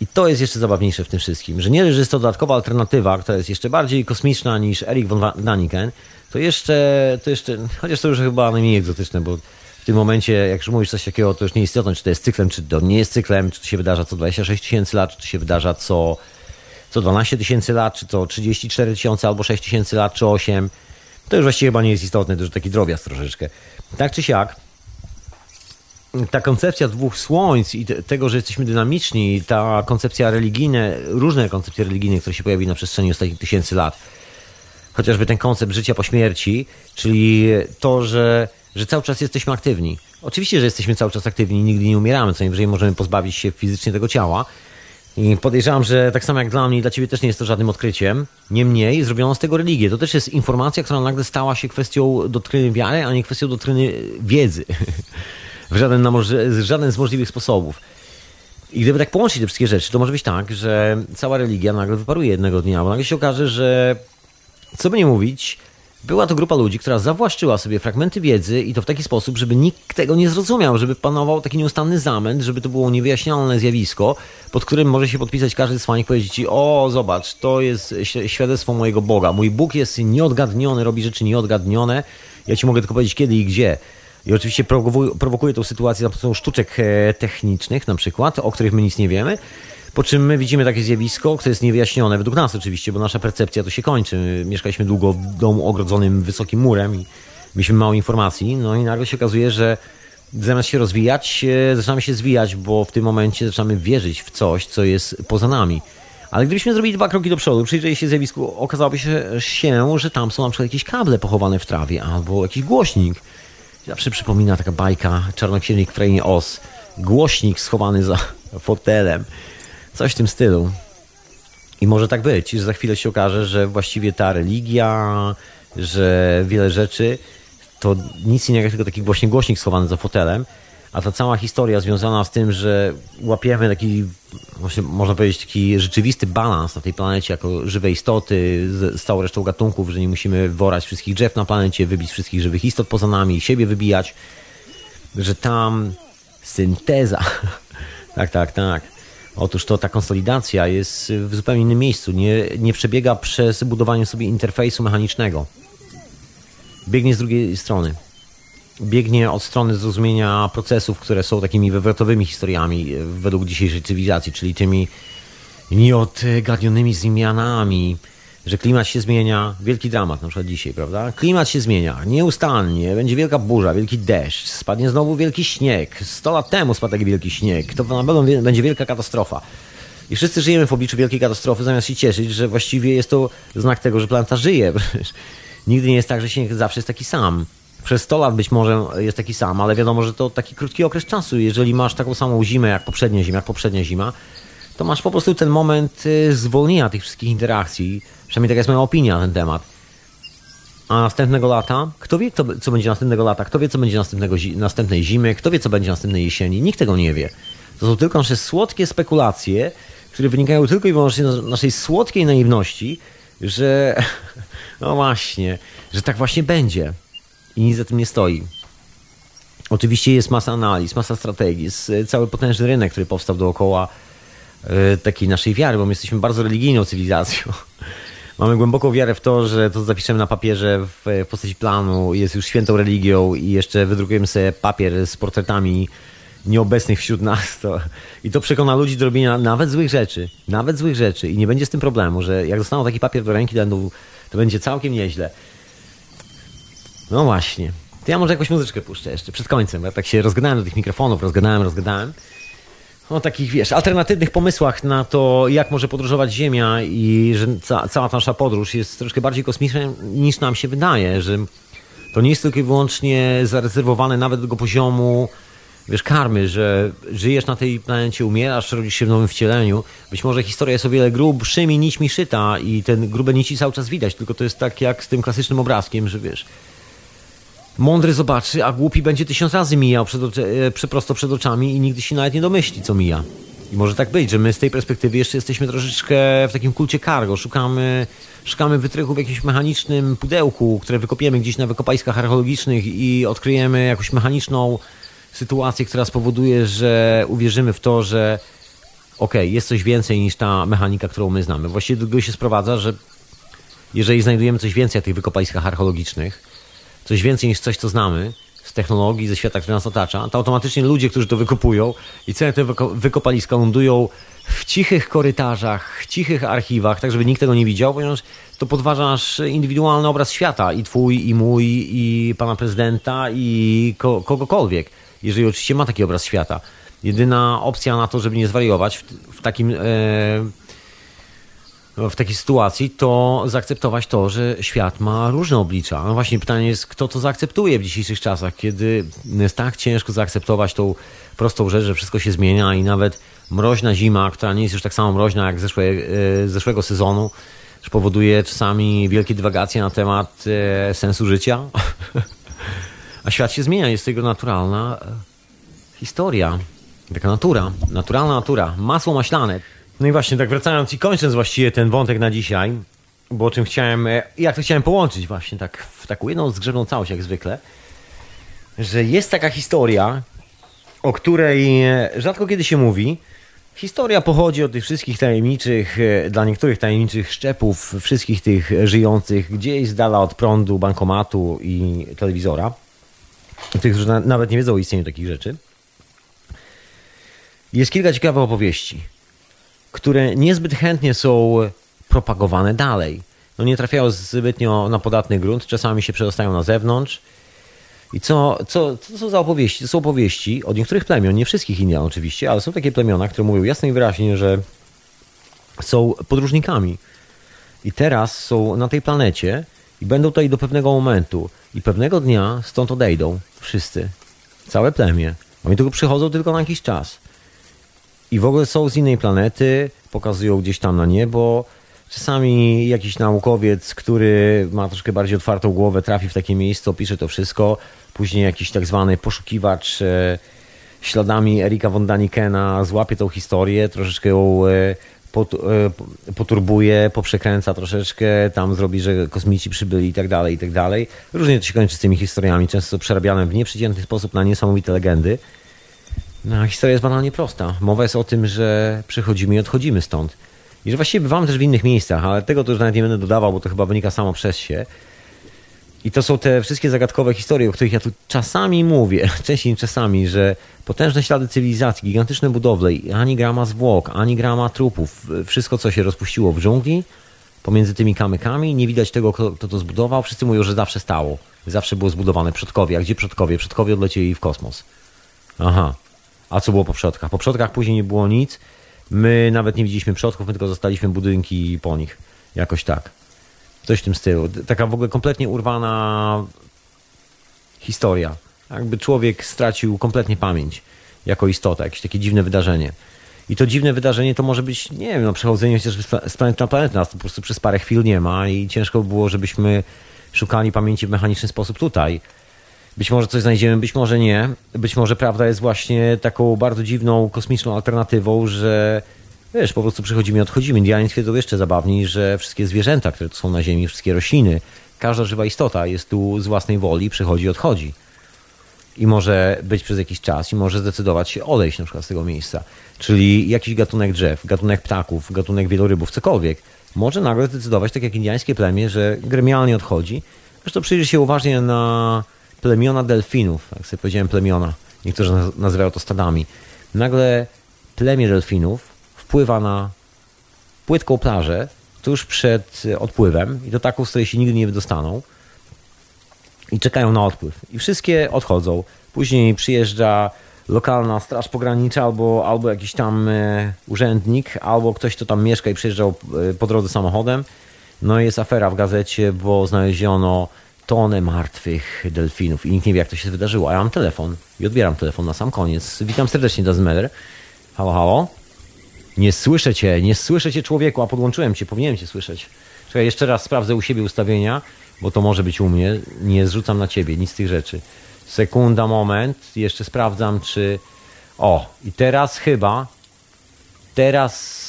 I to jest jeszcze zabawniejsze w tym wszystkim, że nie dość, że jest to dodatkowa alternatywa, która jest jeszcze bardziej kosmiczna niż Erich von Däniken, to jeszcze, chociaż to już chyba najmniej egzotyczne, bo w tym momencie, jak już mówisz coś takiego, to już nie istotne, czy to jest cyklem, czy to nie jest cyklem, czy to się wydarza co 26 tysięcy lat, czy to się wydarza co 12 tysięcy lat, czy co 34 tysiące, albo 6 tysięcy lat, czy 8. To już właściwie chyba nie jest istotne, to już taki drobiazg troszeczkę. Tak czy siak, ta koncepcja dwóch słońc i tego, że jesteśmy dynamiczni, ta koncepcja religijna, różne koncepcje religijne, które się pojawiły na przestrzeni ostatnich tysięcy lat, chociażby ten koncept życia po śmierci, czyli to, że cały czas jesteśmy aktywni. Oczywiście, że jesteśmy cały czas aktywni, nigdy nie umieramy, co najwyżej możemy pozbawić się fizycznie tego ciała. I podejrzewam, że tak samo jak dla mnie i dla ciebie też nie jest to żadnym odkryciem. Niemniej zrobiono z tego religię. To też jest informacja, która nagle stała się kwestią doktryny wiary, a nie kwestią doktryny wiedzy. W żaden z możliwych sposobów. I gdyby tak połączyć te wszystkie rzeczy, to może być tak, że cała religia nagle wyparuje jednego dnia, bo nagle się okaże, że co by nie mówić, była to grupa ludzi, która zawłaszczyła sobie fragmenty wiedzy i to w taki sposób, żeby nikt tego nie zrozumiał, żeby panował taki nieustanny zamęt, żeby to było niewyjaśnialne zjawisko, pod którym może się podpisać każdy z fanik, powiedzieć ci, o zobacz, to jest świadectwo mojego Boga, mój Bóg jest nieodgadniony, robi rzeczy nieodgadnione, ja ci mogę tylko powiedzieć kiedy i gdzie. I oczywiście prowokuje tą sytuację za pomocą sztuczek technicznych na przykład, o których my nic nie wiemy, po czym my widzimy takie zjawisko, które jest niewyjaśnione według nas oczywiście, bo nasza percepcja tu się kończy. Mieszkaliśmy długo w domu ogrodzonym wysokim murem i mieliśmy mało informacji, no i nagle się okazuje, że zamiast się rozwijać, zaczynamy się zwijać, bo w tym momencie zaczynamy wierzyć w coś, co jest poza nami. Ale gdybyśmy zrobili dwa kroki do przodu, przyjrzeli się zjawisku, okazałoby się, że tam są na przykład jakieś kable pochowane w trawie albo jakiś głośnik. Zawsze przypomina taka bajka Czarnoksiężnik w krainie Oz. Głośnik schowany za fotelem. Coś w tym stylu. I może tak być, że za chwilę się okaże, że właściwie ta religia, że wiele rzeczy to nic innego, tylko taki właśnie głośnik schowany za fotelem. A ta cała historia związana z tym, że łapiemy taki, można powiedzieć, taki rzeczywisty balans na tej planecie jako żywe istoty z całą resztą gatunków, że nie musimy worać wszystkich drzew na planecie, wybić wszystkich żywych istot poza nami, siebie wybijać, że tam synteza, tak, otóż to ta konsolidacja jest w zupełnie innym miejscu, nie przebiega przez budowanie sobie interfejsu mechanicznego, biegnie z drugiej strony. biegnie od strony zrozumienia procesów, które są takimi wywrotowymi historiami według dzisiejszej cywilizacji, czyli tymi nieodgadnionymi zmianami, że klimat się zmienia, wielki dramat na przykład dzisiaj, prawda? Klimat się zmienia nieustannie, będzie wielka burza, wielki deszcz, spadnie znowu wielki śnieg, 100 lat temu spadł taki wielki śnieg, to na pewno będzie wielka katastrofa. I wszyscy żyjemy w obliczu wielkiej katastrofy, zamiast się cieszyć, że właściwie jest to znak tego, że planeta żyje. Nigdy nie jest tak, że śnieg zawsze jest taki sam. Przez 100 lat być może jest taki sam, ale wiadomo, że to taki krótki okres czasu. Jeżeli masz taką samą zimę jak poprzednia zima, to masz po prostu ten moment zwolnienia tych wszystkich interakcji. Przynajmniej taka jest moja opinia na ten temat. A następnego lata? Kto wie, co będzie następnego lata? Kto wie, co będzie następnej zimy? Kto wie, co będzie następnej jesieni? Nikt tego nie wie. To są tylko nasze słodkie spekulacje, które wynikają tylko i wyłącznie z naszej słodkiej naiwności, że no właśnie, że tak właśnie będzie. I nic za tym nie stoi. Oczywiście jest masa analiz, masa strategii, jest cały potężny rynek, który powstał dookoła takiej naszej wiary, bo my jesteśmy bardzo religijną cywilizacją. Mamy głęboką wiarę w to, że to, co zapiszemy na papierze w postaci planu, jest już świętą religią i jeszcze wydrukujemy sobie papier z portretami nieobecnych wśród nas. I to przekona ludzi do robienia nawet złych rzeczy. I nie będzie z tym problemu, że jak dostaną taki papier do ręki, to będzie całkiem nieźle. No właśnie. To ja może jakąś muzyczkę puszczę jeszcze przed końcem, bo ja tak się rozgadałem do tych mikrofonów, rozgadałem. O takich, wiesz, alternatywnych pomysłach na to, jak może podróżować Ziemia i że cała ta nasza podróż jest troszkę bardziej kosmiczna niż nam się wydaje, że to nie jest tylko i wyłącznie zarezerwowane nawet do tego poziomu, wiesz, karmy, że żyjesz na tej planecie, umierasz, rodzisz się w nowym wcieleniu. Być może historia jest o wiele grubszymi nićmi szyta i te grube nici cały czas widać, tylko to jest tak jak z tym klasycznym obrazkiem, że wiesz, mądry zobaczy, a głupi będzie 1000 razy mijał prosto przed oczami i nigdy się nawet nie domyśli, co mija. I może tak być, że my z tej perspektywy jeszcze jesteśmy troszeczkę w takim kulcie cargo. Szukamy wytrychu w jakimś mechanicznym pudełku, które wykopiemy gdzieś na wykopaliskach archeologicznych i odkryjemy jakąś mechaniczną sytuację, która spowoduje, że uwierzymy w to, że okej, jest coś więcej niż ta mechanika, którą my znamy. Właściwie do tego się sprowadza, że jeżeli znajdujemy coś więcej o tych wykopaliskach archeologicznych, coś więcej niż coś, co znamy z technologii, ze świata, który nas otacza, to automatycznie ludzie, którzy to wykupują i całe te wykopaliska lądują w cichych korytarzach, w cichych archiwach, tak żeby nikt tego nie widział, ponieważ to podważa nasz indywidualny obraz świata i twój, i mój, i pana prezydenta, i kogokolwiek, jeżeli oczywiście ma taki obraz świata. Jedyna opcja na to, żeby nie zwariować w takiej sytuacji, to zaakceptować to, że świat ma różne oblicza. No właśnie, pytanie jest, kto to zaakceptuje w dzisiejszych czasach, kiedy jest tak ciężko zaakceptować tą prostą rzecz, że wszystko się zmienia i nawet mroźna zima, która nie jest już tak samo mroźna jak zeszłego sezonu, już powoduje czasami wielkie dywagacje na temat sensu życia. A świat się zmienia, jest to jego naturalna historia. Taka naturalna natura. Masło maślane. No i właśnie, tak wracając i kończąc właściwie ten wątek na dzisiaj, bo jak to chciałem połączyć właśnie tak w taką jedną zgrzebną całość jak zwykle, że jest taka historia, o której rzadko kiedy się mówi. Historia pochodzi od tych wszystkich tajemniczych, dla niektórych tajemniczych szczepów, wszystkich tych żyjących gdzieś z dala od prądu, bankomatu i telewizora. Tych, którzy nawet nie wiedzą o istnieniu takich rzeczy. Jest kilka ciekawych opowieści, które niezbyt chętnie są propagowane dalej. No nie trafiają zbytnio na podatny grunt, czasami się przedostają na zewnątrz. I co to są za opowieści? To są opowieści od niektórych plemion, nie wszystkich Indian oczywiście, ale są takie plemiona, które mówią jasno i wyraźnie, że są podróżnikami. I teraz są na tej planecie i będą tutaj do pewnego momentu. I pewnego dnia stąd odejdą wszyscy. Całe plemię. Oni tylko przychodzą tylko na jakiś czas. I w ogóle są z innej planety, pokazują gdzieś tam na niebo. Czasami jakiś naukowiec, który ma troszkę bardziej otwartą głowę, trafi w takie miejsce, opisze to wszystko. Później jakiś tak zwany poszukiwacz śladami Erika von Danikena złapie tą historię, troszeczkę ją poturbuje, poprzekręca troszeczkę, tam zrobi, że kosmici przybyli i tak dalej. Różnie to się kończy z tymi historiami, często przerabiane w nieprzeciętny sposób na niesamowite legendy. No, historia jest banalnie prosta. Mowa jest o tym, że przychodzimy i odchodzimy stąd. I że właściwie bywamy też w innych miejscach, ale tego to już nawet nie będę dodawał, bo to chyba wynika samo przez się. I to są te wszystkie zagadkowe historie, o których ja tu czasami mówię, częściej niż czasami, że potężne ślady cywilizacji, gigantyczne budowle, ani grama zwłok, ani grama trupów, wszystko co się rozpuściło w dżungli, pomiędzy tymi kamykami, nie widać tego, kto to zbudował. Wszyscy mówią, że zawsze stało. Zawsze było zbudowane przodkowie. A gdzie przodkowie? Przodkowie odlecieli w kosmos. Aha. A co było po przodkach? Po przodkach później nie było nic. My nawet nie widzieliśmy przodków, my tylko zostaliśmy budynki po nich. Jakoś tak. Coś w tym stylu. Taka w ogóle kompletnie urwana historia. Jakby człowiek stracił kompletnie pamięć jako istota. Jakieś takie dziwne wydarzenie. I to dziwne wydarzenie to może być, nie wiem, no, przechodzenie chociażby z planety na planetę. Nas po prostu przez parę chwil nie ma i ciężko było, żebyśmy szukali pamięci w mechaniczny sposób tutaj. Być może coś znajdziemy, być może nie. Być może prawda jest właśnie taką bardzo dziwną, kosmiczną alternatywą, że wiesz, po prostu przychodzimy i odchodzimy. Indianie twierdzą jeszcze zabawniej, że wszystkie zwierzęta, które tu są na Ziemi, wszystkie rośliny, każda żywa istota jest tu z własnej woli, przychodzi i odchodzi. I może być przez jakiś czas i może zdecydować się odejść na przykład z tego miejsca. Czyli jakiś gatunek drzew, gatunek ptaków, gatunek wielorybów, cokolwiek może nagle zdecydować, tak jak indiańskie plemię, że gremialnie odchodzi. Zresztą przyjrzy się uważnie na plemiona delfinów, jak sobie powiedziałem plemiona, niektórzy nazywają to stadami. Nagle plemię delfinów wpływa na płytką plażę tuż przed odpływem i do taką, z której się nigdy nie wydostaną. I czekają na odpływ. I wszystkie odchodzą. Później przyjeżdża lokalna straż pogranicza albo jakiś tam urzędnik, albo ktoś, kto tam mieszka i przyjeżdżał po drodze samochodem. No i jest afera w gazecie, bo znaleziono tonę martwych delfinów i nikt nie wie, jak to się wydarzyło. A ja mam telefon i odbieram telefon na sam koniec. Witam serdecznie, Dazmeller. Halo, halo? Nie słyszę cię człowieku, a podłączyłem cię, powinienem cię słyszeć. Czekaj, jeszcze raz sprawdzę u siebie ustawienia. Bo to może być u mnie, nie zrzucam na ciebie nic z tych rzeczy. Sekunda, moment, jeszcze sprawdzam czy... O, i teraz chyba... Teraz...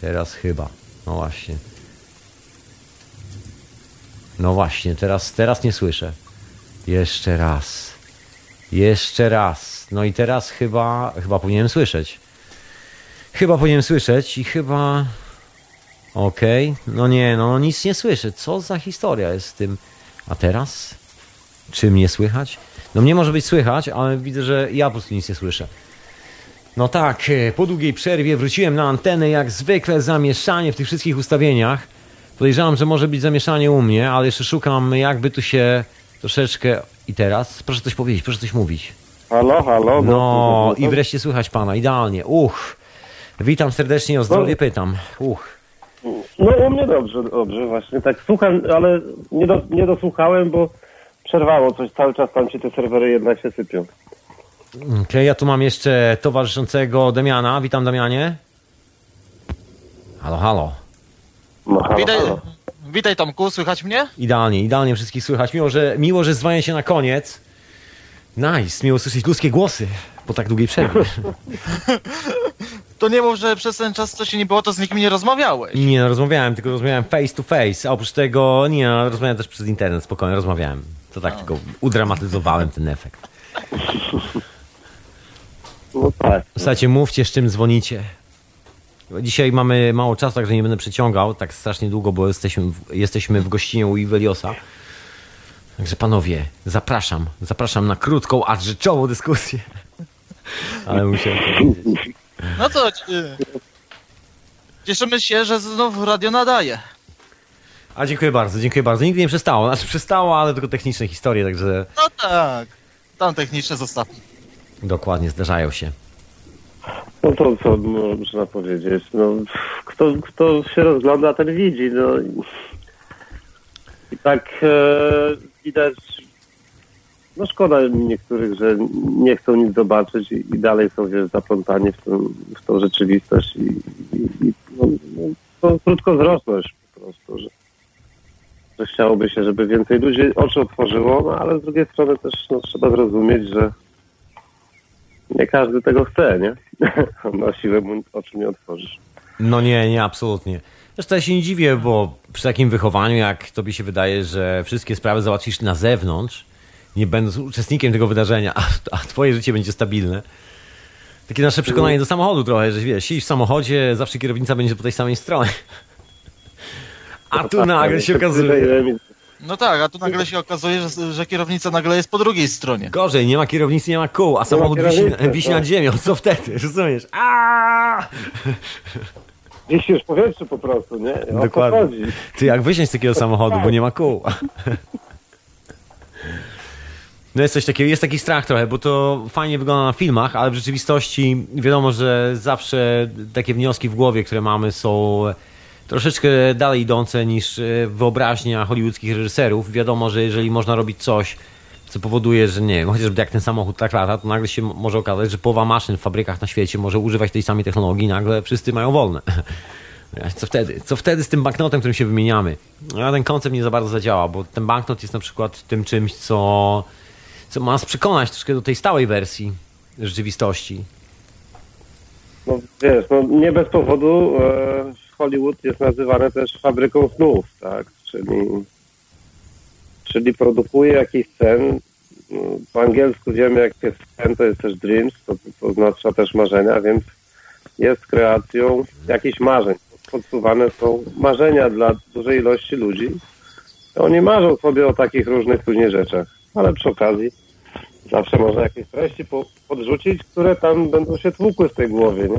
Teraz chyba, no właśnie. No właśnie, teraz nie słyszę. Jeszcze raz. No i teraz chyba powinienem słyszeć. Okej, no nie, no nic nie słyszę. Co za historia jest z tym? A teraz? Czy mnie słychać? No mnie może być słychać, ale widzę, że ja po prostu nic nie słyszę. No tak, po długiej przerwie wróciłem na antenę, jak zwykle zamieszanie w tych wszystkich ustawieniach. Podejrzewam, że może być zamieszanie u mnie, ale jeszcze szukam jakby tu się troszeczkę... I teraz? Proszę coś powiedzieć, proszę coś mówić. Halo. No i wreszcie słychać pana, idealnie. Witam serdecznie, o zdrowie pytam. No u mnie dobrze właśnie, tak słucham, ale nie dosłuchałem, bo przerwało coś, cały czas tam się te serwery jednak się sypią. Okej, ja tu mam jeszcze towarzyszącego Damiana, witam Damianie. Halo. No, halo. Witaj Tomku, słychać mnie? Idealnie wszystkich słychać, miło, że dzwonię się na koniec. Nice, miło słyszeć ludzkie głosy po tak długiej przerwie. To nie mów, że przez ten czas co się nie było, to z nikim nie rozmawiałeś. Nie, no, rozmawiałem, tylko rozmawiałem face to face. A oprócz tego, nie, no, rozmawiałem też przez internet, spokojnie rozmawiałem. To tak tylko udramatyzowałem ten efekt. Słuchajcie, mówcie, z czym dzwonicie. Dzisiaj mamy mało czasu, także nie będę przeciągał tak strasznie długo, bo jesteśmy w gościnie u Iweliosa. Także panowie, zapraszam na krótką, a rzeczową dyskusję. Ale musiałem powiedzieć. No to cieszymy się, że znów radio nadaje. A dziękuję bardzo. Nigdy nie przestało. Znaczy przestało, ale tylko techniczne historie, także... No tak, tam techniczne zostawmy. Dokładnie, zdarzają się. No to co można powiedzieć. No, kto się rozgląda, ten widzi. No. I tak widać... No szkoda niektórych, że nie chcą nic zobaczyć i dalej są zaplątani w tą rzeczywistość to krótkowzroczność po prostu, że chciałoby się, żeby więcej ludzi oczy otworzyło, no ale z drugiej strony też trzeba zrozumieć, że nie każdy tego chce, nie? Na siłę mu oczu nie otworzysz. No nie, absolutnie. Zresztą ja się nie dziwię, bo przy takim wychowaniu, jak tobie się wydaje, że wszystkie sprawy załatwisz na zewnątrz, nie będąc uczestnikiem tego wydarzenia, a twoje życie będzie stabilne. Takie nasze przekonanie do samochodu trochę, że wiesz, siedzisz w samochodzie, zawsze kierownica będzie po tej samej stronie. A tu nagle się okazuje... No tak, a tu nagle się okazuje, że kierownica nagle jest po drugiej stronie. Gorzej, nie ma kierownicy, nie ma kół, a samochód wisi nad ziemią. Co wtedy? Rozumiesz? Aaaa! Wisisz w powietrzu po prostu, nie? Dokładnie. Ty, jak wysiąść z takiego samochodu, bo nie ma kół. No jest coś takiego, jest taki strach trochę, bo to fajnie wygląda na filmach, ale w rzeczywistości wiadomo, że zawsze takie wnioski w głowie, które mamy, są troszeczkę dalej idące niż wyobraźnia hollywoodzkich reżyserów. Wiadomo, że jeżeli można robić coś, co powoduje, że nie wiem, chociażby jak ten samochód tak lata, to nagle się może okazać, że połowa maszyn w fabrykach na świecie może używać tej samej technologii i nagle wszyscy mają wolne. Co wtedy? Co wtedy z tym banknotem, którym się wymieniamy? A ten koncept nie za bardzo zadziała, bo ten banknot jest na przykład tym czymś, co ma nas przekonać troszkę do tej stałej wersji rzeczywistości. No wiesz, no nie bez powodu Hollywood jest nazywane też fabryką snów, tak? Czyli produkuje jakiś sen. No, po angielsku wiemy, jak jest sen, to jest też dreams, to oznacza też marzenia, więc jest kreacją jakichś marzeń. Podsuwane są marzenia dla dużej ilości ludzi. Oni marzą sobie o takich różnych później rzeczach, ale przy okazji zawsze można jakieś treści podrzucić, które tam będą się tłukły w tej głowie, nie?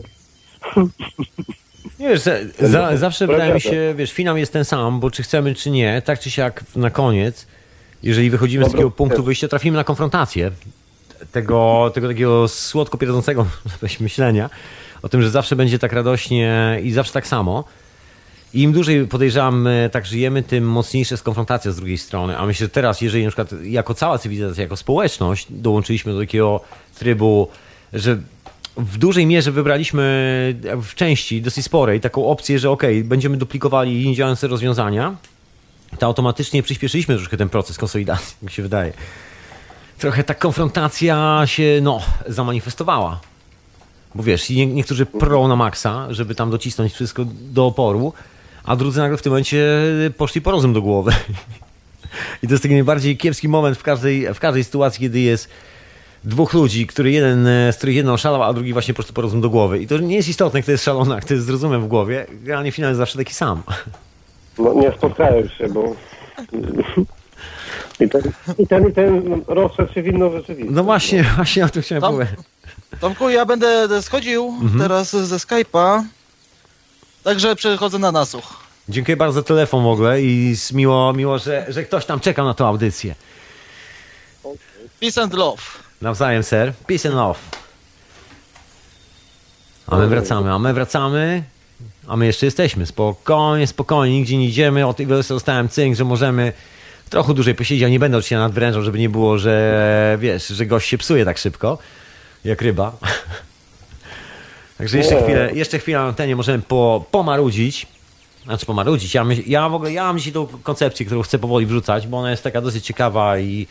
Wiesz, zawsze wydaje mi się, wiesz, finał jest ten sam, bo czy chcemy, czy nie, tak czy siak na koniec, jeżeli wychodzimy z takiego punktu wyjścia, trafimy na konfrontację tego takiego słodko pierdzącego myślenia o tym, że zawsze będzie tak radośnie i zawsze tak samo. I im dłużej, podejrzewam, tak żyjemy, tym mocniejsza jest konfrontacja z drugiej strony. A myślę, że teraz, jeżeli na przykład jako cała cywilizacja, jako społeczność dołączyliśmy do takiego trybu, że w dużej mierze wybraliśmy w części dosyć sporej taką opcję, że będziemy duplikowali działające rozwiązania, to automatycznie przyspieszyliśmy troszkę ten proces konsolidacji, mi się wydaje. Trochę ta konfrontacja się, zamanifestowała. Bo wiesz, niektórzy prą na maksa, żeby tam docisnąć wszystko do oporu, a drudzy nagle w tym momencie poszli po rozum do głowy. I to jest taki najbardziej kiepski moment w każdej sytuacji, kiedy jest dwóch ludzi, z których jeden oszalał, a drugi właśnie poszedł po rozum do głowy. I to nie jest istotne, kto jest szalony, a kto jest z rozumem w głowie. Realnie finał jest zawsze taki sam. No nie spotkają się, bo... I ten rozszedł się w inną rzeczywistość. No właśnie o tym chciałem powiedzieć. Tomku, ja będę schodził teraz ze Skype'a, także przechodzę na nasłuch. Dziękuję bardzo za telefon w ogóle i miło, że ktoś tam czekał na tą audycję. Peace and love. Nawzajem, sir. Peace and love. A my wracamy. A my jeszcze jesteśmy. Spokojnie, nigdzie nie idziemy. Od tego dostałem cynk, że możemy trochę dłużej posiedzieć, a nie będę oczywiście nadwrężał, żeby nie było, że wiesz, że gość się psuje tak szybko. Jak ryba. Także jeszcze chwilę na antenie możemy pomarudzić. Znaczy pomarudzić. Ja mam dzisiaj tą koncepcję, którą chcę powoli wrzucać, bo ona jest taka dosyć ciekawa i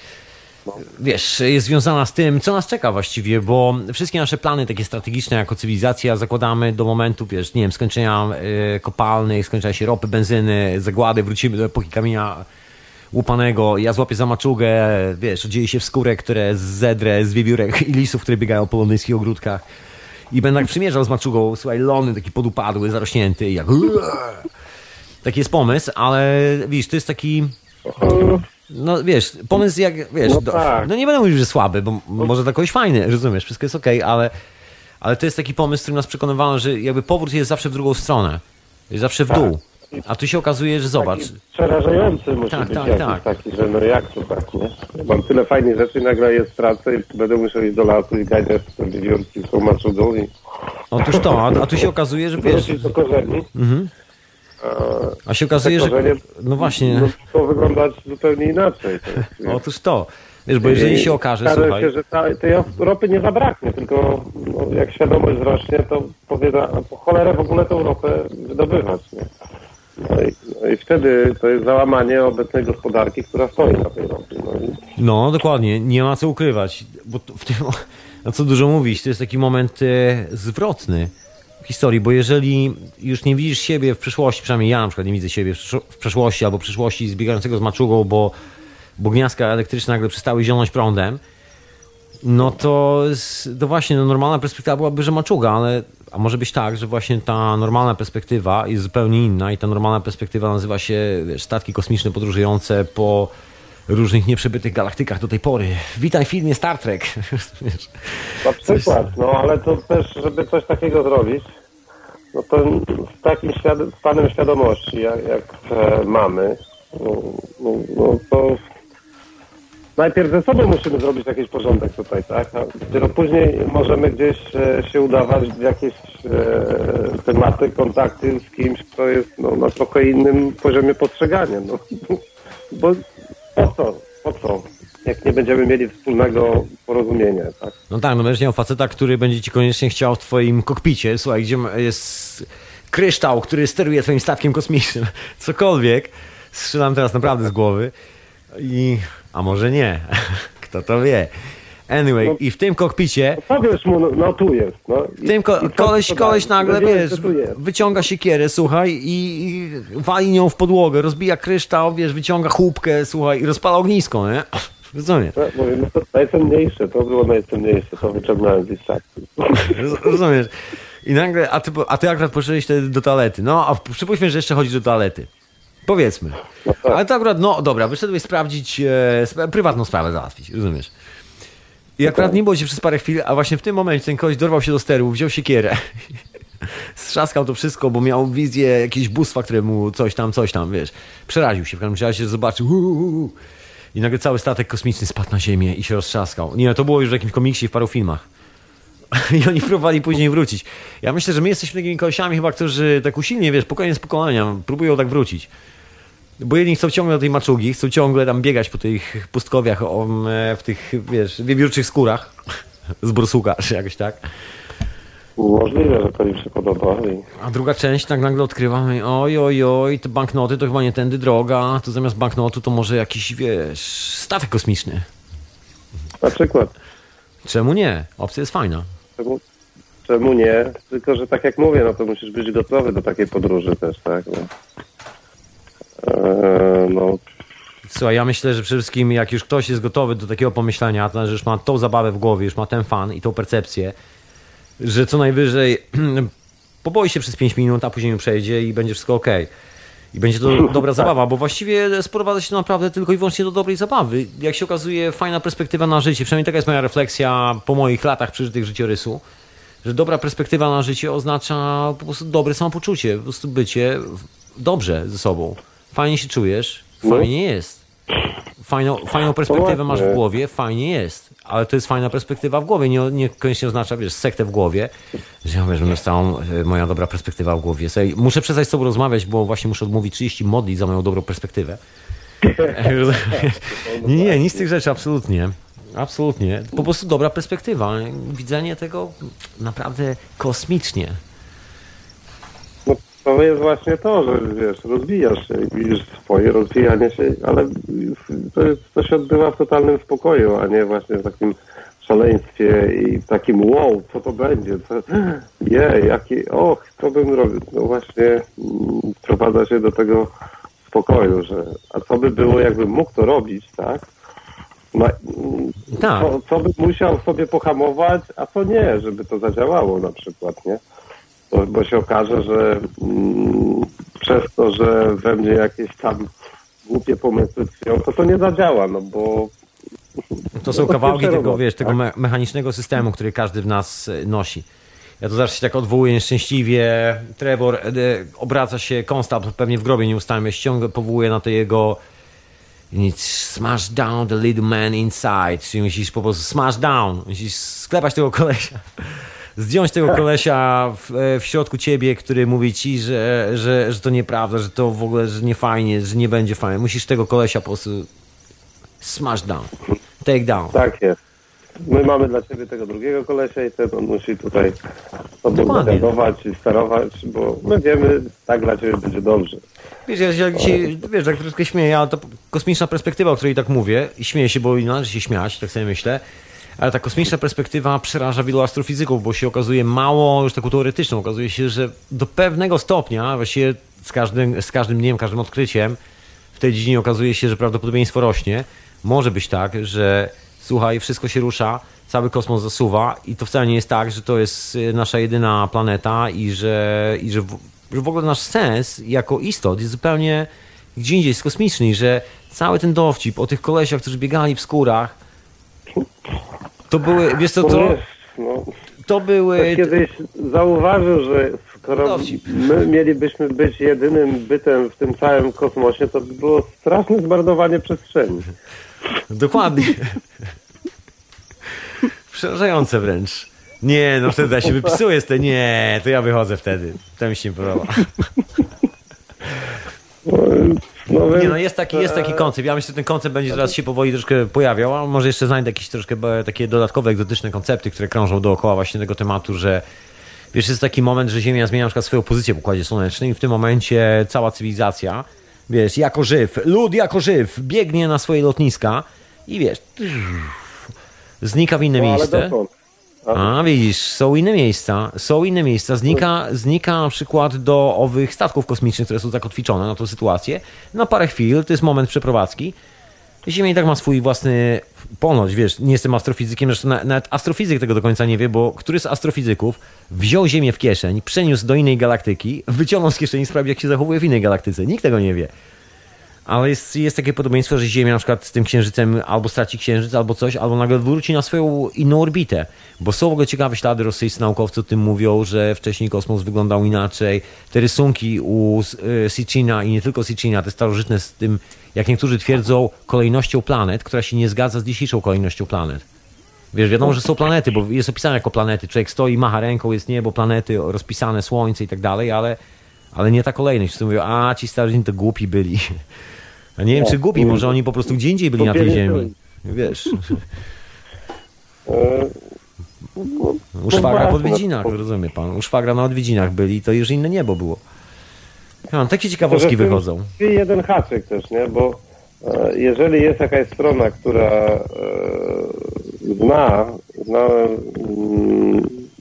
wiesz, jest związana z tym, co nas czeka właściwie, bo wszystkie nasze plany takie strategiczne jako cywilizacja zakładamy do momentu, wiesz, nie wiem, skończenia kopalnych, skończenia się ropy, benzyny, zagłady, wrócimy do epoki kamienia łupanego, ja złapię za maczugę, wiesz, dzieje się w skórek, które zedrę z wiewiórek i lisów, które biegają po londyńskich ogródkach i będę tak przymierzał z maczugą, słuchaj, lony taki podupadły, zarośnięty i jak... Taki jest pomysł, ale widzisz, to jest taki... No wiesz, pomysł jak, wiesz... No nie będę mówił, że słaby, bo może dla kogoś fajny, rozumiesz, wszystko jest okej, ale to jest taki pomysł, którym nas przekonywano, że jakby powrót jest zawsze w drugą stronę, jest zawsze w dół. A tu się okazuje, że zobacz. Taki przerażający musi być jakiś taki, że jak to tak, nie? Mam tyle fajnych rzeczy, nagle jest praca i będę musiał iść do lasu i gadziać sobie wiewiórki z tą maczugą i... Otóż to, a tu się okazuje, że wiesz... do korzeni. Mhm. A się okazuje, że... No właśnie. To wyglądać zupełnie inaczej. Tak. Otóż to. Wiesz, bo jeżeli się okaże, słuchaj... się, że tej ropy nie zabraknie, tylko no, jak świadomość wzrośnie, to powiedzą, po cholerę w ogóle tą ropę wydobywać, nie? No i wtedy to jest załamanie obecnej gospodarki, która stoi na tej ropie. No dokładnie, nie ma co ukrywać, bo w tym, na co dużo mówić, to jest taki moment zwrotny w historii, bo jeżeli już nie widzisz siebie w przyszłości, przynajmniej ja na przykład nie widzę siebie w przeszłości albo przyszłości zbiegającego z maczugą, bo gniazdka elektryczne nagle przestały zionąć prądem, no to właśnie normalna perspektywa byłaby, że maczuga, ale A może być tak, że właśnie ta normalna perspektywa jest zupełnie inna i ta normalna perspektywa nazywa się statki kosmiczne podróżujące po różnych nieprzebytych galaktykach do tej pory. Witaj w filmie Star Trek. Na przykład, no ale to też, żeby coś takiego zrobić, no to z takim stanem świadomości, jak mamy, no to najpierw ze sobą musimy zrobić jakiś porządek tutaj, tak? A dopiero później możemy gdzieś się udawać w jakieś tematy, kontakty z kimś, kto jest na trochę innym poziomie postrzegania. No. Bo po co? Jak nie będziemy mieli wspólnego porozumienia, tak? No tak, no będziesz miał faceta, który będzie ci koniecznie chciał w twoim kokpicie, słuchaj, gdzie jest kryształ, który steruje twoim statkiem kosmicznym. Cokolwiek. Strzelam teraz naprawdę z głowy. A może nie. Kto to wie. Anyway, no, i w tym kokpicie... No powiesz mu, tu jest. No. Koleś nagle, wiesz, wyciąga siekierę, słuchaj, i wali nią w podłogę, rozbija kryształ, wiesz, wyciąga chłupkę, słuchaj, i rozpala ognisko, nie? Rozumiem. No, mówię, to najcenniejsze, to było najcenniejsze, to wyciągnąłem z liczaki. Rozumiesz. I nagle, a ty akurat poszedłeś wtedy do toalety. No, a przypuśćmy, że jeszcze chodzisz do toalety. Powiedzmy. No tak. Ale to akurat, dobra, wyszedłeś sprawdzić, prywatną sprawę załatwić, rozumiesz? I akurat nie było ci przez parę chwil, a właśnie w tym momencie ten koleś dorwał się do steru, wziął siekierę, strzaskał to wszystko, bo miał wizję jakiegoś bóstwa, które mu coś tam, wiesz, przeraził się, w każdym razie zobaczył, i nagle cały statek kosmiczny spadł na ziemię i się roztrzaskał. Nie, to było już w jakimś komiksie i w paru filmach. I oni próbowali później wrócić. Ja myślę, że my jesteśmy takimi kolesiami chyba, którzy tak usilnie, wiesz, pokolenie z pokolenia próbują tak wrócić. Bo jedni chcą ciągle do tej maczugi, chcą ciągle tam biegać po tych pustkowiach, w tych, wiesz, wiewiórczych skórach z borsuka, czy jakoś tak. Możliwe, że to im się podoba. A druga część tak nagle odkrywamy, oj, te banknoty to chyba nie tędy droga, to zamiast banknotu to może jakiś, wiesz, statek kosmiczny. Na przykład. Czemu nie? Opcja jest fajna. Czemu nie? Tylko, że tak jak mówię, no to musisz być gotowy do takiej podróży też, tak? No. Słuchaj, ja myślę, że przede wszystkim jak już ktoś jest gotowy do takiego pomyślenia, to znaczy, że już ma tą zabawę w głowie, już ma ten fan i tą percepcję, że co najwyżej poboi się przez 5 minut, a później mu przejdzie i będzie wszystko okej. I będzie to dobra zabawa, bo właściwie sprowadza się to naprawdę tylko i wyłącznie do dobrej zabawy. Jak się okazuje, fajna perspektywa na życie, przynajmniej taka jest moja refleksja po moich latach przeżytych życiorysu, że dobra perspektywa na życie oznacza po prostu dobre samopoczucie, po prostu bycie dobrze ze sobą. Fajnie się czujesz, fajnie jest. Fajną perspektywę masz w głowie, fajnie jest. Ale to jest fajna perspektywa w głowie, nie koniecznie oznacza, wiesz, sektę w głowie, że ja będę stała moja dobra perspektywa w głowie. Muszę przestać z tobą rozmawiać, bo właśnie muszę odmówić 30 modli za moją dobrą perspektywę. Nie, nic z tych rzeczy, absolutnie. Absolutnie. Po prostu dobra perspektywa. Widzenie tego naprawdę kosmicznie. To jest właśnie to, że wiesz, rozwijasz się i widzisz swoje rozwijanie się, ale to się odbywa w totalnym spokoju, a nie właśnie w takim szaleństwie i w takim wow, co to będzie, co bym robił. No właśnie sprowadza się do tego spokoju, że a co by było, jakbym mógł to robić, tak? Co bym musiał sobie pohamować, a co nie, żeby to zadziałało na przykład, nie? Bo się okaże, że przez to, że we mnie jakieś tam głupie pomysły tkwią, to nie zadziała, no bo... To są kawałki tego, wiesz, tego mechanicznego systemu, który każdy w nas nosi. Ja to zawsze się tak odwołuję nieszczęśliwie. Trevor obraca się, Konstant pewnie w grobie nieustannie ściąga, powołuje na to jego smash down the little man inside, czyli musisz po prostu smash down, musisz sklepać tego kolesia. Zdjąć tego kolesia w środku ciebie, który mówi ci, że to nieprawda, że to w ogóle, że nie fajnie, że nie będzie fajnie. Musisz tego kolesia po prostu smash down, take down. Tak jest. My mamy dla ciebie tego drugiego kolesia i ten on musi tutaj nadawać i sterować, bo my wiemy, tak dla ciebie będzie dobrze. Wiesz, wiesz, jak troszkę śmieję, ale to kosmiczna perspektywa, o której tak mówię, i śmieję się, bo należy się śmiać, tak sobie myślę. Ale ta kosmiczna perspektywa przeraża wielu astrofizyków, bo się okazuje mało już taką teoretyczną. Okazuje się, że do pewnego stopnia, właściwie z każdym dniem, każdym odkryciem w tej dziedzinie okazuje się, że prawdopodobieństwo rośnie. Może być tak, że słuchaj, wszystko się rusza, cały kosmos zasuwa i to wcale nie jest tak, że to jest nasza jedyna planeta i że w ogóle nasz sens jako istot jest zupełnie gdzie indziej, jest kosmiczny, że cały ten dowcip o tych kolesiach, którzy biegali w skórach, to były, wiesz co, to były... Kiedyś zauważył, że skoro my mielibyśmy być jedynym bytem w tym całym kosmosie, to by było straszne zmarnowanie przestrzeni. Dokładnie. Przerażające wręcz. Nie, no wtedy ja się wypisuję z tej... Nie, to ja wychodzę wtedy. To mi się nie podoba. Nie, no jest taki koncept. Ja myślę, że ten koncept będzie teraz się powoli troszkę pojawiał, a może jeszcze znajdę jakieś troszkę takie dodatkowe, egzotyczne koncepty, które krążą dookoła właśnie tego tematu, że wiesz, jest taki moment, że Ziemia zmienia na przykład swoją pozycję w Układzie Słonecznym i w tym momencie cała cywilizacja, wiesz, lud jako żyw biegnie na swoje lotniska i wiesz, znika w inne miejsce. A widzisz, są inne miejsca, znika na przykład do owych statków kosmicznych, które są zakotwiczone na tą sytuację, na parę chwil, to jest moment przeprowadzki. Ziemia i tak ma swój własny, ponoć, wiesz, nie jestem astrofizykiem, zresztą nawet astrofizyk tego do końca nie wie, bo któryś z astrofizyków wziął Ziemię w kieszeń, przeniósł do innej galaktyki, wyciągnął z kieszeni i sprawdził, jak się zachowuje w innej galaktyce, nikt tego nie wie. Ale jest takie podobieństwo, że Ziemia na przykład z tym księżycem albo straci księżyc, albo coś, albo nagle wróci na swoją inną orbitę. Bo są w ogóle ciekawe ślady, rosyjscy naukowcy o tym mówią, że wcześniej kosmos wyglądał inaczej. Te rysunki u Sitchina i nie tylko Sitchina, te starożytne z tym, jak niektórzy twierdzą, kolejnością planet, która się nie zgadza z dzisiejszą kolejnością planet. Wiesz, wiadomo, że są planety, bo jest opisane jako planety. Człowiek stoi, macha ręką, jest niebo, planety, rozpisane, słońce i tak dalej, ale nie ta kolejność. Wszyscy mówią, a ci starożytni to głupi byli. A nie wiem, czy głupi, może oni po prostu gdzie indziej byli na tej ziemi. Wiesz. U szwagra po odwiedzinach, rozumie pan. U szwagra na odwiedzinach byli, to już inne niebo było. A, takie ciekawostki wychodzą. I jeden haczyk też, nie? Bo jeżeli jest jakaś strona, która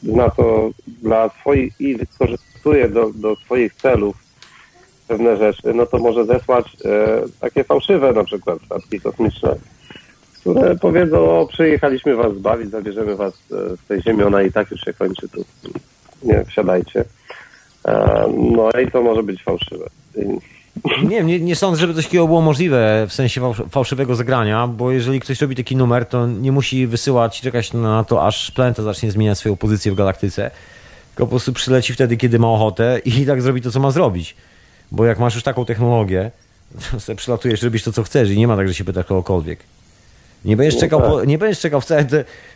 zna to dla swoich i wykorzystuje do swoich celów pewne rzeczy, no to może zesłać takie fałszywe na przykład statki kosmiczne, które powiedzą, przyjechaliśmy was zbawić, zabierzemy was z tej ziemi, ona i tak już się kończy, tu nie wsiadajcie. No i to może być fałszywe. Nie sądzę, żeby coś takiego było możliwe w sensie fałszywego zagrania, bo jeżeli ktoś robi taki numer, to nie musi wysyłać, czekać na to, aż planeta zacznie zmieniać swoją pozycję w galaktyce, tylko po prostu przyleci wtedy, kiedy ma ochotę i tak zrobi to, co ma zrobić. Bo jak masz już taką technologię, to sobie przylatujesz, robisz to, co chcesz i nie ma tak, że się pytasz kogokolwiek. Nie będziesz czekał wcale,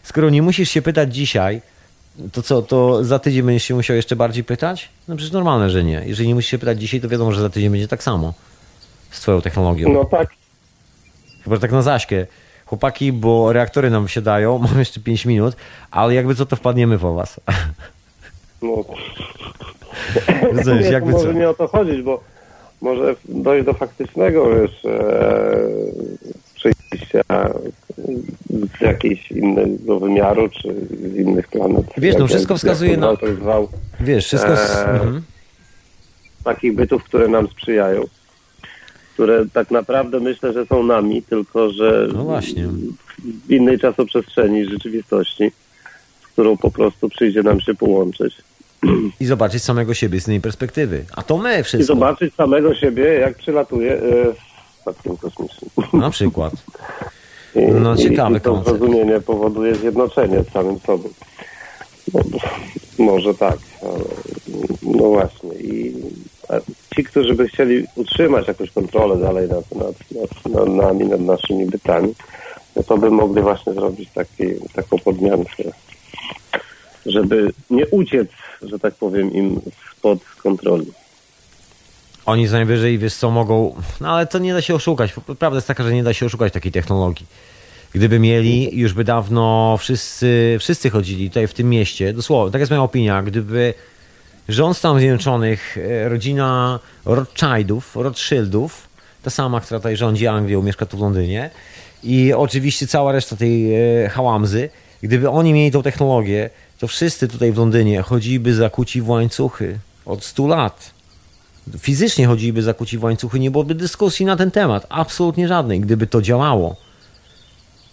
skoro nie musisz się pytać dzisiaj, to co, to za tydzień będziesz się musiał jeszcze bardziej pytać? No przecież normalne, że nie. Jeżeli nie musisz się pytać dzisiaj, to wiadomo, że za tydzień będzie tak samo z twoją technologią. No tak. Chyba, że tak na zaśkę. Chłopaki, bo reaktory nam wsiadają, mam jeszcze 5 minut, ale jakby co, to wpadniemy po was. No. Rozumiesz, jakby może nie o to chodzić, bo może dojść do faktycznego już przyjścia z jakiejś innego wymiaru, czy z innych planet. Wiesz, no wszystko wskazuje na... Wiesz, wszystko... Takich bytów, które nam sprzyjają, które tak naprawdę myślę, że są nami, tylko że no właśnie. W innej czasoprzestrzeni, rzeczywistości, z którą po prostu przyjdzie nam się połączyć. I zobaczyć samego siebie z innej perspektywy. A to my wszystko. I zobaczyć samego siebie, jak przylatuje w statkiem kosmicznym. Na przykład. No ciekawy koncept. To zrozumienie powoduje zjednoczenie z samym sobą. No, może tak. No właśnie. I ci, którzy by chcieli utrzymać jakąś kontrolę dalej nad nami, nad naszymi bytami, no to by mogli właśnie zrobić taką podmiankę, żeby nie uciec, że tak powiem, im spod kontroli. Oni co najwyżej, wiesz co, mogą... No ale to nie da się oszukać. Prawda jest taka, że nie da się oszukać takiej technologii. Gdyby mieli, już by dawno wszyscy chodzili tutaj w tym mieście. Dosłownie, taka jest moja opinia. Gdyby rząd Stanów Zjednoczonych, rodzina Rothschildów, ta sama, która tutaj rządzi Anglią, mieszka tu w Londynie i oczywiście cała reszta tej hałamzy, gdyby oni mieli tą technologię, to wszyscy tutaj w Londynie chodziliby zakuci w łańcuchy od 100 lat. Fizycznie chodziliby zakuci w łańcuchy, nie byłoby dyskusji na ten temat, absolutnie żadnej, gdyby to działało.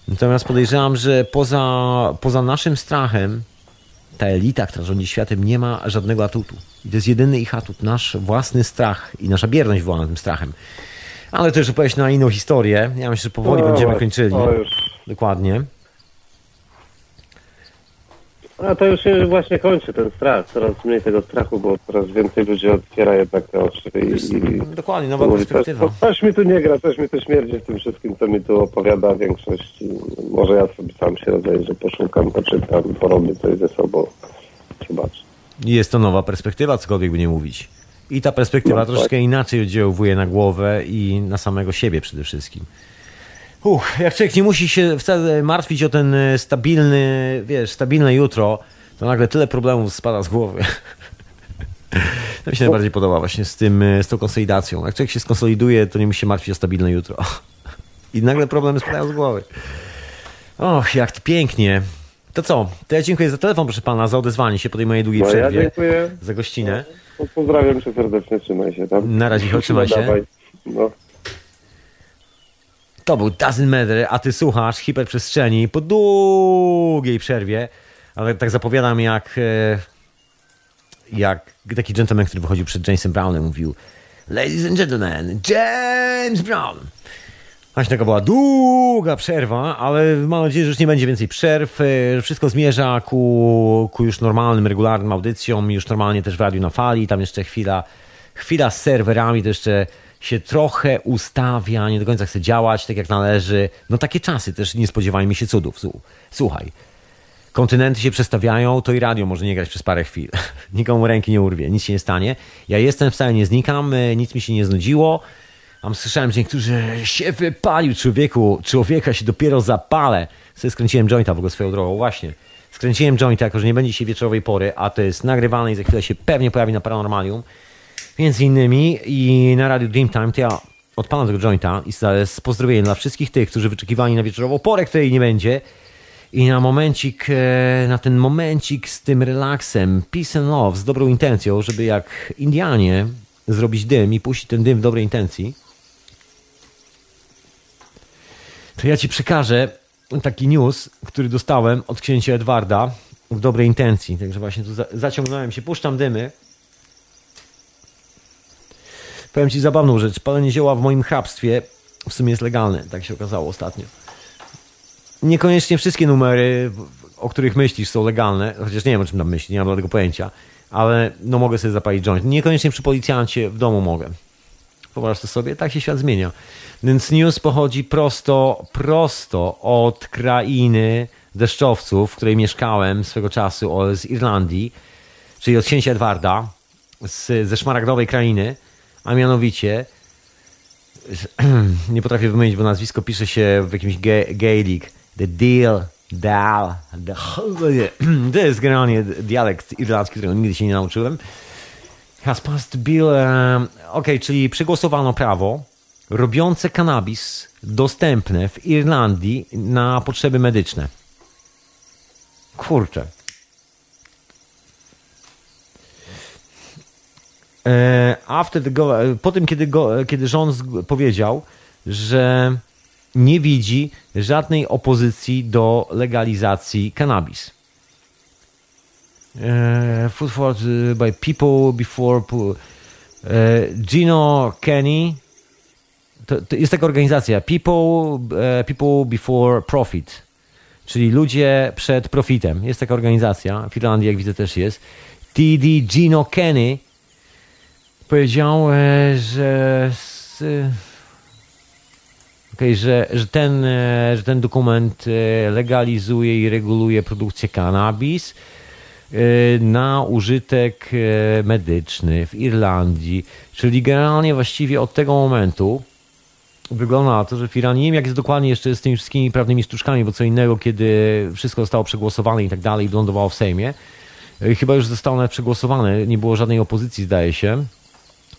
Natomiast podejrzewam, że poza naszym strachem ta elita, która rządzi światem, nie ma żadnego atutu. I to jest jedyny ich atut, nasz własny strach i nasza bierność wywołana tym strachem. Ale to już opowieść na inną historię. Ja myślę, że powoli będziemy kończyli. Dokładnie. A to już się właśnie kończy ten strach. Coraz mniej tego strachu, bo coraz więcej ludzi otwiera jednak te oczy. Dokładnie, nowa perspektywa. Coś mi tu nie gra, coś mi tu śmierdzi w tym wszystkim, co mi tu opowiada większość. Może ja sobie sam się rozejrzę, poszukam, poczytam, porobię coś ze sobą. Zobacz. Jest to nowa perspektywa, cokolwiek by nie mówić. I ta perspektywa troszkę inaczej oddziałuje na głowę i na samego siebie przede wszystkim. Jak człowiek nie musi się wcale martwić o ten stabilne jutro, to nagle tyle problemów spada z głowy. To mi się najbardziej podoba właśnie z tą konsolidacją. Jak człowiek się skonsoliduje, to nie musi się martwić o stabilne jutro. I nagle problemy spadają z głowy. Och, jak to pięknie. To co? To ja dziękuję za telefon, proszę pana, za odezwanie się po tej mojej długiej przerwie. Ja dziękuję. Za gościnę. Pozdrawiam cię serdecznie, trzymaj się tam. Na razie, trzymaj się. No. To był Doesn't Matter, a ty słuchasz Hiperprzestrzeni po długiej przerwie, ale tak zapowiadam jak taki gentleman, który wychodził przed Jamesem Brownem, mówił: Ladies and gentlemen, James Brown. Właśnie taka była długa przerwa, ale mam nadzieję, że już nie będzie więcej przerw. Wszystko zmierza ku już normalnym, regularnym audycjom, już normalnie też w Radiu na Fali. Tam jeszcze chwila z serwerami, to jeszcze się trochę ustawia, nie do końca chce działać tak jak należy. No takie czasy, też nie spodziewajmy się cudów. Słuchaj, kontynenty się przestawiają, to i radio może nie grać przez parę chwil. Nikomu ręki nie urwie, nic się nie stanie. Ja jestem, wcale nie znikam, nic mi się nie znudziło. Tam słyszałem, że niektórzy się wypalił człowieka się dopiero zapalę. Sobie skręciłem jointa w ogóle swoją drogą. Właśnie, skręciłem jointa, jako że nie będzie się wieczorowej pory, a to jest nagrywane i za chwilę się pewnie pojawi na Paranormalium. Między innymi i na Radiu Dreamtime, to ja odpalam tego jointa i z pozdrowieniem dla wszystkich tych, którzy wyczekiwali na wieczorową porę, której nie będzie. I na ten momencik z tym relaksem, peace and love, z dobrą intencją, żeby jak Indianie zrobić dym i puścić ten dym w dobrej intencji. To ja ci przekażę taki news, który dostałem od księcia Edwarda w dobrej intencji. Także właśnie tu zaciągnąłem się, puszczam dymy. Powiem ci zabawną rzecz. Palenie zioła w moim hrabstwie w sumie jest legalne. Tak się okazało ostatnio. Niekoniecznie wszystkie numery, o których myślisz, są legalne. Chociaż nie wiem, o czym tam myślisz, nie mam żadnego pojęcia. Ale no mogę sobie zapalić joint. Niekoniecznie przy policjancie w domu mogę. Wyobraź to sobie. Tak się świat zmienia. Więc news pochodzi prosto od krainy deszczowców, w której mieszkałem swego czasu, z Irlandii, czyli od księcia Edwarda, ze szmaragdowej krainy. A mianowicie, nie potrafię wymienić, bo nazwisko pisze się w jakimś Gaelic. To jest generalnie dialekt irlandzki, którego nigdy się nie nauczyłem. Has passed bill. Okej, czyli przegłosowano prawo robiące kanabis dostępne w Irlandii na potrzeby medyczne. Kurczę. Po tym, kiedy rząd powiedział, że nie widzi żadnej opozycji do legalizacji cannabis. Food for by people before Gino Kenny. To jest taka organizacja People Before Profit, czyli ludzie przed profitem. Jest taka organizacja w Irlandii, jak widzę, też jest. TD Gino Kenny powiedział, że ten dokument legalizuje i reguluje produkcję kanabis na użytek medyczny w Irlandii. Czyli generalnie właściwie od tego momentu wygląda na to, że w Iranie, nie wiem jak jest dokładnie jeszcze z tymi wszystkimi prawnymi sztuczkami, bo co innego, kiedy wszystko zostało przegłosowane i tak dalej i wylądowało w Sejmie. Chyba już zostało nawet przegłosowane, nie było żadnej opozycji, zdaje się.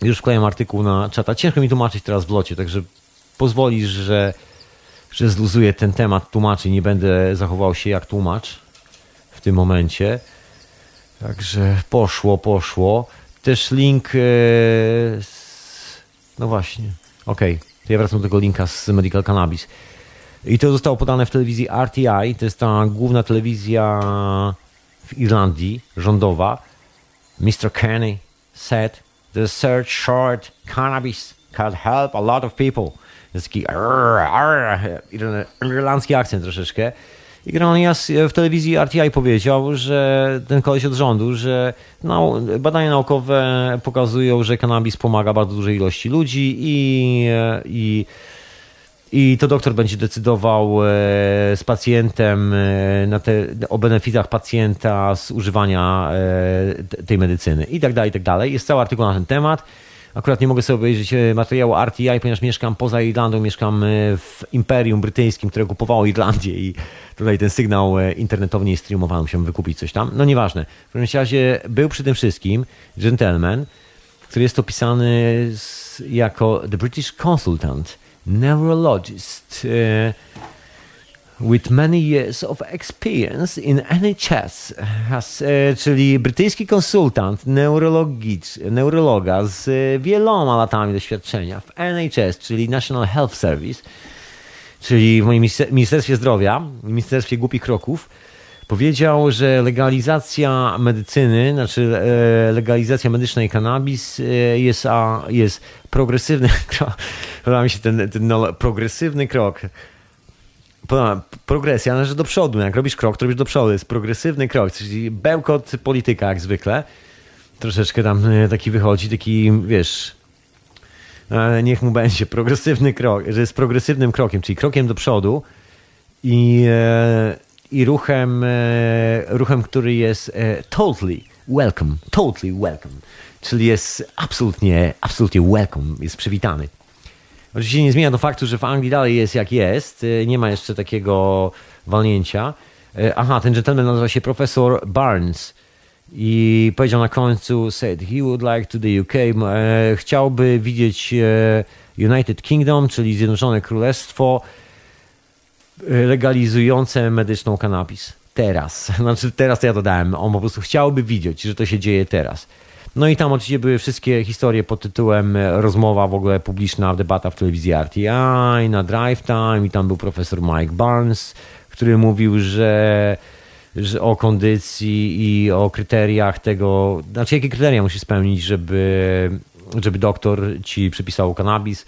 Już wklejam artykuł na czata. Ciężko mi tłumaczyć teraz w locie, także pozwolisz, że zluzuję ten temat tłumaczy. Nie będę zachował się jak tłumacz w tym momencie. Także poszło. Też link... No właśnie. Okej. To ja wracam do tego linka z Medical Cannabis. I to zostało podane w telewizji RTI, to jest ta główna telewizja w Irlandii, rządowa. Mr. Kenny said, the search short cannabis can help a lot of people. Jest taki irlandzki akcent troszeczkę. I Granias w telewizji RTI powiedział, że ten koleś od rządu, że badania naukowe pokazują, że kanabis pomaga bardzo dużej ilości ludzi i to doktor będzie decydował z pacjentem o benefitach pacjenta z używania tej medycyny i tak dalej, i tak dalej. Jest cały artykuł na ten temat. Akurat nie mogę sobie obejrzeć materiału RTI, ponieważ mieszkam poza Irlandą, mieszkam w Imperium Brytyjskim, które kupowało Irlandię i tutaj ten sygnał internetowy nie streamował, musiałem wykupić coś tam. No nieważne. W każdym razie był przy tym wszystkim gentleman, który jest opisany jako the British consultant, neurologist with many years of experience in NHS, czyli brytyjski konsultant neurologa z wieloma latami doświadczenia w NHS, czyli National Health Service, czyli w moim Ministerstwie Zdrowia, Ministerstwie Głupich Kroków, powiedział, że legalizacja medycyny, znaczy legalizacja medycznej cannabis jest progresywny krok. Podoba mi się ten progresywny krok. Progresja należy do przodu. Jak robisz krok, to robisz do przodu. Jest progresywny krok, czyli bełkot polityka jak zwykle. Troszeczkę tam taki wychodzi, taki wiesz, niech mu będzie progresywny krok, że jest progresywnym krokiem, czyli krokiem do przodu i ruchem, który jest totally welcome, czyli jest absolutnie welcome, jest przywitany. Oczywiście nie zmienia to faktu, że w Anglii dalej jest jak jest, nie ma jeszcze takiego walnięcia. Aha, ten gentleman nazywa się profesor Barnes i powiedział na końcu, said he would like to the UK, chciałby widzieć United Kingdom, czyli Zjednoczone Królestwo, legalizujące medyczną kanabis. Teraz, znaczy teraz to ja dodałem, on po prostu chciałby widzieć, że to się dzieje teraz. No i tam oczywiście były wszystkie historie pod tytułem rozmowa w ogóle publiczna, debata w telewizji RTI, na Drive Time i tam był profesor Mike Barnes, który mówił, że o kondycji i o kryteriach tego, znaczy jakie kryteria musi spełnić, żeby doktor ci przypisał kanabis.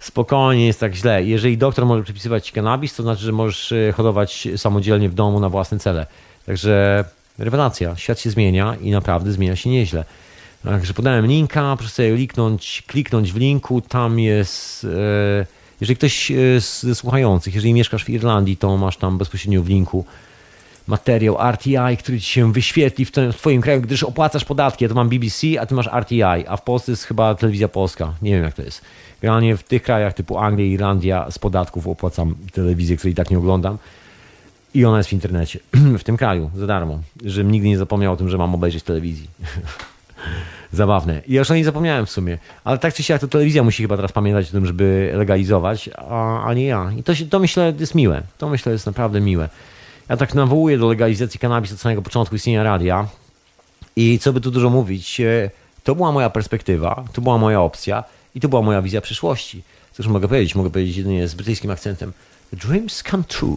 Spokojnie, jest tak źle. Jeżeli doktor może przypisywać ci kanabis, to znaczy, że możesz hodować samodzielnie w domu na własne cele. Także rewelacja, świat się zmienia i naprawdę zmienia się nieźle. Także podałem linka, proszę sobie kliknąć w linku, tam jest, jeżeli ktoś ze słuchających, jeżeli mieszkasz w Irlandii, to masz tam bezpośrednio w linku materiał RTI, który ci się wyświetli w twoim kraju, gdyż opłacasz podatki. Ja to mam BBC, a ty masz RTI, a w Polsce jest chyba telewizja polska, nie wiem jak to jest. Generalnie w tych krajach typu Anglia, Irlandia z podatków opłacam telewizję, której tak nie oglądam. I ona jest w internecie, w tym kraju, za darmo, żebym nigdy nie zapomniał o tym, że mam obejrzeć telewizji. Zabawne. Ja już o niej zapomniałem w sumie, ale tak czy siak to telewizja musi chyba teraz pamiętać o tym, żeby legalizować, a nie ja. I to myślę jest miłe. To myślę jest naprawdę miłe. Ja tak nawołuję do legalizacji kanabis od samego początku istnienia radia i co by tu dużo mówić, to była moja perspektywa, to była moja opcja i to była moja wizja przyszłości. Cóż mogę powiedzieć? Mogę powiedzieć jedynie z brytyjskim akcentem. The dreams come true.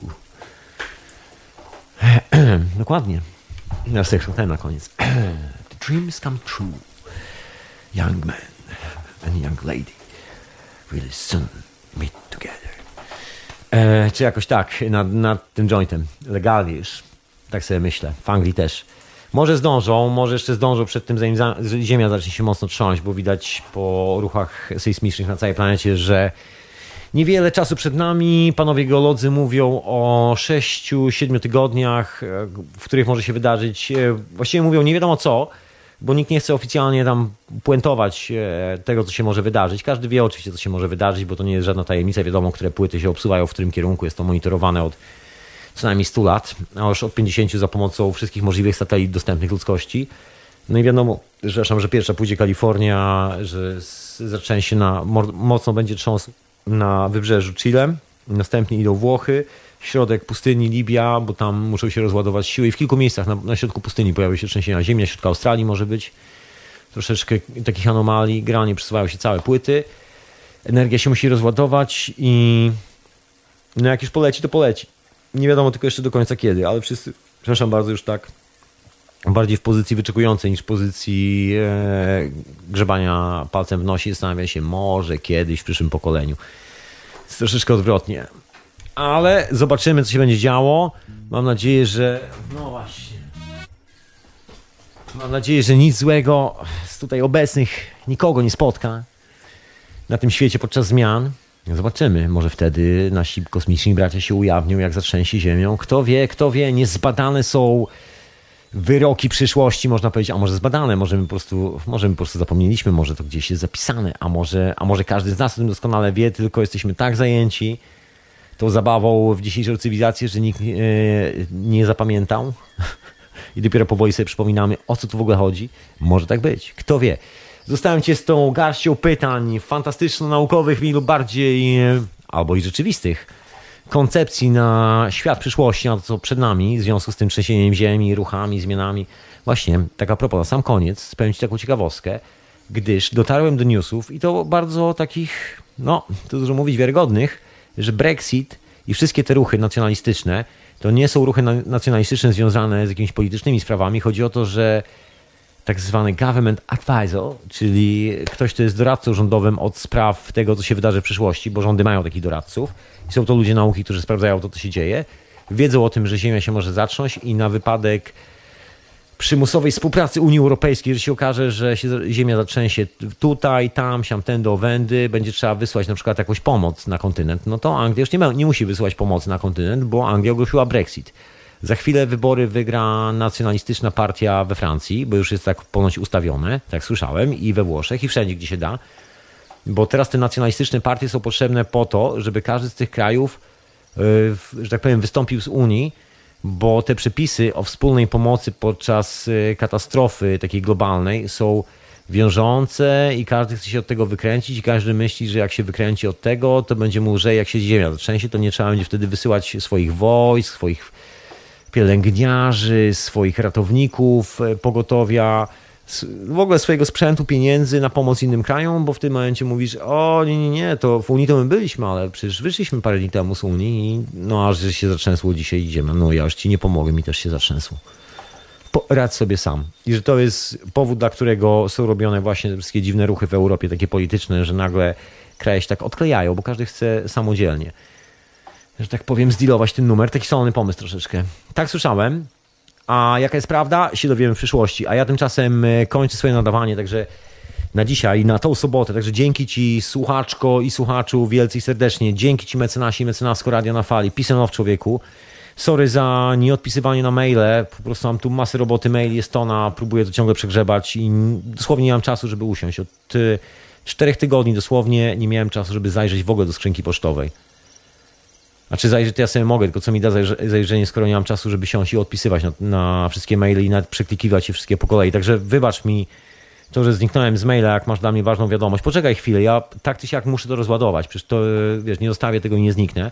Dokładnie. Ja sobie ten na koniec. The dreams come true. Young man and young lady will soon meet together. Czy jakoś tak, nad tym jointem. Legalnie już. Tak sobie myślę. W Anglii też. Może jeszcze zdążą przed tym, zanim ziemia zacznie się mocno trząść, bo widać po ruchach sejsmicznych na całej planecie, że niewiele czasu przed nami. Panowie geolodzy mówią o 6-7 tygodniach, w których może się wydarzyć, właściwie mówią nie wiadomo co, bo nikt nie chce oficjalnie tam puentować tego, co się może wydarzyć. Każdy wie oczywiście, co się może wydarzyć, bo to nie jest żadna tajemnica. Wiadomo, które płyty się obsuwają, w którym kierunku. Jest to monitorowane od co najmniej 100 lat, a już od 50 za pomocą wszystkich możliwych satelit dostępnych ludzkości. No i wiadomo, że pierwsza pójdzie Kalifornia, że zaczęła się mocno będzie trząs na wybrzeżu Chile. Następnie idą Włochy, środek pustyni Libia, bo tam muszą się rozładować siły i w kilku miejscach na środku pustyni pojawiły się trzęsienia ziemi, na środku Australii może być troszeczkę takich anomalii, generalnie przesuwają się całe płyty, energia się musi rozładować i No jak już poleci, to poleci. Nie wiadomo tylko jeszcze do końca kiedy, ale wszyscy, przepraszam bardzo, już tak bardziej w pozycji wyczekującej niż w pozycji grzebania palcem w nosie i zastanawia się, może kiedyś w przyszłym pokoleniu. Jest troszeczkę odwrotnie. Ale zobaczymy, co się będzie działo. Mam nadzieję, że... No właśnie. Mam nadzieję, że nic złego z tutaj obecnych nikogo nie spotka na tym świecie podczas zmian. Zobaczymy, może wtedy nasi kosmiczni bracia się ujawnią, jak zatrzęsie ziemią. Kto wie, niezbadane są wyroki przyszłości, można powiedzieć, a może zbadane, może my po prostu zapomnieliśmy, może to gdzieś jest zapisane, a może każdy z nas o tym doskonale wie, tylko jesteśmy tak zajęci tą zabawą w dzisiejszą cywilizację, że nikt nie zapamiętał i dopiero powoli sobie przypominamy, o co tu w ogóle chodzi. Może tak być, kto wie. Zostałem cię z tą garścią pytań fantastyczno-naukowych, mniej lub bardziej, albo i rzeczywistych, koncepcji na świat przyszłości, na to, co przed nami, w związku z tym trzęsieniem ziemi, ruchami, zmianami. Właśnie, tak a propos, na sam koniec spełnić taką ciekawostkę, gdyż dotarłem do newsów i to bardzo takich, no, to dużo mówić, wiarygodnych, że Brexit i wszystkie te ruchy nacjonalistyczne to nie są ruchy nacjonalistyczne związane z jakimiś politycznymi sprawami. Chodzi o to, że tak zwany government advisor, czyli ktoś, kto jest doradcą rządowym od spraw tego, co się wydarzy w przyszłości, bo rządy mają takich doradców i są to ludzie nauki, którzy sprawdzają to, co się dzieje, wiedzą o tym, że ziemia się może zatrząść i na wypadek przymusowej współpracy Unii Europejskiej, że się okaże, że się ziemia zatrzęsie tutaj, tam, siam, tędy, owędy, będzie trzeba wysłać na przykład jakąś pomoc na kontynent, no to Anglia już nie musi wysłać pomocy na kontynent, bo Anglia ogłosiła Brexit. Za chwilę wybory wygra nacjonalistyczna partia we Francji, bo już jest tak ponoć ustawione, tak słyszałem, i we Włoszech, i wszędzie, gdzie się da. Bo teraz te nacjonalistyczne partie są potrzebne po to, żeby każdy z tych krajów, że tak powiem, wystąpił z Unii, bo te przepisy o wspólnej pomocy podczas katastrofy takiej globalnej są wiążące i każdy chce się od tego wykręcić i każdy myśli, że jak się wykręci od tego, to będzie mu lżej, jak się ziemia zatrzęsie, to nie trzeba będzie wtedy wysyłać swoich wojsk, swoich pielęgniarzy, swoich ratowników, pogotowia, w ogóle swojego sprzętu, pieniędzy na pomoc innym krajom, bo w tym momencie mówisz, o nie, nie, nie, to w Unii to my byliśmy, ale przecież wyszliśmy parę dni temu z Unii i no aż się zatrzęsło, dzisiaj idziemy, no ja już ci nie pomogę, mi też się zatrzęsło. Radź sobie sam. I że to jest powód, dla którego są robione właśnie te wszystkie dziwne ruchy w Europie, takie polityczne, że nagle kraje się tak odklejają, bo każdy chce samodzielnie, że tak powiem, zdealować ten numer. Taki szalony pomysł troszeczkę. Tak słyszałem. A jaka jest prawda? Się dowiemy w przyszłości. A ja tymczasem kończę swoje nadawanie, także na dzisiaj, na tą sobotę. Także dzięki ci, słuchaczko i słuchaczu, wielce i serdecznie. Dzięki ci, mecenasi i mecenasko Radia na Fali. Peace and love, człowieku. Sorry za nieodpisywanie na maile. Po prostu mam tu masę roboty, mail jest tona, próbuję to ciągle przegrzebać i dosłownie nie mam czasu, żeby usiąść. Od 4 tygodni dosłownie nie miałem czasu, żeby zajrzeć w ogóle do skrzynki pocztowej. Znaczy zajrzeć to ja sobie mogę, tylko co mi da zajrzenie, skoro nie mam czasu, żeby siąść i odpisywać na wszystkie maile i nawet przeklikiwać je wszystkie po kolei. Także wybacz mi to, że zniknąłem z maila, jak masz dla mnie ważną wiadomość. Poczekaj chwilę, ja tak czy siak muszę to rozładować, przecież to, wiesz, nie zostawię tego i nie zniknę.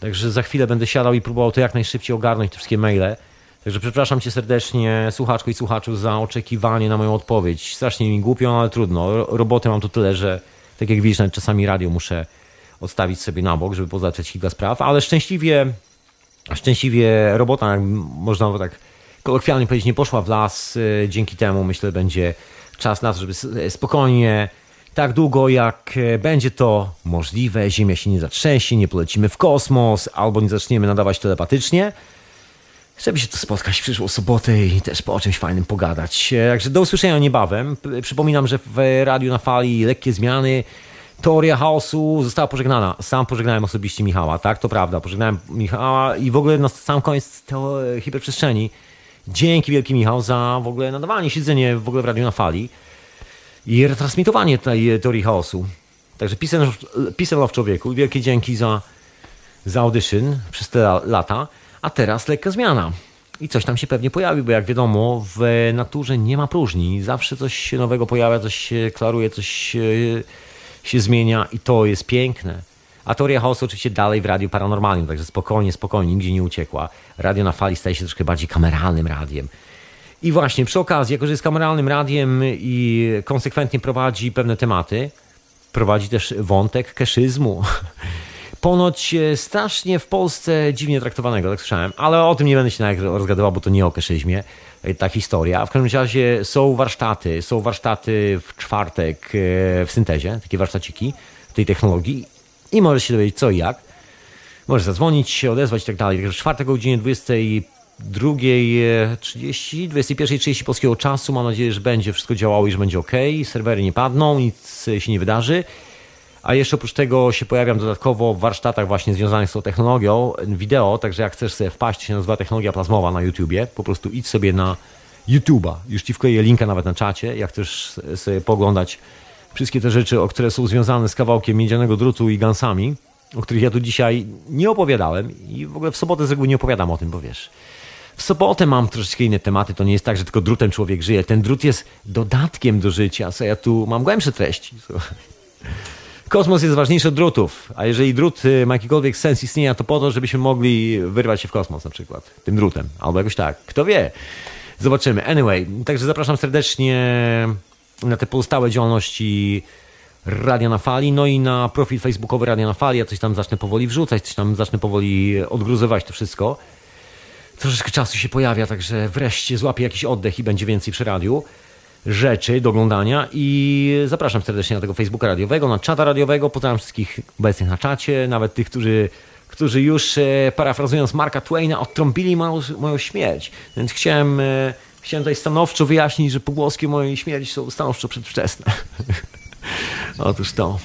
Także za chwilę będę siadał i próbował to jak najszybciej ogarnąć, te wszystkie maile. Także przepraszam cię serdecznie, słuchaczko i słuchaczu, za oczekiwanie na moją odpowiedź. Strasznie mi głupio, no ale trudno. Roboty mam tu tyle, że tak jak widzisz, nawet czasami radio muszę odstawić sobie na bok, żeby pozaczać kilka spraw, ale szczęśliwie robota, można by tak kolokwialnie powiedzieć, nie poszła w las. Dzięki temu myślę, będzie czas na to, żeby spokojnie, tak długo jak będzie to możliwe, ziemia się nie zatrzęsie, nie polecimy w kosmos, albo nie zaczniemy nadawać telepatycznie, żeby się to spotkać w przyszłą sobotę i też po czymś fajnym pogadać. Także do usłyszenia niebawem. Przypominam, że w Radiu na Fali lekkie zmiany. Teoria chaosu została pożegnana. Sam pożegnałem osobiście Michała, tak? To prawda, pożegnałem Michała i w ogóle na sam koniec hiperprzestrzeni. Dzięki wielki, Michał, za w ogóle nadawanie, siedzenie w ogóle w Radiu na Fali i retransmitowanie tej teorii chaosu. Także peace and love, człowieku. Wielkie dzięki za audytion przez te lata. A teraz lekka zmiana. I coś tam się pewnie pojawi, bo jak wiadomo, w naturze nie ma próżni. Zawsze coś się nowego pojawia, coś się klaruje, coś się zmienia i to jest piękne. A teoria chaosu oczywiście dalej w Radiu Paranormalnym, także spokojnie, nigdzie nie uciekła. Radio na Fali staje się troszkę bardziej kameralnym radiem. I właśnie przy okazji, jako że jest kameralnym radiem i konsekwentnie prowadzi pewne tematy, prowadzi też wątek keszyzmu. ponoć strasznie w Polsce dziwnie traktowanego, tak słyszałem, ale o tym nie będę się nawet rozgadywał, bo to nie o keszyzmie ta historia. W każdym razie są warsztaty w czwartek w Syntezie, takie warsztaciki tej technologii i możesz się dowiedzieć co i jak. Możesz zadzwonić, się odezwać i tak dalej. Także w czwartek o godzinie 21:30 polskiego czasu. Mam nadzieję, że będzie wszystko działało i że będzie ok. Serwery nie padną, nic się nie wydarzy. A jeszcze oprócz tego się pojawiam dodatkowo w warsztatach właśnie związanych z tą technologią wideo, także jak chcesz sobie wpaść, to się nazywa Technologia Plazmowa na YouTubie. Po prostu idź sobie na YouTube'a. Już Ci wkleję linka nawet na czacie, jak chcesz sobie pooglądać wszystkie te rzeczy, które są związane z kawałkiem miedzianego drutu i gansami, o których ja tu dzisiaj nie opowiadałem i w ogóle w sobotę z reguły nie opowiadam o tym, bo wiesz... W sobotę mam troszeczkę inne tematy, to nie jest tak, że tylko drutem człowiek żyje. Ten drut jest dodatkiem do życia, ja tu mam głębsze treści. Kosmos jest ważniejszy od drutów, a jeżeli drut ma jakikolwiek sens istnienia, to po to, żebyśmy mogli wyrwać się w kosmos na przykład, tym drutem, albo jakoś tak, kto wie. Zobaczymy. Anyway, także zapraszam serdecznie na te pozostałe działalności Radia na Fali, no i na profil facebookowy Radia na Fali, ja coś tam zacznę powoli wrzucać, coś tam zacznę powoli odgruzować to wszystko. Troszeczkę czasu się pojawia, także wreszcie złapię jakiś oddech i będzie więcej przy radiu rzeczy do oglądania i zapraszam serdecznie na tego Facebooka radiowego, na czata radiowego, pozdrawiam wszystkich obecnych na czacie, nawet tych, którzy już parafrazując Marka Twaina odtrąbili moją śmierć, więc chciałem tutaj stanowczo wyjaśnić, że pogłoski mojej śmierci są stanowczo przedwczesne. Otóż to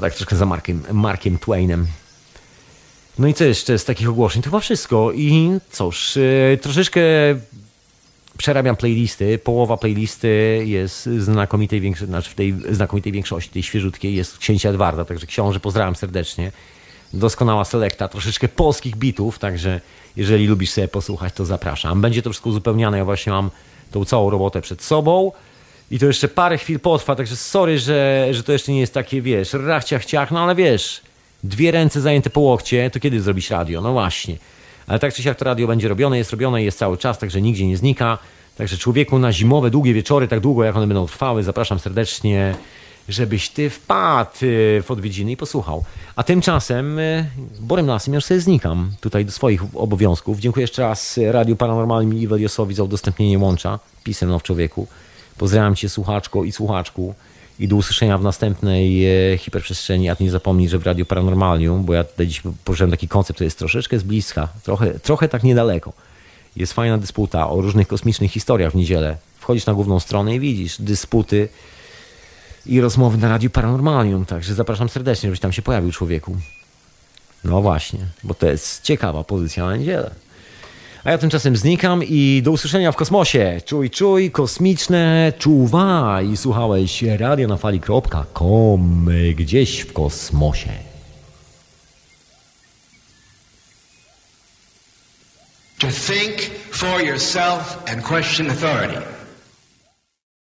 tak troszkę za Markiem Twainem. No i co jeszcze z takich ogłoszeń? To chyba wszystko. I cóż, troszeczkę przerabiam playlisty. Połowa playlisty jest w tej znakomitej większości, tej świeżutkiej, jest Księcia Edwarda. Także książę, pozdrawiam serdecznie. Doskonała selekta, troszeczkę polskich bitów. Także jeżeli lubisz sobie posłuchać, to zapraszam. Będzie to wszystko uzupełniane. Ja właśnie mam tą całą robotę przed sobą. I to jeszcze parę chwil potrwa. Także sorry, że to jeszcze nie jest takie, wiesz, rachciach-ciach, no ale wiesz... Dwie ręce zajęte po łokcie, to kiedy zrobić radio? No właśnie. Ale tak czy siak to radio będzie robione, jest cały czas, także nigdzie nie znika. Także człowieku, na zimowe, długie wieczory, tak długo jak one będą trwały, zapraszam serdecznie, żebyś ty wpadł w odwiedziny i posłuchał. A tymczasem, borem lasem, ja już sobie znikam tutaj do swoich obowiązków. Dziękuję jeszcze raz Radiu Paranormalnym i Iweliosowi za udostępnienie łącza. Pisem w człowieku. Pozdrawiam cię słuchaczko i słuchaczku. I do usłyszenia w następnej hiperprzestrzeni. A ty nie zapomnij, że w Radiu Paranormalium, bo ja tutaj dziś poruszyłem taki koncept, który jest troszeczkę z bliska, trochę tak niedaleko. Jest fajna dysputa o różnych kosmicznych historiach w niedzielę. Wchodzisz na główną stronę i widzisz dysputy i rozmowy na Radiu Paranormalium. Także zapraszam serdecznie, żebyś tam się pojawił, człowieku. No właśnie, bo to jest ciekawa pozycja na niedzielę. A ja tymczasem znikam i do usłyszenia w kosmosie. Czuj, kosmiczne czuwaj. Słuchałeś radia na fali.com gdzieś w kosmosie. To think for yourself and question authority.